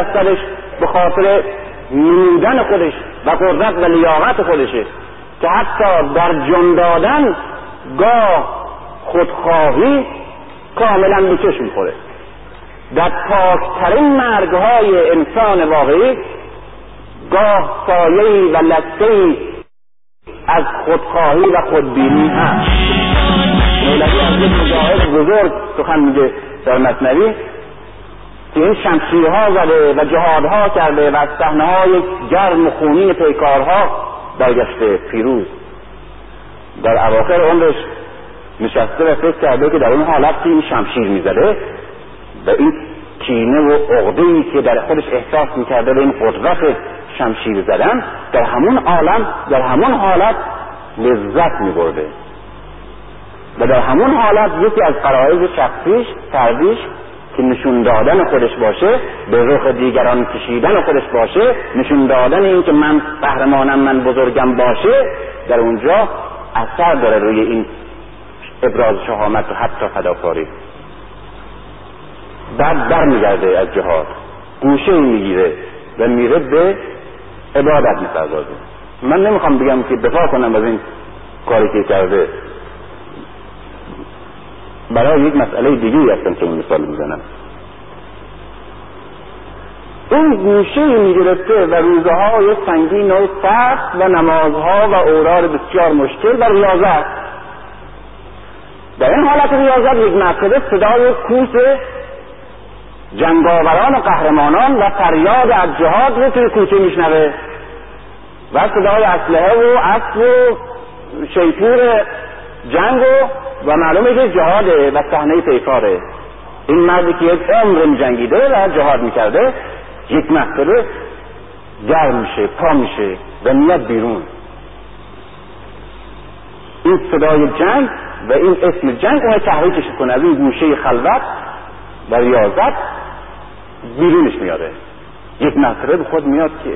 به خاطر نمودن خودش و قدرت و لیاقت خودشه که حتی در جان دادن گاه خودخواهی کاملا به چشم میخوره. در پاکترین مرگهای انسان واقعی گاه سایه‌ای و لثه‌ای از خودخواهی و خودبینی هست. مولوی از یک مجاهد بزرگ سخن میگه در مثنوی که این شمشیرها زده و جهادها کرده و از صحنه‌های گرم و خونین پیکارها برگشته پیروز، در اواخر عمرش نشسته و فکر کرده که در اون حالت که این شمشیر میزده و این کینه و عقده‌ای که در خودش احساس میکرده به این قدرت شمشیر زدن، در همون عالم، در همون حالت لذت میبرده و در همون حالت یکی از غرایز شخصیش، فردیش که نشون دادن خودش باشه، به رخ دیگران کشیدن خودش باشه، نشون دادن این که من قهرمانم، من بزرگم باشه، در اونجا اثر داره روی این ابراز شهامت و حتی فداکاری. بعد برمیگرده از جهاد، گوشه میگیره و میره به عبادت می‌پردازه. من نمیخوام بگم که دفاع کنم از این کاری که کرده، برای یک مسئله دیگه هستم که اون مثال میزنم. این گوشه میگرفته و روزهای سنگین و سخت و نمازها و اورار بسیار مشکل و ریاضت. در این حالت ریاضت یک مرتبه صدای کوس جنگاوران و قهرمانان و فریاد از جهاد رو توی کوچه میشنوه و صدای اسلحه و اسب و شیپور جنگ و معلومه که جهاده و صحنه پیکاره. این مردی که یک عمر می‌جنگیده و جهاد میکرده یک مرتبه گرم میشه، پا میشه و میاد بیرون. این صدای جنگ و این اسم جنگ اون تحریکش کنه از این گوشه خلوت و ریاضت، بیرونش میاده. یک مرتبه به خود میاد که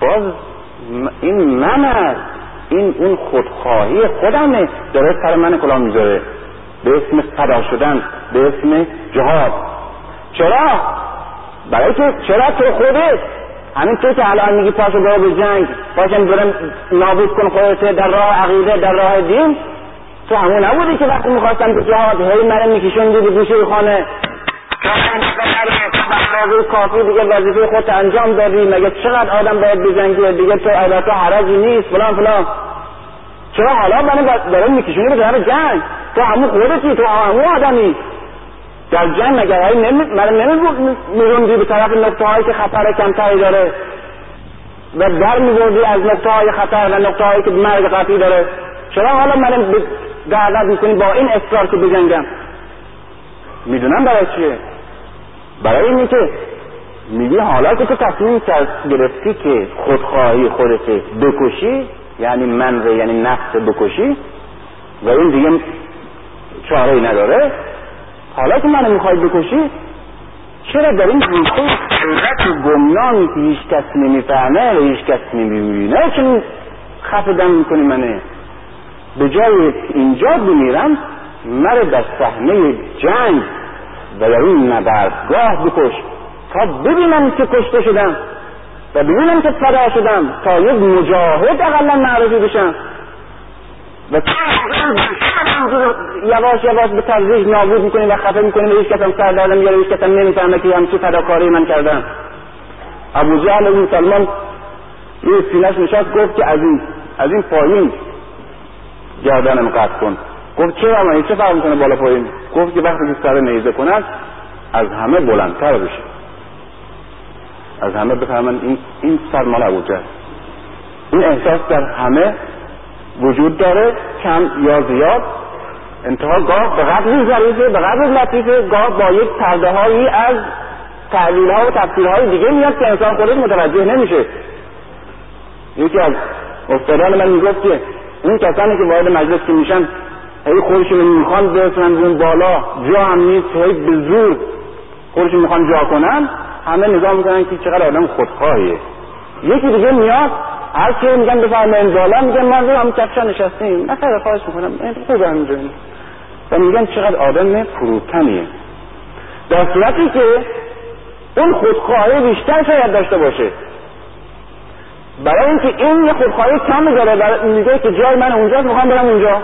باز این من است، این اون خودخواهی خودمه داره سر من کلاه میذاره، به اسم فدا شدن، به اسم جهاد. چرا؟ برای که چرا تو خودت همین تو که الان میگی پاشو برو به جنگ، پاشم برم نابود کن خودت در راه عقیده، در راه دین، تو همون نبودی که وقتی میخواستم به جهاد هی من میکشوندی به گوشه خانه، مگر کافی دیگه وظیفه خودت انجام دادی، مگر چقدر آدم باید بجنگه، دیگه تو عادت حراجی نیست فلان فلان. چرا حالا من دارم میکشونی به طرف جنگ؟ تو همون خودتی، تو همون آدمی در جنگ. مگر هایی من نمیروندی به طرف نقطه هایی که خطر کمتری داره و در میبردی از نقطه های خطر و نقطه هایی که مرگ قطعی داره؟ چرا حالا من دعوت میکنی با این اصرار که بجنگم؟ میدونم برای چیه. برای اینی که میگی حالا که تو تصمیم گرفتی که خودخواهی خودت بکشی، یعنی من رو، یعنی نفس بکشی و این دیگه چاره ای نداره، حالا که منو میخوای بکشی، چرا در این روزهای حیرت و گمنامی که هیچ کس نمیفهمه و هیچ کس نمیبینه چون خفه‌دم میکنی منه؟ به جای اینجا بمیرم، مرا در صحنه جنگ و در این نبردگاه بکش تا ببینم که کشته شدم و ببینم که فدا شدم، تا یک مجاهد اقلا معرفی بشم و یواش یواش به تدریج نابود میکنیم و خفه میکنیم و هیچ کسم سر دردم یا هیچ کسم نمیفهمه که همچی فداکاری من کردم. ابوجهل ابن سلمان روی سینه‌اش نشست، گفت که از این پایین گردنم قطع کن. گفت چرا؟ من چه فرق میکنه بالا پایین؟ گفت که وقتی که سر نیزه کند از همه بلندتر بشه، از همه بفهمن این سر مال ابوجهل. این احساس در همه وجود داره، کم یا زیاد، انتها گاه به قدری ظریفه، به قدری لطیفه، گاه با یک پرده هایی از تعلیل ها و تفسیر های دیگه میاد که انسان خودش متوجه نمیشه. یکی از استادان من میگفت که اون کسانی که وارد مجلس که میشن هی خودشون میخوان برسن اون بالا، جا هم نیست، هی به زور خودشون میخوان جا کنن، همه نظام میکنن که چقدر آدم خودخواهیه. یکی دیگه میاد هر چی میگن بفرمایید بالا، میگن ما هم کفشا نشستیم، نه خیر خواهش میکنم این خودم اینجوری، و میگن چقدر آدم فروتنیه، در صورتی که اون خودخواهی بیشتر شاید داشته باشه. برای اینکه این خودخواهی کم داره، میگه که جای من اونجاست، میخوام برم اونجا،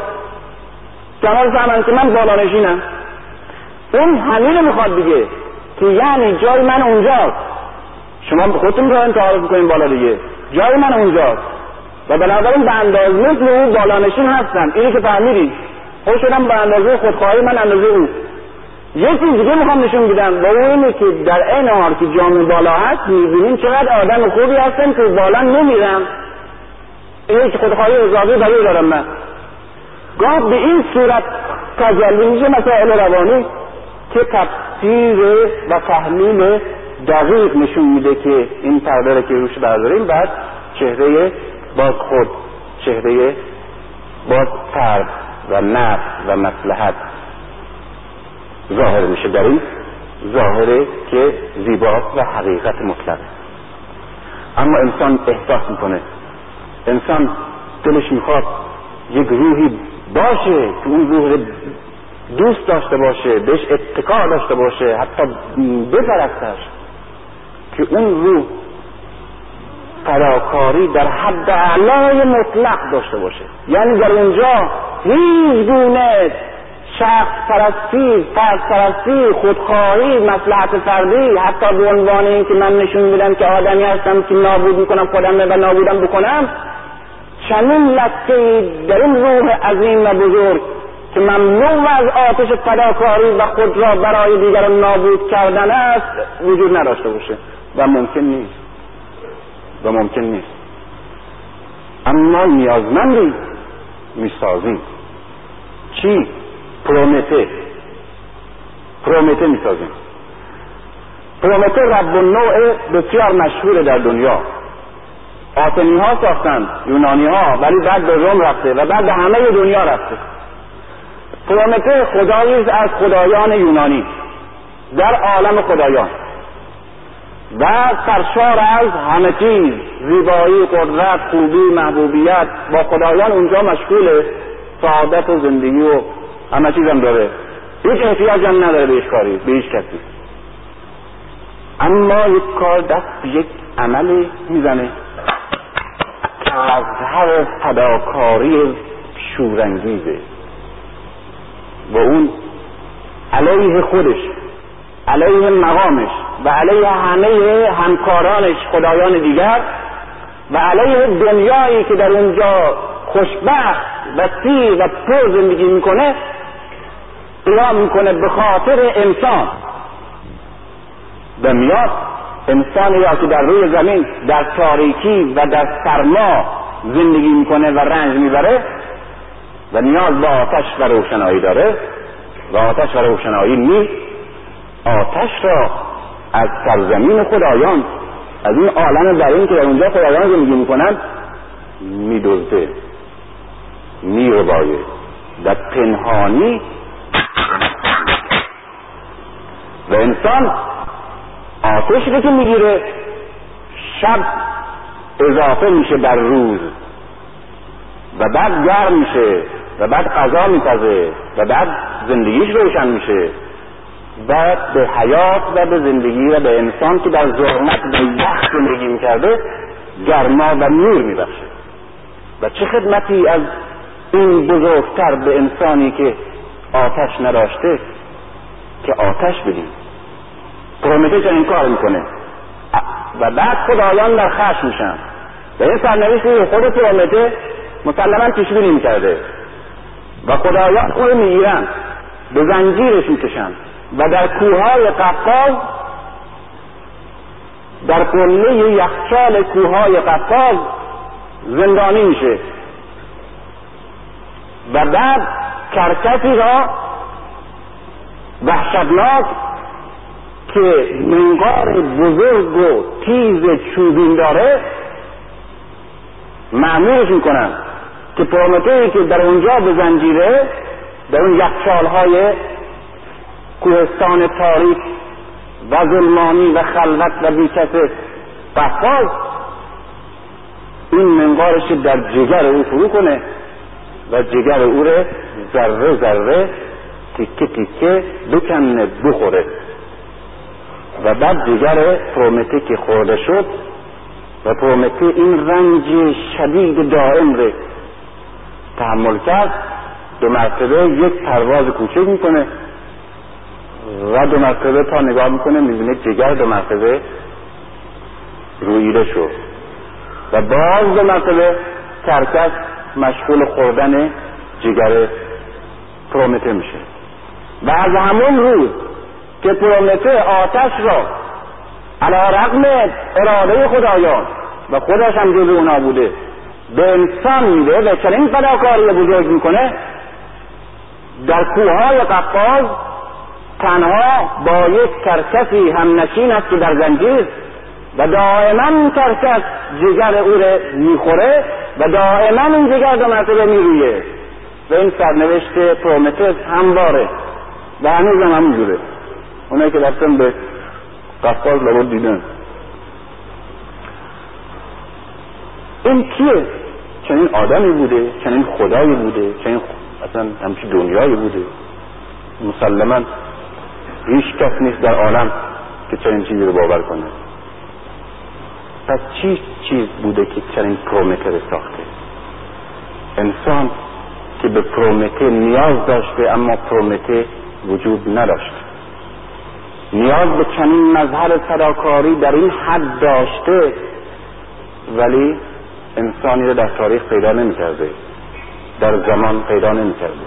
جناب زمان که من بالا نشینم. اون همینو میخواد دیگه که یعنی جای من اونجاست، شما خودتون رو انتخاب میکنین بالا دیگه، جای من اونجاست و بنابراین به اندازه مثل اون بالا نشین هستم. اینی که فهمیدی خود شدم به اندازه خودخواهی من اندازه اون. یه چیز دیگه میخوام نشون بدم و اونی که در این حال که جامعه بالا هست میبینین چقدر آدم خوبی هستم که بالا نمیرم، اینی که خودخواهی اضافی برای دارم من. گاه به این صورت تجلی میشه مسائل روانی که تفسیر و تحلیل دقیق نشون میده که این پرده که روش برداریم بعد چهره باز خود، چهره باز فرد و نفس و مصلحت ظاهر میشه در این ظاهره که زیباست و حقیقت مطلقه. اما انسان احساس میکنه، انسان دلش میخواد یک روحی باشه که اون روح دوست داشته باشه، بهش اتکا داشته باشه، حتی بپرستش، که اون روح فداکاری در حد اعلای مطلق داشته باشه. یعنی در اونجا هیچ گونه شخص پرستی، فرد پرستی، خودخواهی، مصلحت فردی، حتی به عنوان این که من نشون میدم که آدمی هستم که نابود میکنم خودم و نابودم بکنم، چنین لکه‌ای در این روح عظیم و بزرگ که ممنوع از آتش فداکاری و خود را برای دیگران نابود کردن است وجود نداشته باشه و ممکن نیست و ممکن نیست. اما نیازمندی میسازی. چی؟ پرومته میسازیم. پرومته رب النوع بسیار مشهور در دنیا. آتنی ها ساختند، یونانی ها، ولی بعد به روم رفته و بعد به همه دنیا رفته. پرومته خدایی از خدایان یونانی در عالم خدایان و سرشار از همه چیز، زیبایی، قدرت، خوبی، محبوبیت، با خدایان اونجا مشغول سعادت و زندگی و همه چیزم داره، هیچ احتیاج هم نداره به هیچ کاری، به هیچ کسی. اما یک کار دست یک عملی میزنه که از هر فداکاری شورانگیزه و اون علیه خودش، علیه مقامش و علیه همه همکارانش، خدایان دیگر، و علیه دنیایی که در اونجا خوشبخت و سیر و پر زندگی میکنه قیام میکنه به خاطر انسان. و میاد انسان یا که در روی زمین در تاریکی و در سرما زندگی میکنه و رنج میبره و نیاز به آتش و روشنایی داره و آتش و روشنایی نیست. آتش را از سرزمین خدایان، از این عالم درین که در اونجا خدایان زندگی میکنن، میدوزده، میربایه در پنهانی و انسان آتش رو که میگیره شب اضافه میشه بر روز و بعد گرم میشه و بعد غذا میپزه و بعد زندگیش روشن میشه، بعد به حیات و به زندگی و به انسان که در ظلمت و یخ زندگی میکرده گرما و نور میبخشه. و چه خدمتی از این بزرگتر به انسانی که آتش نداشته که آتش بدیم. پرومته چنین کار میکنه و بعد خدایان در خشم میشن و این سرنوشتی خود پرومته مسلما پیش بینی میکرده و خدایان اون رو میگیرن، به زنجیرش میکشن و در کوههای قفقاز، در قله یخچال کوههای قفقاز زندانی میشه و بعد کرکسی را وحشتناک که منقار بزرگ و تیز چوبین داره مأمورش میکنن که پرومته‌ای که در اونجا به زنجیره، در اون یخچالهای کوهستان تاریک و ظلمانی و خلوت و بیکس قفقاز، این منقارش در جگر او فرو کنه و جگر او رو ذره ذره، تیکه تیکه بکنه بخوره و بعد جگر پرومته که خورده شد و پرومته این رنج شدید دائم رو تحمل کرد، دو مرتبه یک پرواز کوچک میکنه و دو مرتبه تا نگاه میکنه میبینه جگر دو مرتبه رویده شد و باز دو مرتبه کرکس مشغول خوردن جگر پرومته میشه. و از همون روز که پرومته آتش را علی رغم اراده خدایان و خودش هم جزو اونا بوده به انسان میده و چنین فداکاری بزرگ میکنه، در کوههای قفقاز تنها با یک کرکسی هم نشین است که در زنجیر و دائما کرکس جگر او را میخوره و دائما این جگر دو مرتبه میرویه و این سرنوشت پرومته همواره و هنوز هم همونجوره اونایی که رفتن به قفقاز لابد دیدن. این کیه؟ چنین آدمی بوده، چنین خدایی بوده، چنین اصلا همچی دنیایی بوده. مسلما هیچ کس نیست در عالم که چنین چیزی رو باور کنه. پس چی چیز بوده که چنین پرومته رو ساخته؟ انسان که به پرومته نیاز داشته اما پرومته وجود نداشت، نیاز به چنین مظهر صداکاری در این حد داشته ولی انسانی رو در تاریخ پیدا نمی کرده، در زمان پیدا نمی کرده.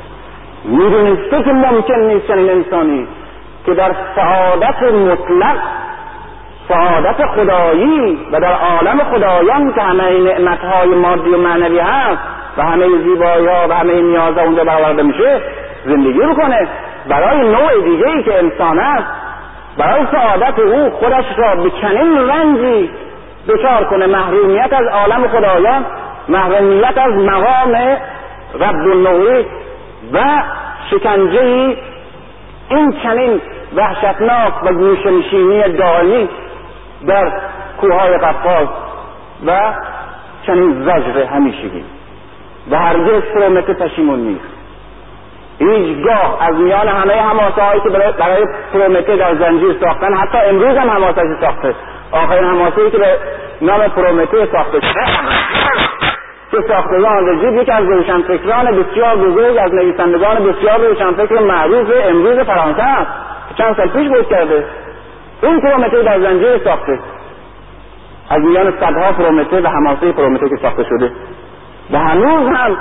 می دونسته که ممکن نیست چنین انسانی که در سعادت مطلق، سعادت خدایی و در عالم خدایان که همه نعمتهای مادی و معنوی هست و همه زیبایی ها و همه نیازها اونجا برآورده میشه زندگی بکنه. برای نوع دیگه‌ای که انسان است، برای سعادت او خودش را به چنین رنجی دچار کنه، محرومیت از عالم خدایان، محرومیت از مقام رب‌النوری و شکنجه‌ای این چنین وحشتناک و گوشه نشینی دائمی در کوههای قفقاز و چنین زجر همیشگی. و هرگز پرومته پشیمون نیست، هیچگاه از میان همه حماسه‌هایی که برای پرومته در زنجیر ساختن، حتی امروز هم حماسه‌ای ساخته، آخرین حماسه‌ای که به نام پرومته ساخته شده که ساختگان رجیب یک از روشنفکران بسیار بزرگ، از نویسندگان بسیار روشنفکر معروف امروز فرانسه است، چند سال پیش بود کرده. این پرومته در زنجیر ساخته از میان صدها پرومته و حماسه پرومته که ساخته شده و هنوز هم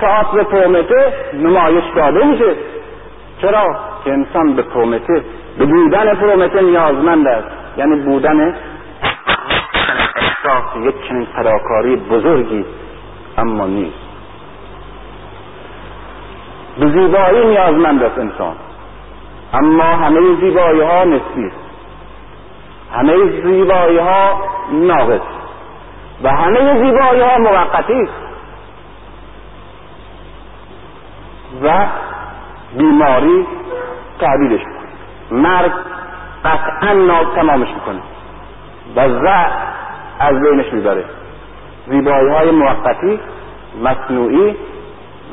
تئاتر پرومته نمایش داده میشه. چرا؟ که انسان به پرومته، به بودن پرومته نیازمند است، یعنی بودن احساس یک چنین فداکاری بزرگی اما نیست. به زیبایی نیازمند است انسان، اما همه زیبایی ها نسبی است، همه زیبایی ها ناقص و همه زیبایی ها موقتی است و بیماری تعبیرش میکنه، مرگ قطعا ناتمامش میکنه و زر از بینش میبره. زیبایی های موقتی، مصنوعی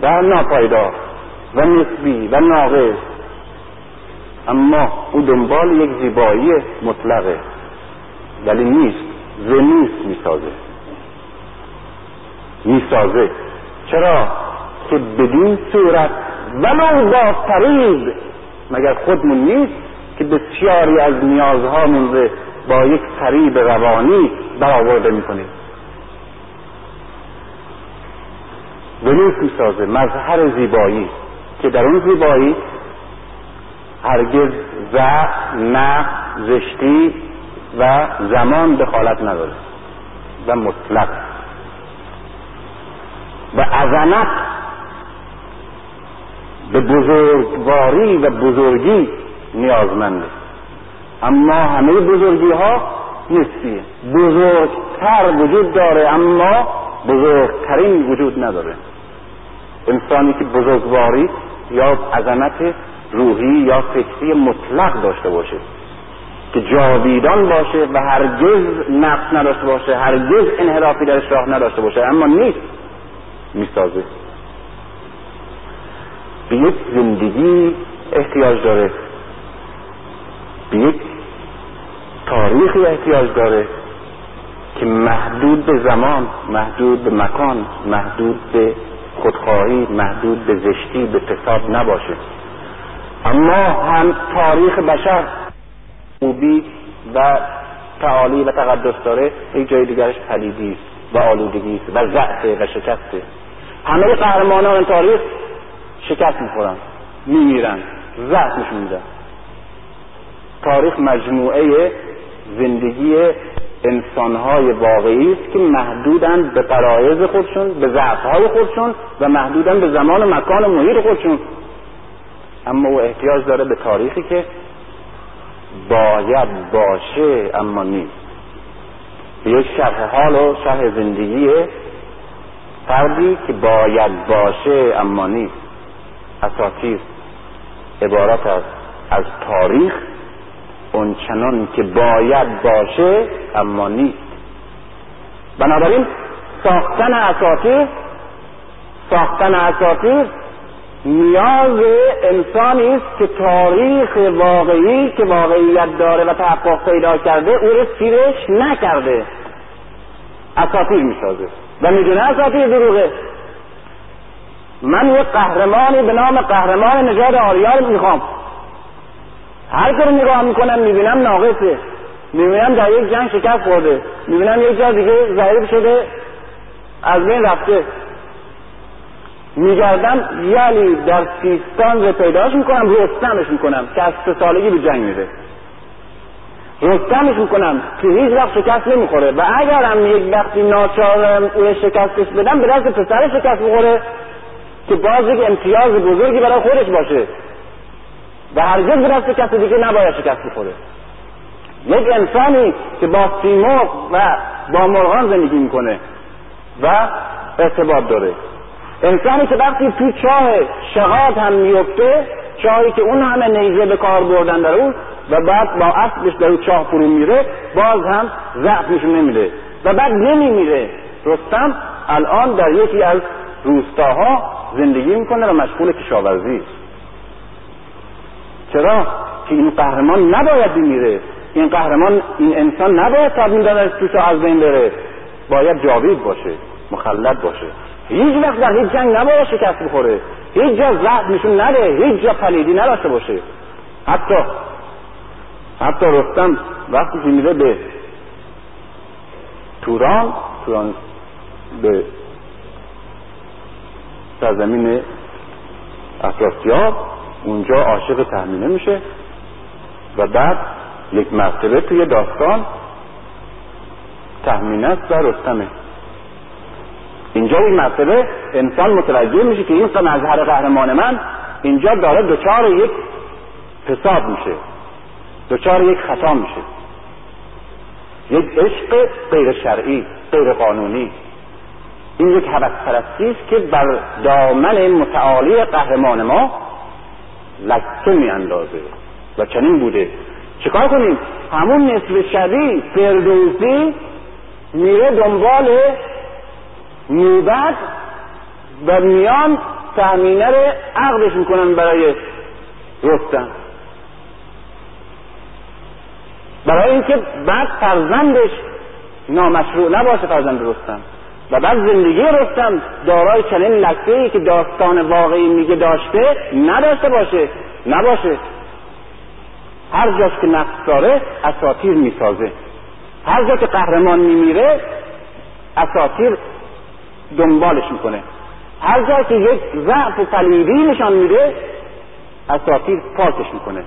و ناپایدار و نسبی و ناقص، اما او دنبال یک زیبایی مطلقه ولی نیست، زنیست میسازه. چرا؟ که بدین صورت ولو با فریب مگر خودمون نیست که بسیاری از نیازهامون رو با یک فریب روانی برآورده میکنیم. ونیز میسازه مظهر زیبایی که در اون زیبایی هرگز ضعف، نقص، زشتی و زمان دخالت نداره و مطلق و عظمت به بزرگواری و بزرگی نیازمنده، اما همه بزرگی ها نیستیه. بزرگتر وجود داره اما بزرگترین وجود نداره. انسانی که بزرگواری یا عظمت روحی یا فکری مطلق داشته باشه، که جاویدان باشه و هرگز نقص نداشته باشه، هرگز انحرافی درش راه نداشته باشه، اما نیست، میسازه. به یک زندگی احتیاج داره، به یک تاریخی احتیاج داره که محدود به زمان، محدود به مکان، محدود به خودخواهی، محدود به زشتی، به فساد نباشه. اما هم تاریخ بشر خوبی و تعالی و تقدس داره، یک جای دیگرش پلیدی است و آلودگی است و ضعف و شکسته. همه قهرمانان تاریخ شکست میخورن، میمیرن، ضعف نشون میدن. تاریخ مجموعه زندگی انسانهای واقعی است که محدودن به غرایز خودشون، به ضعفهای خودشون و محدودن به زمان و مکان و محیط خودشون، اما او احتیاج داره به تاریخی که باید باشه اما نیست، به یک شرح حال و شرح زندگیه فردی که باید باشه اما نیست. اساطیر عبارت است از تاریخ اون چنان که باید باشه اما نیست. بنابراین ساختن اساطیر نیاز انسانی است که تاریخ واقعی که واقعیت داره و تحقق پیدا کرده او رو سیرش نکرده، اساطیر میسازه و میدونه اساطیر دروغه. من یک قهرمانی به نام قهرمان نژاد آریا رو میخوام، هر کاری نگاه میکنم میبینم ناقصه، میبینم در یک جنگ شکست خورده، میبینم یک جا دیگه ضعیف شده از بین رفته، میگردم یعنی در سیستان رو پیداش میکنم، رستمش میکنم که از 3 سالگی به جنگ میره، رستمش میکنم که هیچ وقت شکست نمیخوره و اگرم یک وقتی ناچارم اون شکستش بدم به دست پسر شکست میخوره که باز یک امتیاز بزرگی برای خودش باشه و هرگز به دست کسی دیگه نباید شکست بخوره. یک انسانی که با سیمرغ و با مرغان زندگی میکنه و ارتباط داره، انسانی که وقتی تو چاه شقاق هم میفته، چاهی که اون همه نیزه به کار بردن در اون و بعد با اسبش در اون چاه فرو میره، باز هم ضعف نشون نمیده و بعد نمیمیره. رستم الان در یکی از روستاها زندگی میکنه و مشغول کشاورزی است. چرا که این قهرمان نباید بمیره، این قهرمان، این انسان نباید تبدیل در توش از بین بره، باید جاوید باشه، مخلد باشه، هیچ وقت در هیچ جنگ نباید شکست بخوره، هیچ جا ضعف نشون نده، هیچ جا پلیدی نداشته باشه. حتی رستم وقتی که میره به توران به سرزمین افراسیاب، اونجا عاشق تحمیل میشه و بعد یک مرتبه توی داستان تحمیل است و رستمه. اینجا این مرتبه انسان متوجه میشه که این مظهر قهرمان من اینجا داره دچار یک فساد میشه، دچار یک خطا میشه، یک عشق غیر شرعی، غیر قانونی. این یک هوس پرستی است که بر دامن متعالی قهرمان ما لکه میاندازه و چنین بوده. چیکار کنیم؟ همون نصف شبی فردوسی میره دنبال نوبت و میان تهمینه رو عقدش میکنن برای رستم، برای اینکه بعد فرزندش نامشروع نباشه، فرزند رستم، و بعد زندگی رستم دارای چنین لکه‌ای که داستان واقعی میگه داشته نداشته باشه. هر جاش که نقص داره اساطیر میسازه، هر جا که قهرمان میمیره اساطیر دنبالش میکنه، هر جا که یک ضعف و پلیدی نشان میده اساطیر پاکش میکنه.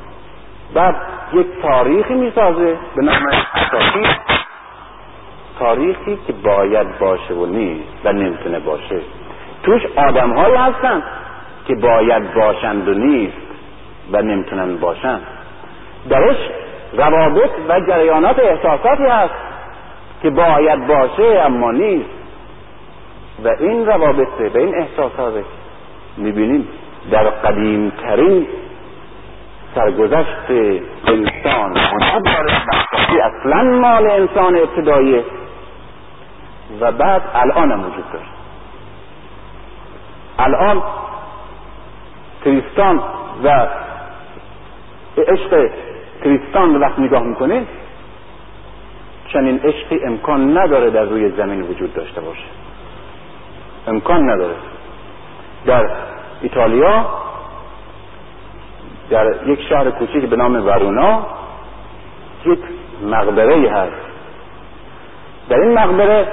بعد یک تاریخی میسازه به نام اساطیر، تاریخی که باید باشه و نیست و نمیتونه باشه. توش آدم های هستن که باید باشند و نیست و نمیتونن باشند. درش روابط و جریانات احساساتی هست که باید باشه اما نیست، و این روابطه به این احساساته میبینیم در قدیمترین سرگذشت انسان که اصلا مال انسان ابتداییه و بعد الان هم وجود داره. الان تریستان و عشق تریستان رو وقت نگاه میکنه، چنین عشقی امکان نداره در روی زمین وجود داشته باشه، امکان نداره. در ایتالیا در یک شهر کوچیک به نام ورونا یک مقبره هست. در این مقبره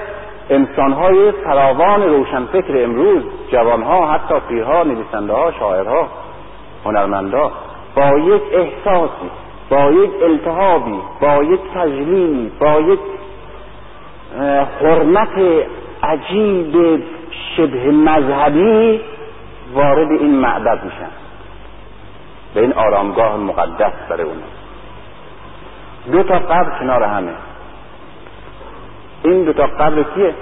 انسان‌های فراوان روشنفکر امروز، جوانها، حتی پیرها، نویسنده‌ها، شاعرها، هنرمندها، با یک احساسی، با یک التهابی، با یک تجلیلی، با یک حرمت عجیب شبه مذهبی وارد این معبد میشن، به این آرامگاه مقدس برای اون. 2 تا قبر کنار همه. این 2 تا قبر کیه؟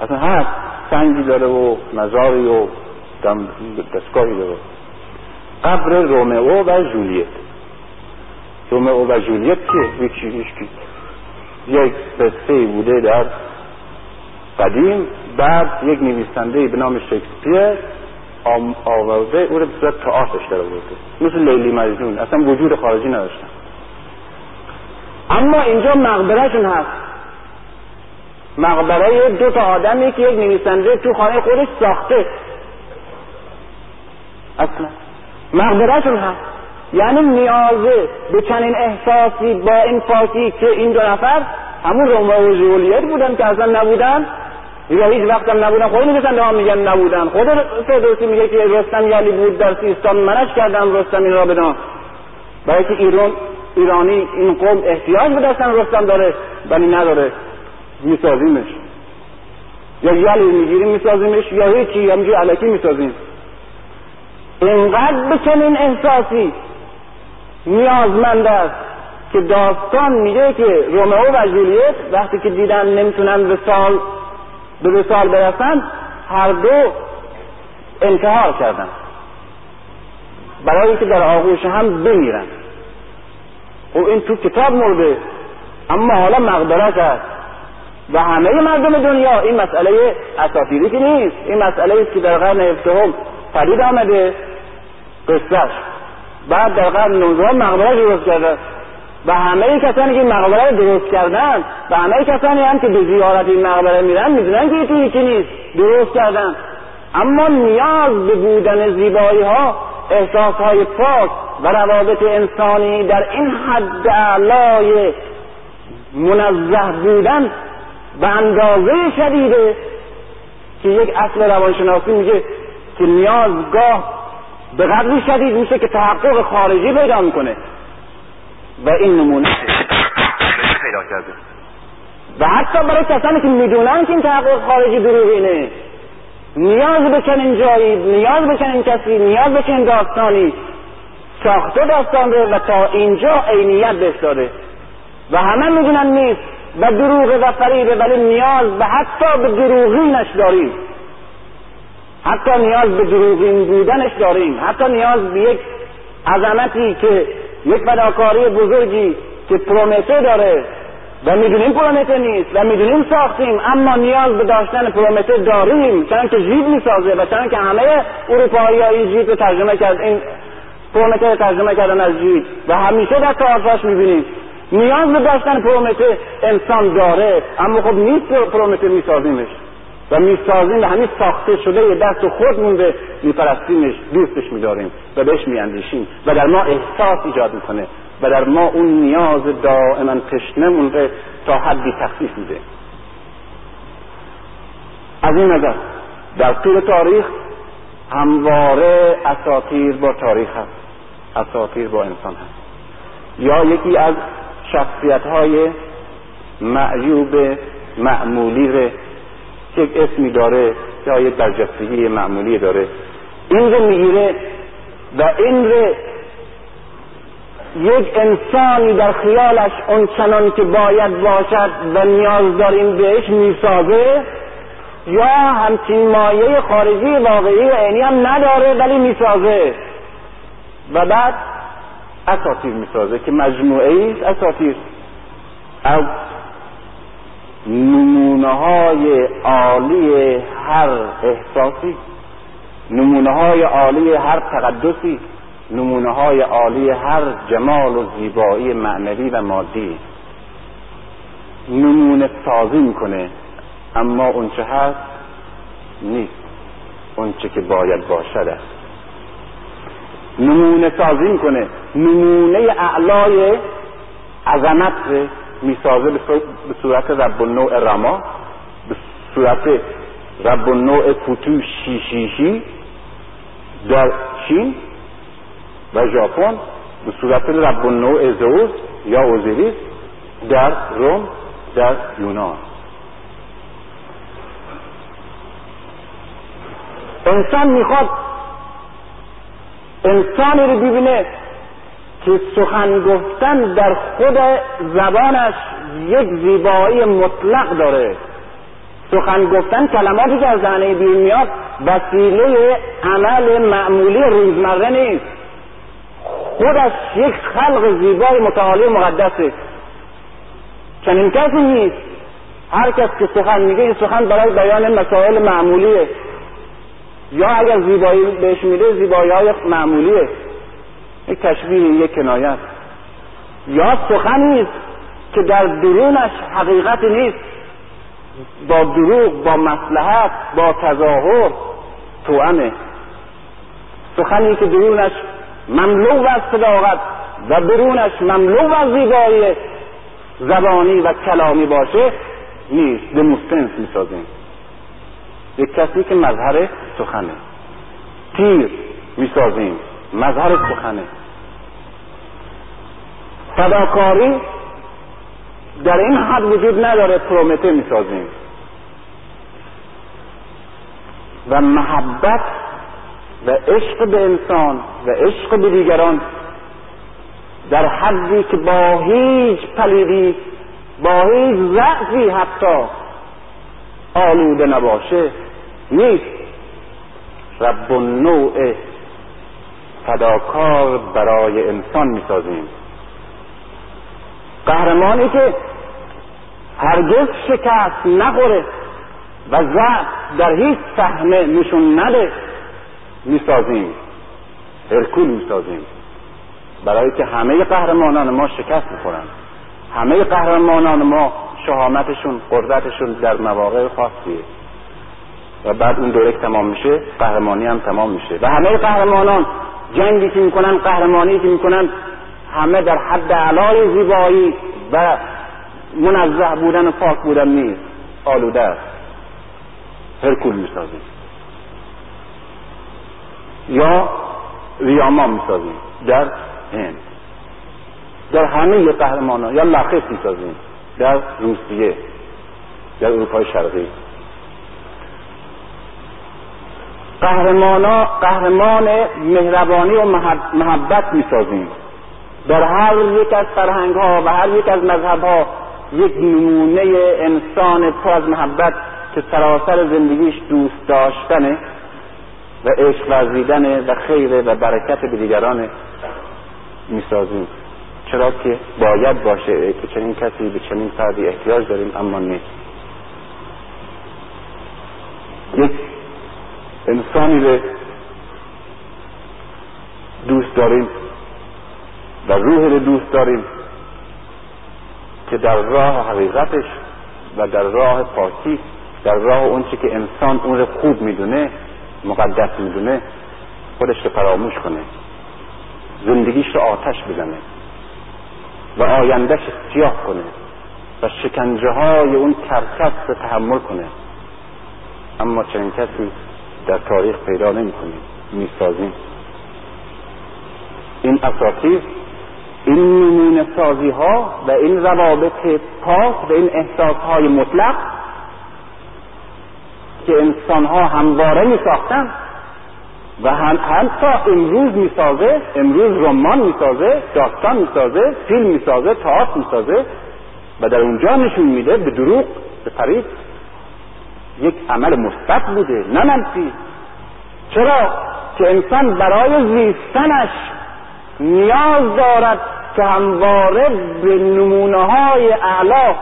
اصلا هست، سنگی داره و مزاری و دستگاهی داره. قبر رومئو و جولیت. رومئو و جولیت که یک قصه بوده در قدیم، بعد یک نویسنده‌ای به نام شکسپیر آورده او رو به صورت تئاترش در آورده، مثل لیلی مجنون اصلا وجود خارجی نداشتن. اما اینجا مقبرهشون هست، مقبره دو تا آدمی که یک نویسنده تو خانه خودش ساخته، اصلا مقبرهشون هست. یعنی نیازه به چنین احساسی با این فاکی که این دو نفر همون رومئو و جولیت بودن که اصلا نبودن، یا هیچ وقت هم نبودن، خود نویسنده ها میگن نبودن. خود فردوسی میگه که رستم یالی بود در سیستان، منش کردم رستم این را بدان، برای که ایرانی این قوم احتیاج بدستن رستم داره ولی نداره، میسازیمش، یا یالی میگیریم میسازیمش، یا هیچی همجور علکی میسازیم. اینقدر به چنین احساسی نیازمند است که داستان میگه که رومئو و جولیت وقتی که دیدن نمیتونن به سال برسن، هر دو انتحار کردن برای اینکه در آغوش هم بمیرن. و این تو کتاب مرده، اما حالا مقبره‌اش هست و همه مردم دنیا. این مسئله اساطیری که نیست، این مسئله است که در قرن 17 پدید آمده قصهش، بعد در قرن 19 مقبره درست کرده و همه کسانی که مقبره درست کردن و همه کسانی هم که به زیارت این مقبره میرن میدونن که یکی یکی نیست، درست کردن. اما نیاز به بودن زیبایی ها، احساس های پاک و روابط انسانی در این حد اعلای منزه بودن به اندازه شدیده که یک اصل روانشناسی میگه که نیازگاه به قدری شدید میشه که تحقق خارجی پیدا میکنه و این نمونه پیدا کرده. و حتی برای کسانی که میدونن که این تحقق خارجی دروغینه، نیاز به چنین جایی، نیاز به چنین کسی، نیاز به چنین داستانی ساخته داستان رو و تا اینجا عینیت بهش داده و همه میدونن نیست و دروغه و فریبه، ولی نیاز به حتی به دروغینش داریم، حتی نیاز به دروغین بودنش داریم، حتی نیاز به یک عظمتی که یک فداکاری بزرگی که پرومته داره و میدونیم پرومته نیست و میدونیم ساختیم، اما نیاز به داشتن پرومته داریم، چنان که جیب میسازه و چنان که همه اروپایی‌ها این جیب رو ترجمه کرد، این پرومته رو ترجمه کردن از جیب و همیشه در تئاترش میبینیم. نیاز به داشتن پرومته انسان داره، اما خب نیست، پرومته میسازیمش و میسازیم و همین ساخته شده دست خودمون به میپرستیمش، دوستش میداریم و بهش میاندیشیم و در ما احساس ایجاد میکنه و در ما اون نیاز دائما تشنه مونده تا حدی تخفیف میده. از این نظر در طول تاریخ همواره اساطیر با تاریخ هست، اساطیر با انسان هست، یا یکی از شخصیت های معیوب معمولی ره که اسمی داره یا یک برجستگی معمولی داره، این رو میگیره و این رو یک انسانی در خیالش اون چنان که باید باشد و نیاز داریم بهش میسازه، یا همچین مایه خارجی واقعی و عینی هم نداره ولی میسازه و بعد اساطیر میسازه که مجموعه اساطیر از نمونه‌های عالی هر احساسی، نمونه‌های عالی هر تقدسی، نمونه‌های عالی هر جمال و زیبایی معنوی و مادی نمونه سازی میکنه، اما اونچه هست نیست، اونچه که باید باشد است. نمونه سازی میکنه، نمونه اعلای عظمت میسازه به صورت رب النوع رما، به صورت رب النوع فوتو شیشیشی در چین و ژاپن، به صورت رب النوع زئوس یا اوزوریس در روم، در یونان. انسان میخواد انسانی رو ببینه که سخن گفتن در خود زبانش یک زیبایی مطلق داره. سخن گفتن، کلماتی که از دهنه بیرون میاد، وسیله عمل معمولی روزمره نیست، خودش یک خلق زیبای متعالی مقدسه. چنین کسی نیست. هر کس که سخن میگه این سخن برای بیان مسائل معمولیه، یا اگر زیبایی بهش میده زیبایی‌های معمولیه، یک تشبیه، یک کنایه. یا سخن نیست که در درونش حقیقت نیست، با دروغ، با مصلحت، با تظاهر توأمه. سخنی که درونش مملو از صداقت و درونش مملو از زیبایی زبانی و کلامی باشه نیست. دموستنس میسازیم. یک کسی که مظهر سخنه. تیر میسازیم مظهر سخنه. فداکاری در این حد وجود نداره. پرومته میسازیم. و محبت و عشق به انسان و عشق به دیگران در حدی که با هیچ پلیدی، با هیچ ضعفی حتی آلوده نباشه نیست. رب النوع فداکار برای انسان میسازیم. قهرمانی که هرگز شکست نخوره و ضعف در هیچ صحنه نشون نده میسازیم. هرکول میسازیم برای که همه قهرمانان ما شکست میخورن. همه قهرمانان ما شهامتشون، قدرتشون در مواقع خاصیه و بعد اون دوره تمام میشه، قهرمانی هم تمام میشه. و همه قهرمانان جنگی که میکنن، قهرمانی که میکنن، همه در حد علای زیبایی و منزه بودن و پاک بودن نیست، آلوده است. هرکول میسازیم یا ریامان میسازیم در هند، در همه قهرمانان، یا لاخ میسازیم در روسیه، در اروپای شرقی. قهرمان مهربانی و محبت میسازیم. در هر یک از فرهنگ ها و هر یک از مذهب ها یک نمونه انسان پر از محبت که سراسر زندگیش دوست داشتنه و عشق ورزیدنه و خیره و برکت به دیگرانه میسازیم. چرا که باید باشه که چنین کسی به چنین فردی احتیاج داریم، اما نیست. یک انسانی رو دوست داریم و روح رو دوست داریم که در راه حقیقتش و در راه پاکی، در راه اون چی که انسان اون رو خوب میدونه، مقدس میدونه، خودش رو فراموش کنه، زندگیش رو آتش بزنه و آیندهش سیاه کنه و شکنجه های اون کرکس رو تحمل کنه. اما چنین کسی در تاریخ پیدا نمی کنیم، میسازیم. این اساطیر، این نمونه سازی ها و این روابط پاک و این احساس های مطلق که انسان ها همواره می ساختن و هم تا امروز می سازه. امروز رمان می سازه، داستان می سازه، فیلم می سازه، تئاتر می سازه و در اونجا نشون میده به دروغ، به فریب یک عمل مثبت بوده نه منفی. چرا که انسان برای زیستنش نیاز دارد که همواره به نمونه‌های اعلی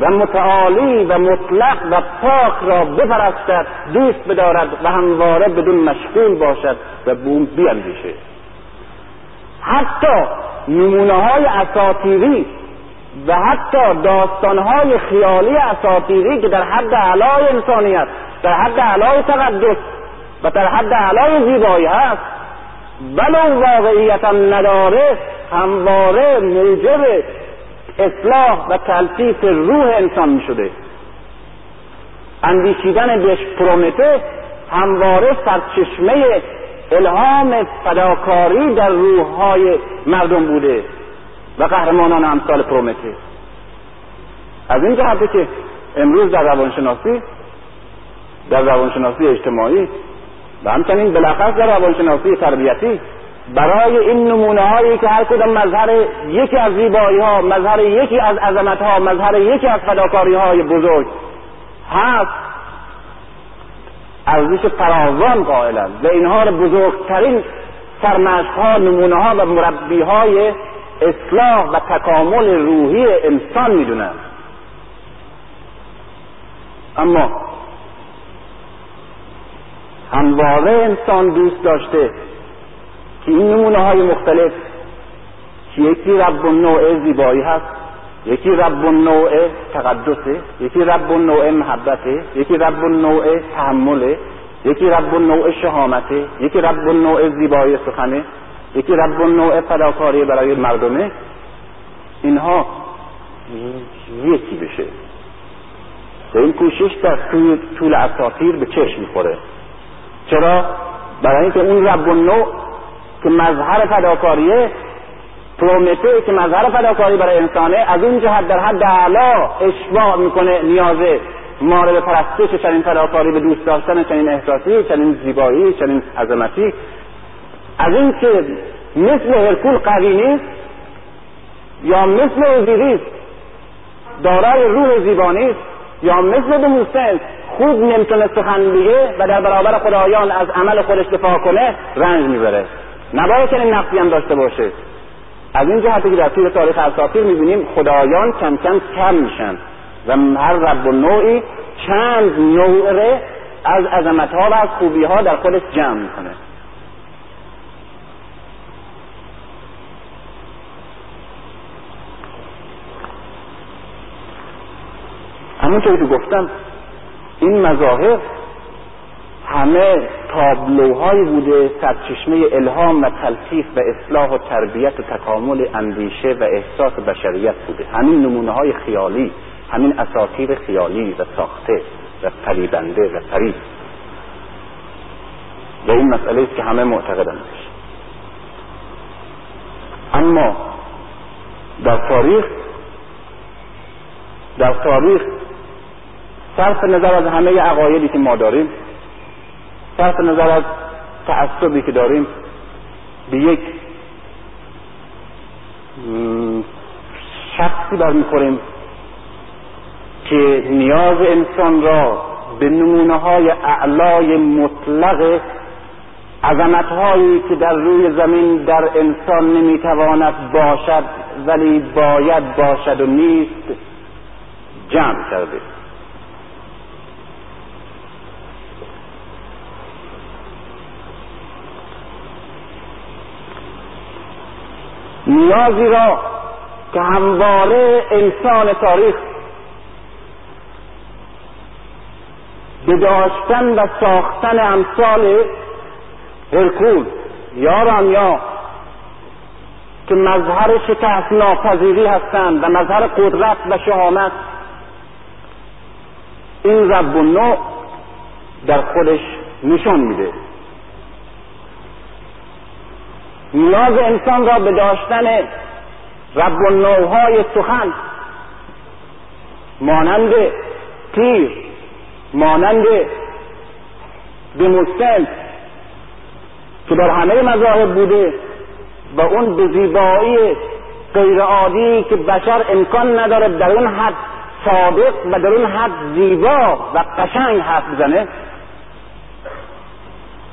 و متعالی و مطلق و پاک را بپرستد، دوست بدارد و همواره بدون مشغول باشد و به اون بیاندیشه. حتی نمونه‌های اساطیری و حتی داستان‌های خیالی اساطیری که در حد اعلای انسانیت، در حد اعلای تقدس و در حد اعلای زیبایی هست، بلو واقعیت هم نداره، همواره موجب اصلاح و تلطیف روح انسان می شده. اندیشیدن بهش پرومته همواره سرچشمه الهام فداکاری در روح‌های مردم بوده و قهرمانان امثال پرومته. از این جهته که امروز در روانشناسی اجتماعی و همچنین بالاخص در روانشناسی تربیتی، برای این نمونه هایی که هر کدام مظهر یکی از زیبایی ها، مظهر یکی از عظمت ها، مظهر یکی از فداکاری های بزرگ هست، ارزش فراوان قائلند و اینها را بزرگترین سرمشق‌ها، نمونه‌ها و مربی‌های اصلاح و تکامل روحی انسان میدونن. اما همواره انسان دوست داشته که این نمونه‌های مختلف، یکی رب النوع زیبایی هست، یکی رب النوع تقدسه، یکی رب النوع محبته، یکی رب النوع تحمله، یکی رب النوع شهامته، یکی رب النوع زیبایی سخنه، یکی رب النوع فداکاری برای مردمه. اینها یکی بشه و این کوشش در طول اساطیر به چشم میخوره. چرا؟ برای اینکه اون رب النوع که مظهر فداکاریه، پرومته که مظهر فداکاری برای انسانه، از اون جهت در حد اعلی اشباع میکنه نیازه ما رو به پرستش چنین فداکاری، به دوست داشتن چنین احساسی، چنین زیبایی، چنین عظمتی. از این که مثل هرکول قوی نیست یا مثل اوزوریس دارای روح زیبا نیست یا مثل ابو مسلم خود نمیتونه سخن بگه و در برابر خدایان از عمل خودش دفاع کنه، رنج میبره. نباید چنین نقصی هم داشته باشه. از این جهت که در طول تاریخ اساطیر می‌بینیم خدایان کم کم کم میشن و هر رب و نوعی چند نوعه از عظمت‌ها و از خوبی‌ها در خودش جمع میکنه. همونطوری که گفتم این مظاهر همه تابلوهایی بوده سرچشمه الهام و تلطیف و اصلاح و تربیت و تکامل اندیشه و احساس بشریت بوده. همین نمونه‌های خیالی، همین اساطیر خیالی و ساخته و فریبنده و فریب. و این مسئله است که همه معتقدند. اما در تاریخ صرف نظر از همه عقایدی که ما داریم، صرف نظر از تعصبی که داریم، به یک شخصی برمیخوریم که نیاز انسان را به نمونه‌های اعلای مطلق عظمت‌هایی که در روی زمین در انسان نمیتواند باشد ولی باید باشد و نیست جمع کرده. نیازی را که همواره انسان تاریخ به داشتن و ساختن امثال هرکول یا رامیا که مظهر شکست ناپذیری هستند و مظهر قدرت و شهامت، این رب النوع در خودش نشون میده. نیاز انسان را به داشتن رب النوعهای سخن، مانند تیر، مانند دموستن که در همه مذاهب بوده و اون به زیبایی غیرعادی که بشر امکان نداره در اون حد صادق و در اون حد زیبا و قشنگ حرف بزنه،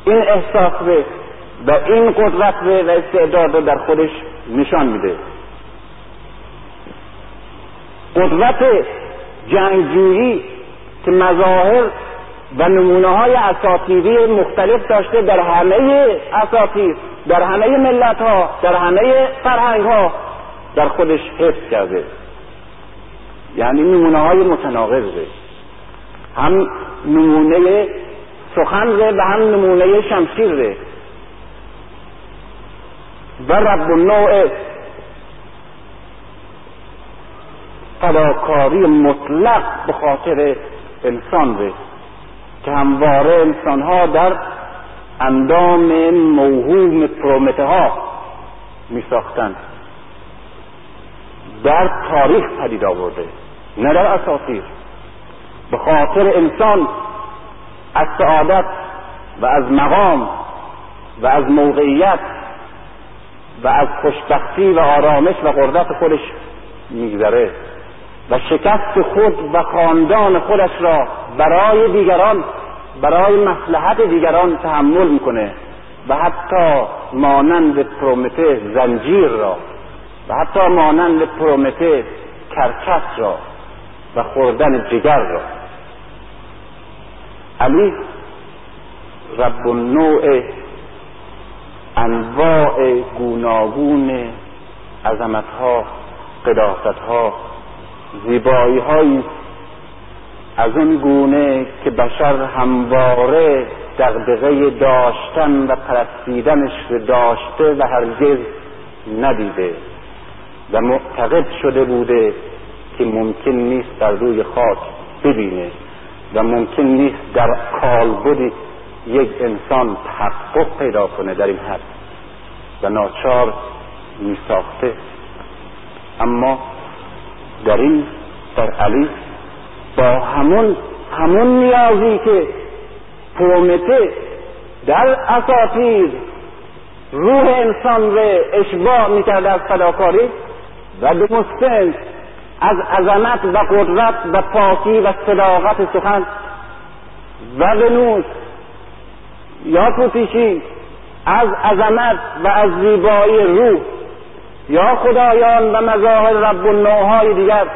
این احساس به و این قدرت و استعداد رو در خودش نشان میده. قدرت جنگجویی که مظاهر و نمونه‌های اساطیری مختلف داشته در همه اساطیر، در همه ملت‌ها، در همه فرهنگ‌ها در خودش حفظ کرده. یعنی نمونه‌های متناقضه، هم نمونه سخنره و هم نمونه شمشیره. و رب النوع فداکاری مطلق به خاطر انسان ره که همواره انسان ها در اندام موهوم پرومته ها می ساختن. در تاریخ پدید آورده، نه در اساطیر. به خاطر انسان از سعادت و از مقام و از موقعیت و از خوشبختی و آرامش و قدرت خودش میگذره و شکست خود و خاندان خودش را برای دیگران، برای مصلحت دیگران تحمل میکنه و حتی مانند پرومته زنجیر را و حتی مانند پرومته کرکس را و خوردن جگر را. علی رب النوع انواع گوناگون عظمتها، قداستها، زیبایی‌هایی از اون گونه که بشر همواره دغدغه داشتن و پرستیدنش رو داشته و هرگز ندیده و معتقد شده بوده که ممکن نیست در روی خاک ببینه و ممکن نیست در کالبد یک انسان تحقق پیدا کنه در این حد و ناچار می ساخته. اما در این در علی با همون نیازی که پرومته در اساطیر روح انسان را اشباع میکرده از فداکاری و دموستن از عظمت و قدرت و پاکی و صداقت سخن و ونوس یا پوتیشی از عظمت و از زیبایی روح یا خدایان و مظاهر رب النوعهای دیگر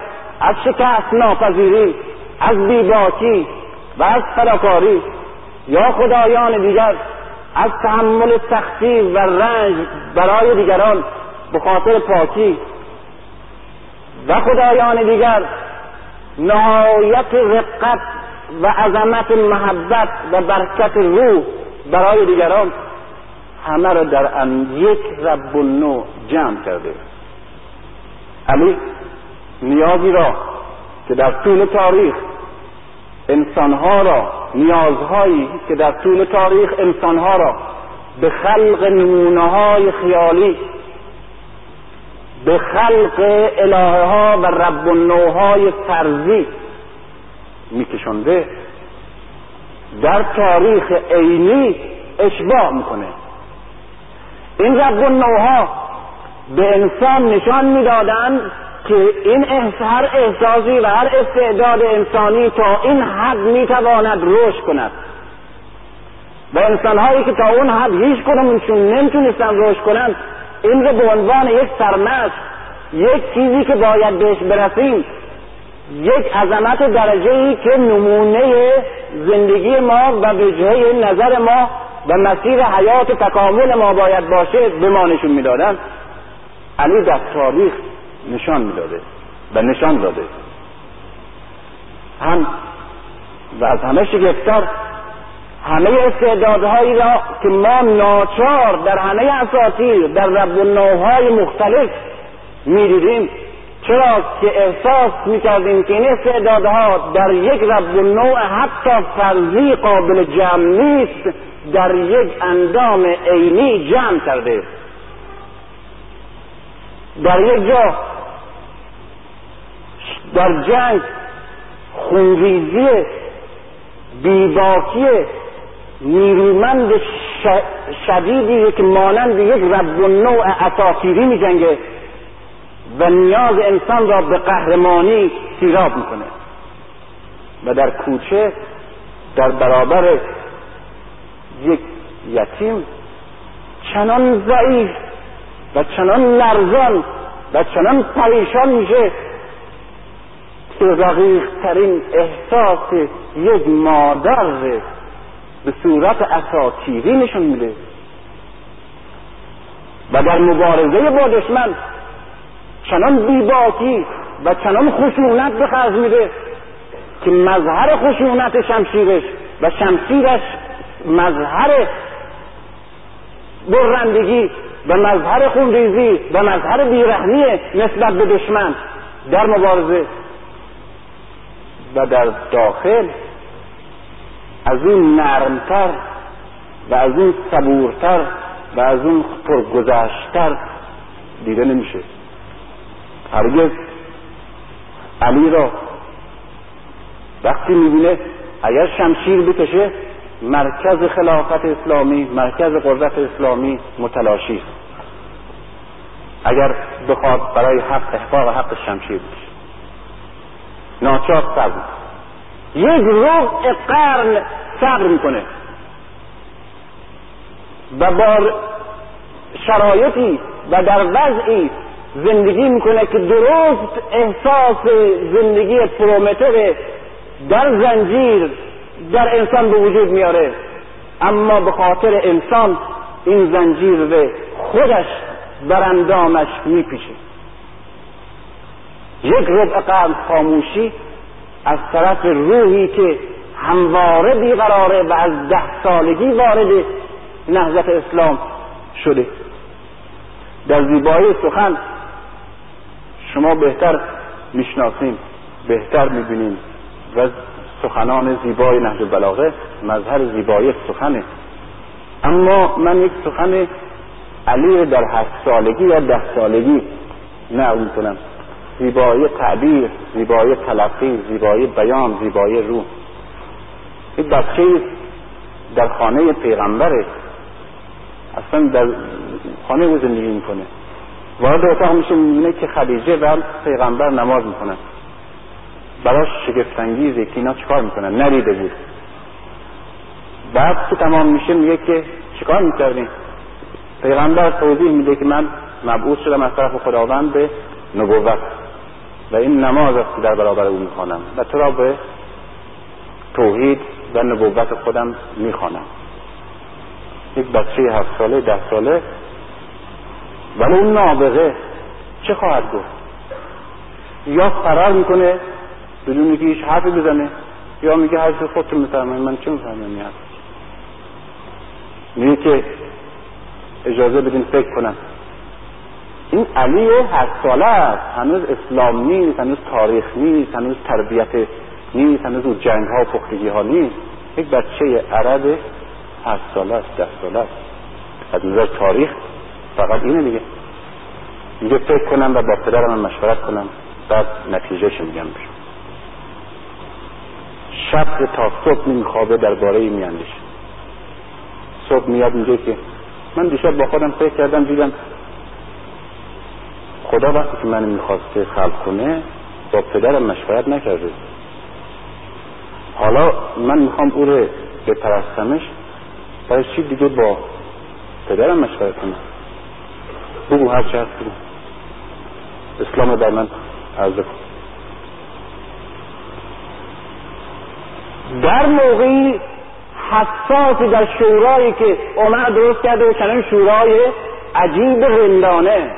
از شکست ناپذیری، از بیباکی و از فداکاری یا خدایان دیگر از تحمل سختی و رنج برای دیگران به خاطر پاکی و خدایان دیگر نهایت رقت و عظمت محبت و برکت روح برای دیگران. همه را در یک رب النوع جمع کرده. علی نیازی را که در طول تاریخ انسانها را، نیازهایی که در طول تاریخ انسانها را به خلق نمونه‌های خیالی، به خلق الهها و رب النوعهای فرضی میکشنده، در تاریخ عینی اشباع میکنه. این رب النوعها به انسان نشان میدادند که این هر احساسی و هر استعداد انسانی تا این حد میتواند رشد کند و انسانهایی که تا اون حد هیچ کدومشون نمیتونستن رشد کنند، این رو به عنوان یک سرمشق، یک چیزی که باید بهش برسیم، یک عظمت درجه‌ای که نمونه زندگی ما و وجهه نظر ما و مسیر حیات تکامل ما باید باشه به ما نشون میدادن. علی در تاریخ نشان میداده و نشان داده. هم و از همه شگفت‌تر، همه استعدادهایی را که ما ناچار در همه اساطیر در رب النوعهای مختلف می‌دیدیم، چرا که احساس می‌کردیم که این استعدادها در یک رب النوع حتی فرضی قابل جمع نیست، در یک اندام عینی جمع کرده. در یک جا در جنگ خونریزی، بیباکی نیرومند شدیدی که مانند یک رب النوع اساطیری می جنگه و نیاز انسان را به قهرمانی سیراب می کنه. و در کوچه در برابر یک یتیم چنان ضعیف و چنان لرزان و چنان پریشان میشه که رقیق‌ترین احساس یک مادر به صورت اساطیری نشون میده. و در مبارزه با دشمن چنان بیباکی و چنان خشونت به خرج میده که مظهر خشونت شمشیرش و شمشیرش مظهر برندگی و مظهر خونریزی و مظهر بیرحمی نسبت به دشمن در مبارزه. و در داخل از اون نرمتر و از اون صبورتر و از اون پرگذشتر دیده نمیشه. هرگز علی را وقتی میبینه اگر شمشیر بکشه مرکز خلافت اسلامی، مرکز قدرت اسلامی متلاشی است، اگر بخواد برای حق احقاق حق شمشیر بکشه. ناچار صبر، یک ربع قرن صبر میکنه و با شرایطی و در وضعی زندگی میکنه که درست احساس زندگی پرومته در زنجیر در انسان به وجود میاره، اما به خاطر انسان این زنجیر به خودش بر اندامش میپیچه. یک ربع قرن خاموشی از طرف روحی که همواره بیقراره و از 10 سالگی وارد نهضت اسلام شده. در زیبایی سخن شما بهتر میشناسیم، بهتر میبینیم و سخنان زیبای نهج البلاغه مظهر زیبایی سخنه. اما من یک سخن علی در 7 سالگی یا 10 سالگی نقل میکنم. زیبایی تعبیر، زیبایی تلقی، زیبایی بیان، زیبایی روح. این بچه در خانه پیغمبره، اصلا در خانه او زندگی میکنه. وارد اتاق میشه، میبینه که خدیجه و پیغمبر نماز میکنن. براش شگفت انگیزه که اینا چیکار میکنن، ندیده بود. بعد که تمام میشه میگه که چیکار میکردین؟ پیغمبر توضیح میده که من مبعوث شدم از طرف خداوند به نبوت و این نماز است که در برابر او میخوانم و تو را به توحید و نبوت خودم میخوانم. یک بچه 7 ساله 10 ساله ولی اون نابغه چه خواهد گفت؟ یا فرار میکنه بدون اینکه هیچ حرفی بزنه، یا میگه هر چه خودتون میفرمایید، من چه میفهمم. یاد میگه که اجازه بدین فکر کنم. این علی 7 ساله است، هنوز اسلام نیست، هنوز تاریخ نیست، هنوز تربیت نیست، هنوز جنگ ها و پختگی ها نیست. یک بچه عرب 7 ساله است، 10 ساله است، از نظر تاریخ فقط اینه دیگه. میگه فکر کنم و با پدرم مشورت کنم، بعد نتیجهش میگم. شب تا صبح میخوابه، درباره این میاندیشه. صبح میاد میگه که من دیشب با خودم فکر کردم، دیدم خدا وقتی که من میخواسته خلق کنه با پدرم مشورت نکرده. حالا من میخوام او رو بپرستمش، برای چی دیگه با پدرم مشورت کنم؟ بگو هر چی هست، بگو اسلام رو در من عرضه کن. در موقعی حساسی در شورایی که عمر درست کرده و چنین شورای عجیب رندانه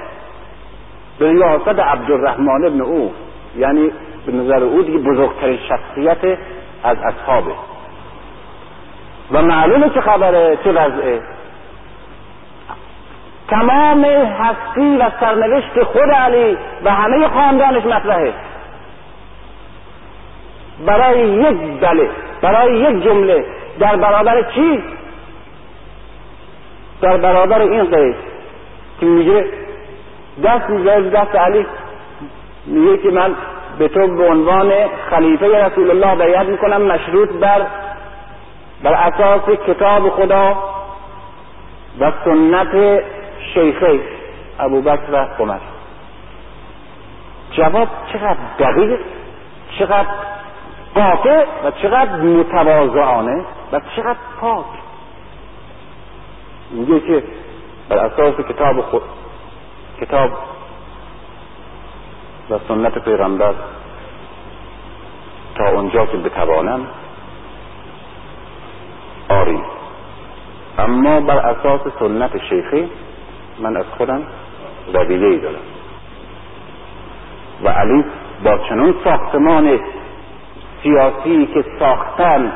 به ریاست عبدالرحمن ابن او، یعنی به نظر او دیگه بزرگترین شخصیت از اصحابه و معلومه چه خبره، چه وضعه. تمام هستی و سرنوشت خود علی و همه خاندانش مطرحه برای یک دله، برای یک جمله. در برابر چی؟ در برابر این قیس که میگه، دست میگه دست علی، میگه که من به تو به عنوان خلیفه رسول الله بیعت میکنم، مشروط بر اساس کتاب خدا و سنت شیخه ابوبکر و عمر. جواب چقدر دقیق، چقدر قاطع و چقدر متواضعانه و چقدر پاک. میگه که بر اساس کتاب خود، کتاب و سنت پیغمبر تا اونجا که بتوانم، آری، اما بر اساس سنت شیخی من از خودم رویه‌ای دارم. و علی با چنان ساختمان سیاسی که ساختن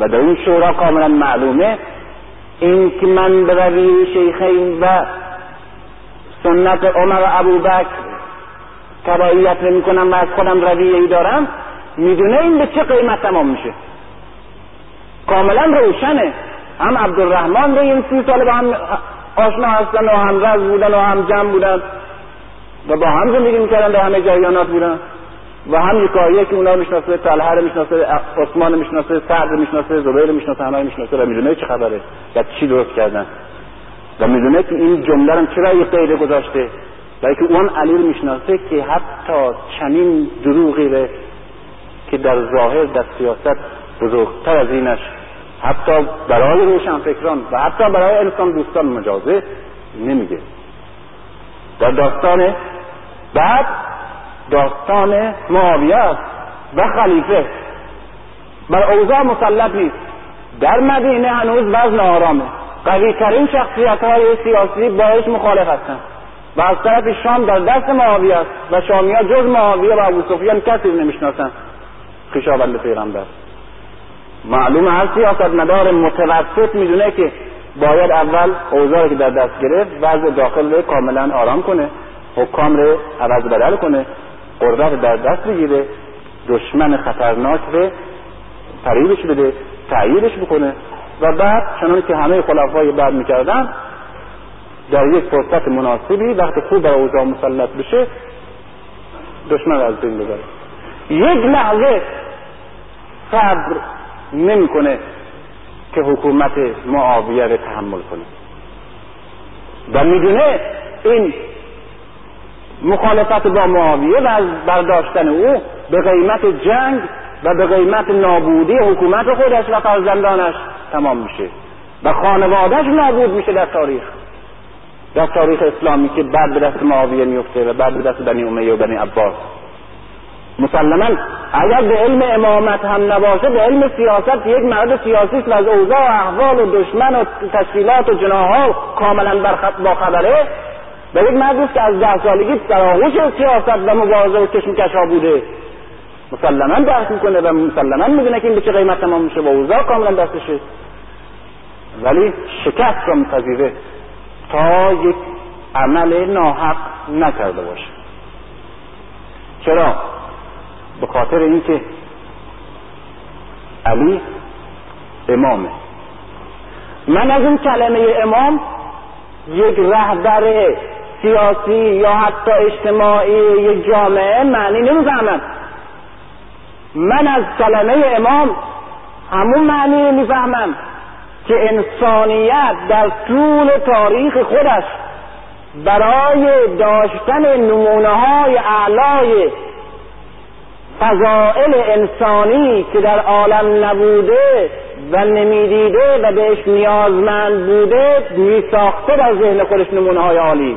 و در این شورا کاملا معلومه، این که من به رویه شیخین و سنت عمر و ابوبکر تبعیت نمی کنم و از خودم رویه‌ای دارم، میدونه این به چه قیمت تمام میشه. کاملا روشنه. هم عبدالرحمن رو این 30 ساله با هم آشنا هستن و هم رز بودن و هم جمع بودن و با هم زندگی میکردن، در همه جریانات بودن و هم یکاییه که اونا رو میشناسه، طلحه رو میشناسه، عثمان رو میشناسه، سعد رو میشناسه، زبیر رو میشناسه، همه رو میشناسه و میدونه چه خبره و چی درست کردن و میدونه که این جمله رو چرا یه غیر گذاشته، برای که اون علی رو میشناسه که حتی چنین دروغی که در ظاهر در سیاست بزرگتر از اینش حتی برای روشنفکران و حتی برای انسان دوستان مجازه نمیگه. در داستان بعد داستان معاویه و خلیفه بر اوضاع مسلط نیست. در مدینه هنوز وزن آرامه، قوی ترین شخصیت های سیاسی باش مخالف هستند و از طرف شام در دست معاویه است و شامی ها جز معاویه و ابو سفیان کسی نمیشناسند خویشاوند پیغمبر. معلوم هر سیاستمدار متوسط میدونه که باید اول اوضاعی که در دست گرفت وضع داخل رو کاملا آرام کنه، حکام رو عوض بدل کنه، قدرت در دست بگیره، دشمن خطرناک رو فریبش بده، تأییدش بکنه و بعد چنان که همه خلفای بعد میکردن در یک فرصت مناسبی وقتی خوب بر اوضاع مسلط بشه دشمن رو از بین ببره. یک لحظه صبر نمیکنه که حکومت معاویه رو تحمل کنه و میدونه این مخالفت با معاویه و از برداشتن او به قیمت جنگ و به قیمت نابودی حکومت خودش و فرزندانش تمام میشه و خانوادهش نابود میشه در تاریخ، در تاریخ اسلامی که بعد به دست معاویه میفته و بعد به دست بنی امیه و بنی عباس. مسلماً اگر به علم امامت هم نباشه به علم سیاست یک مرد سیاسی که از اوضاع و احوال و دشمن و تشکیلات و جناح‌ها کاملاً باخبره و یک مردی که از 10 سالگی در آغوش سیاست و مبارزه و کشمکش‌ها بوده مسلماً درک میکنه و مسلماً میدونه که این به چه قیمت تمام میشه و اوضاع کاملاً دستشه، ولی شکست رو میپذیره تا یک عمل ناحق نکرده باشه. چرا؟ به خاطر اینکه علی امامه. من از این کلمه امام یک رهبر سیاسی یا حتی اجتماعی یک جامعه معنی نمیفهمم. من از کلمه امام همون معنی میفهمم که انسانیت در طول تاریخ خودش برای داشتن نمونه های اعلای فضائل انسانی که در عالم نبوده و نمیدیده و بهش نیازمند بوده میساخته در ذهن خودش نمونه های عالی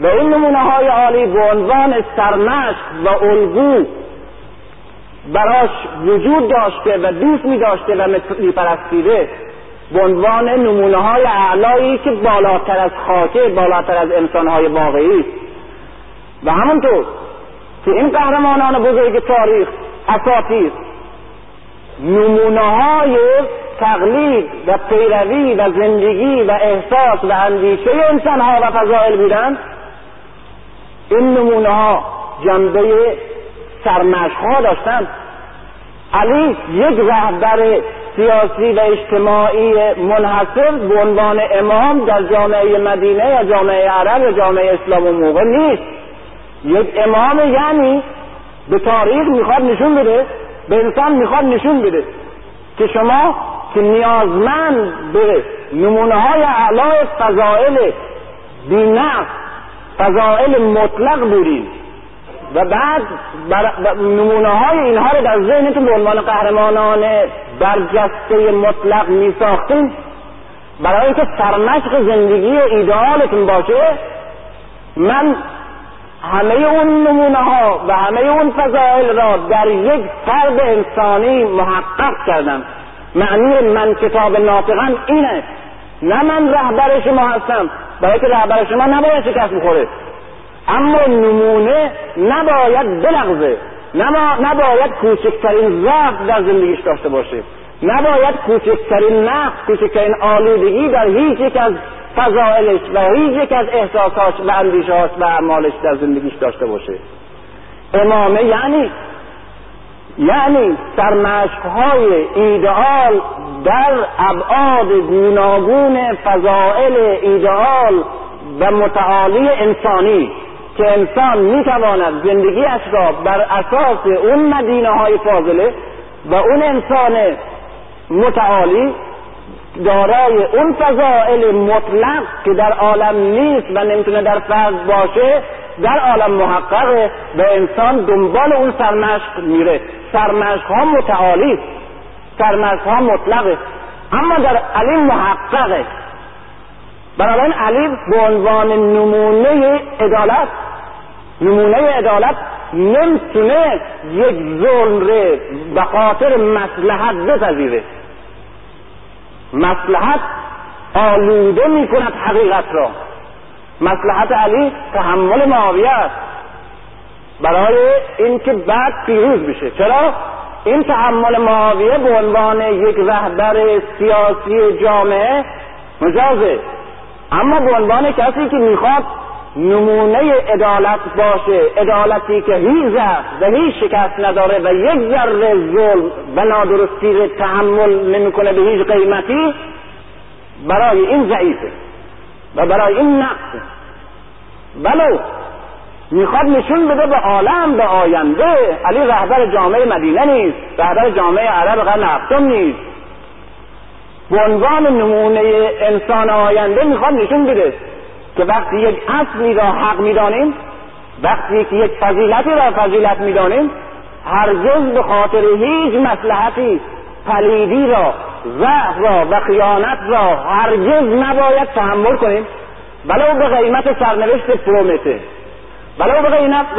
و این نمونه های عالی به عنوان سرمشق و الگو براش وجود داشته و دوست میداشته و میپرستیده به عنوان نمونه های اعلایی که بالاتر از خاکه، بالاتر از انسان های واقعی. و همونطور که این قهرمانان بزرگ تاریخ اساطیر نمونه‌های تقلید و پیروی و زندگی و احساس و اندیشه انسان‌ها و فضائل بودند، این نمونه‌ها جنبه سرمشق‌ها داشتند. علی یک رهبر سیاسی و اجتماعی منحصر به عنوان امام در جامعه مدینه یا جامعه عرب یا جامعه اسلام و موقع نیست. یک امام یعنی به تاریخ میخواد نشون بده، به انسان میخواد نشون بده که شما که نیازمند به نمونه های اعلای فضائل بی‌نقص، فضائل مطلق بودید و بعد نمونه های اینها رو در ذهنتون به عنوان قهرمانان برجسته مطلق میساختین برای اینکه سرمشق زندگی ایدئالتون باشه. من همه اون نمونه ها و همه اون فضائل را در یک فرد انسانی محقق کردم. معنی من کتاب ناطقاً اینه، نه من رهبر شما هستم، باید که رهبر شما نباید شکست بخوره، اما نمونه نباید بلغزه، نباید کوچکترین ضعف در زندگیش داشته باشه، نباید کوچکترین نقص، کوچکترین آلودگی در هیچ یک از فضائلش و هیچ یک از احساساش و اندیشهاش و اعمالش در زندگیش داشته باشه. امامه یعنی سرمشق‌های ایدئال در ابعاد گوناگون فضائل ایدئال و متعالی انسانی که انسان میتواند زندگیش را بر اساس اون مدینه های فاضله و اون انسان متعالی دارای اون فضائل مطلق که در عالم نیست و نمیتونه در فرد باشه در عالم محققه و انسان دنبال اون سرمشق میره. سرمشق ها متعالی، سرمشق ها مطلقه. اما در علی محققه. بنابراین علی به عنوان نمونه عدالت، نمونه عدالت نمیتونه یک ظلم رو به خاطر مصلحت بپذیره. مصلحت آلوده میکند حقیقت را. مصلحت علی تحمل معاویه است برای اینکه بعد پیروز بشه. چرا؟ این تحمل معاویه به عنوان یک رهبر سیاسی جامعه مجازه، اما به عنوان کسی که میخواد نمونه عدالت باشه، عدالتی که هیچ ضعف و هیچ شکست نداره و یک ذره ظلم و نادرستی رو تحمل نمیکنه به هیچ قیمتی، برای این ضعیفه و برای این نقصه. بلو میخواد نشون بده به عالم، به آینده، علی رهبر جامعه مدینه نیست، رهبر جامعه عرب قرن هفتم نیست. به عنوان نمونه انسان آینده میخواد نشون بده که وقتی یک اصلی را حق میدانیم، وقتی که یک فضیلتی را فضیلت میدانیم، هرگز به خاطر هیچ مصلحتی پلیدی را، ضعف را و خیانت را هرگز نباید تحمل کنیم، ولو به قیمت سرنوشت پرومته، ولو به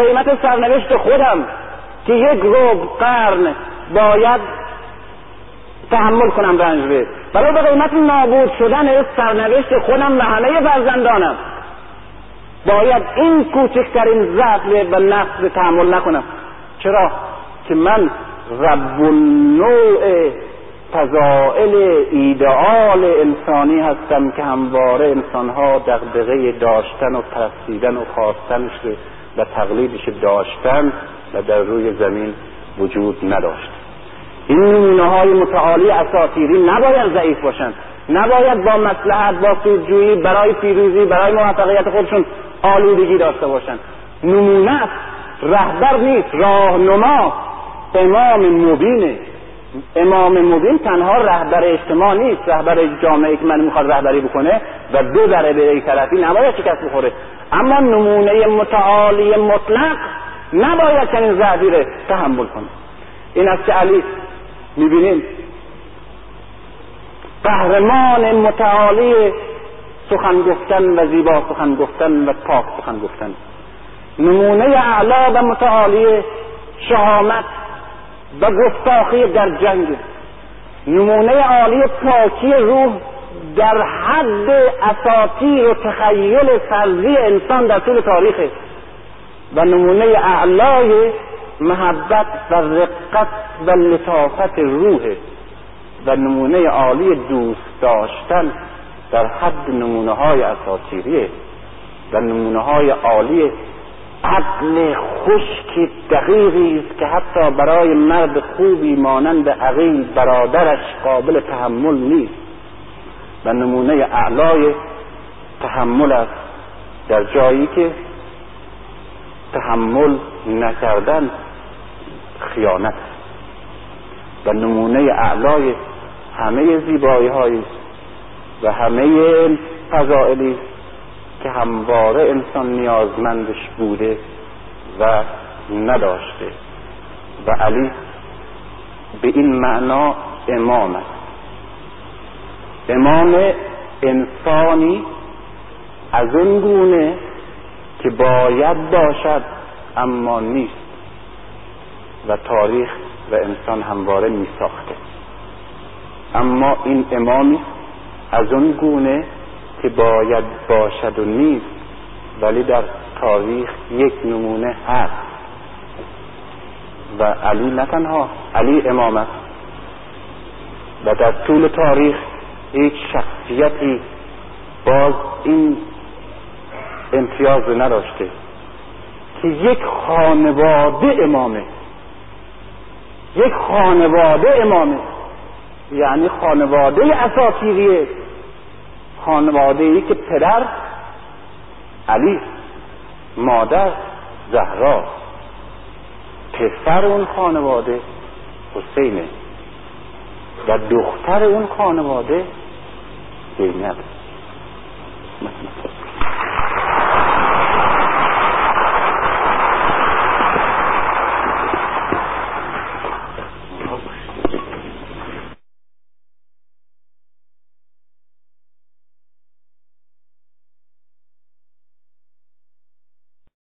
قیمت سرنوشت خودم که یک ربع قرن باید تحمل کنم رنج رو، ولو به قیمت نابود شدن سرنوشت خودم و همه فرزندانم باید این کوچکترین ضعف و نقص رو تحمل نکنم. چرا؟ که من رب النوع فضائل ایدئال انسانی هستم که همواره انسانها دغدغه داشتن و پرستیدن و خواستنش و تقلیدش داشتن و در روی زمین وجود نداشت. این نمونه‌های متعالی اساطیری نباید ضعیف باشند، نباید با مصلحت، با سودجویی برای پیروزی، برای موفقیت خودشون آلودگی داشته باشند. نمونه رهبر نیست، راهنما، امام مبینه. امام مبین تنها رهبر اجتماع نیست، رهبر جامعه که من میخواد رهبری بکنه و دو دره به یک طرفی نباید شکست بخوره. اما نمونه متعالی مطلق نباید چنین ضعفی رو تحمل کنه. این از که علی میبینیم قهرمان متعالی سخن گفتن و زیبا سخن گفتن و پاک سخن گفتن، نمونه اعلی و متعالی شهامت و گستاخی در جنگ، نمونه عالی پاکی روح در حد اساطیر و تخیل فرضی انسان در طول تاریخ، و نمونه اعلای محبت و رقت و لطافت روح، و نمونه عالی دوست داشتن در حد نمونه های اساطیری و نمونه های عالی عقل خشک دقیقی است که حتی برای مرد خوبی مانند عقیل برادرش قابل تحمل نیست و نمونه اعلای تحمل است در جایی که تحمل نکردن خیانت، و نمونه اعلای همه زیبایی هایی و همه فضائلی که همواره انسان نیازمندش بوده و نداشته. و علی به این معنا امام است، امام انسانی از اون گونه که باید باشد اما نیست و تاریخ و انسان همواره می ساخته. اما این امامی از اون گونه که باید باشد و نیست، ولی در تاریخ یک نمونه هست. و علی نه تنها علی امام است، و در طول تاریخ هیچ شخصیتی باز این امتیاز رو نداشته که یک خانواده امامه، یک خانواده امامه، یعنی خانواده اساطیریه، خانواده‌ای که پدر علی، مادر زهرا، پسر اون خانواده حسینه و دختر اون خانواده زینب.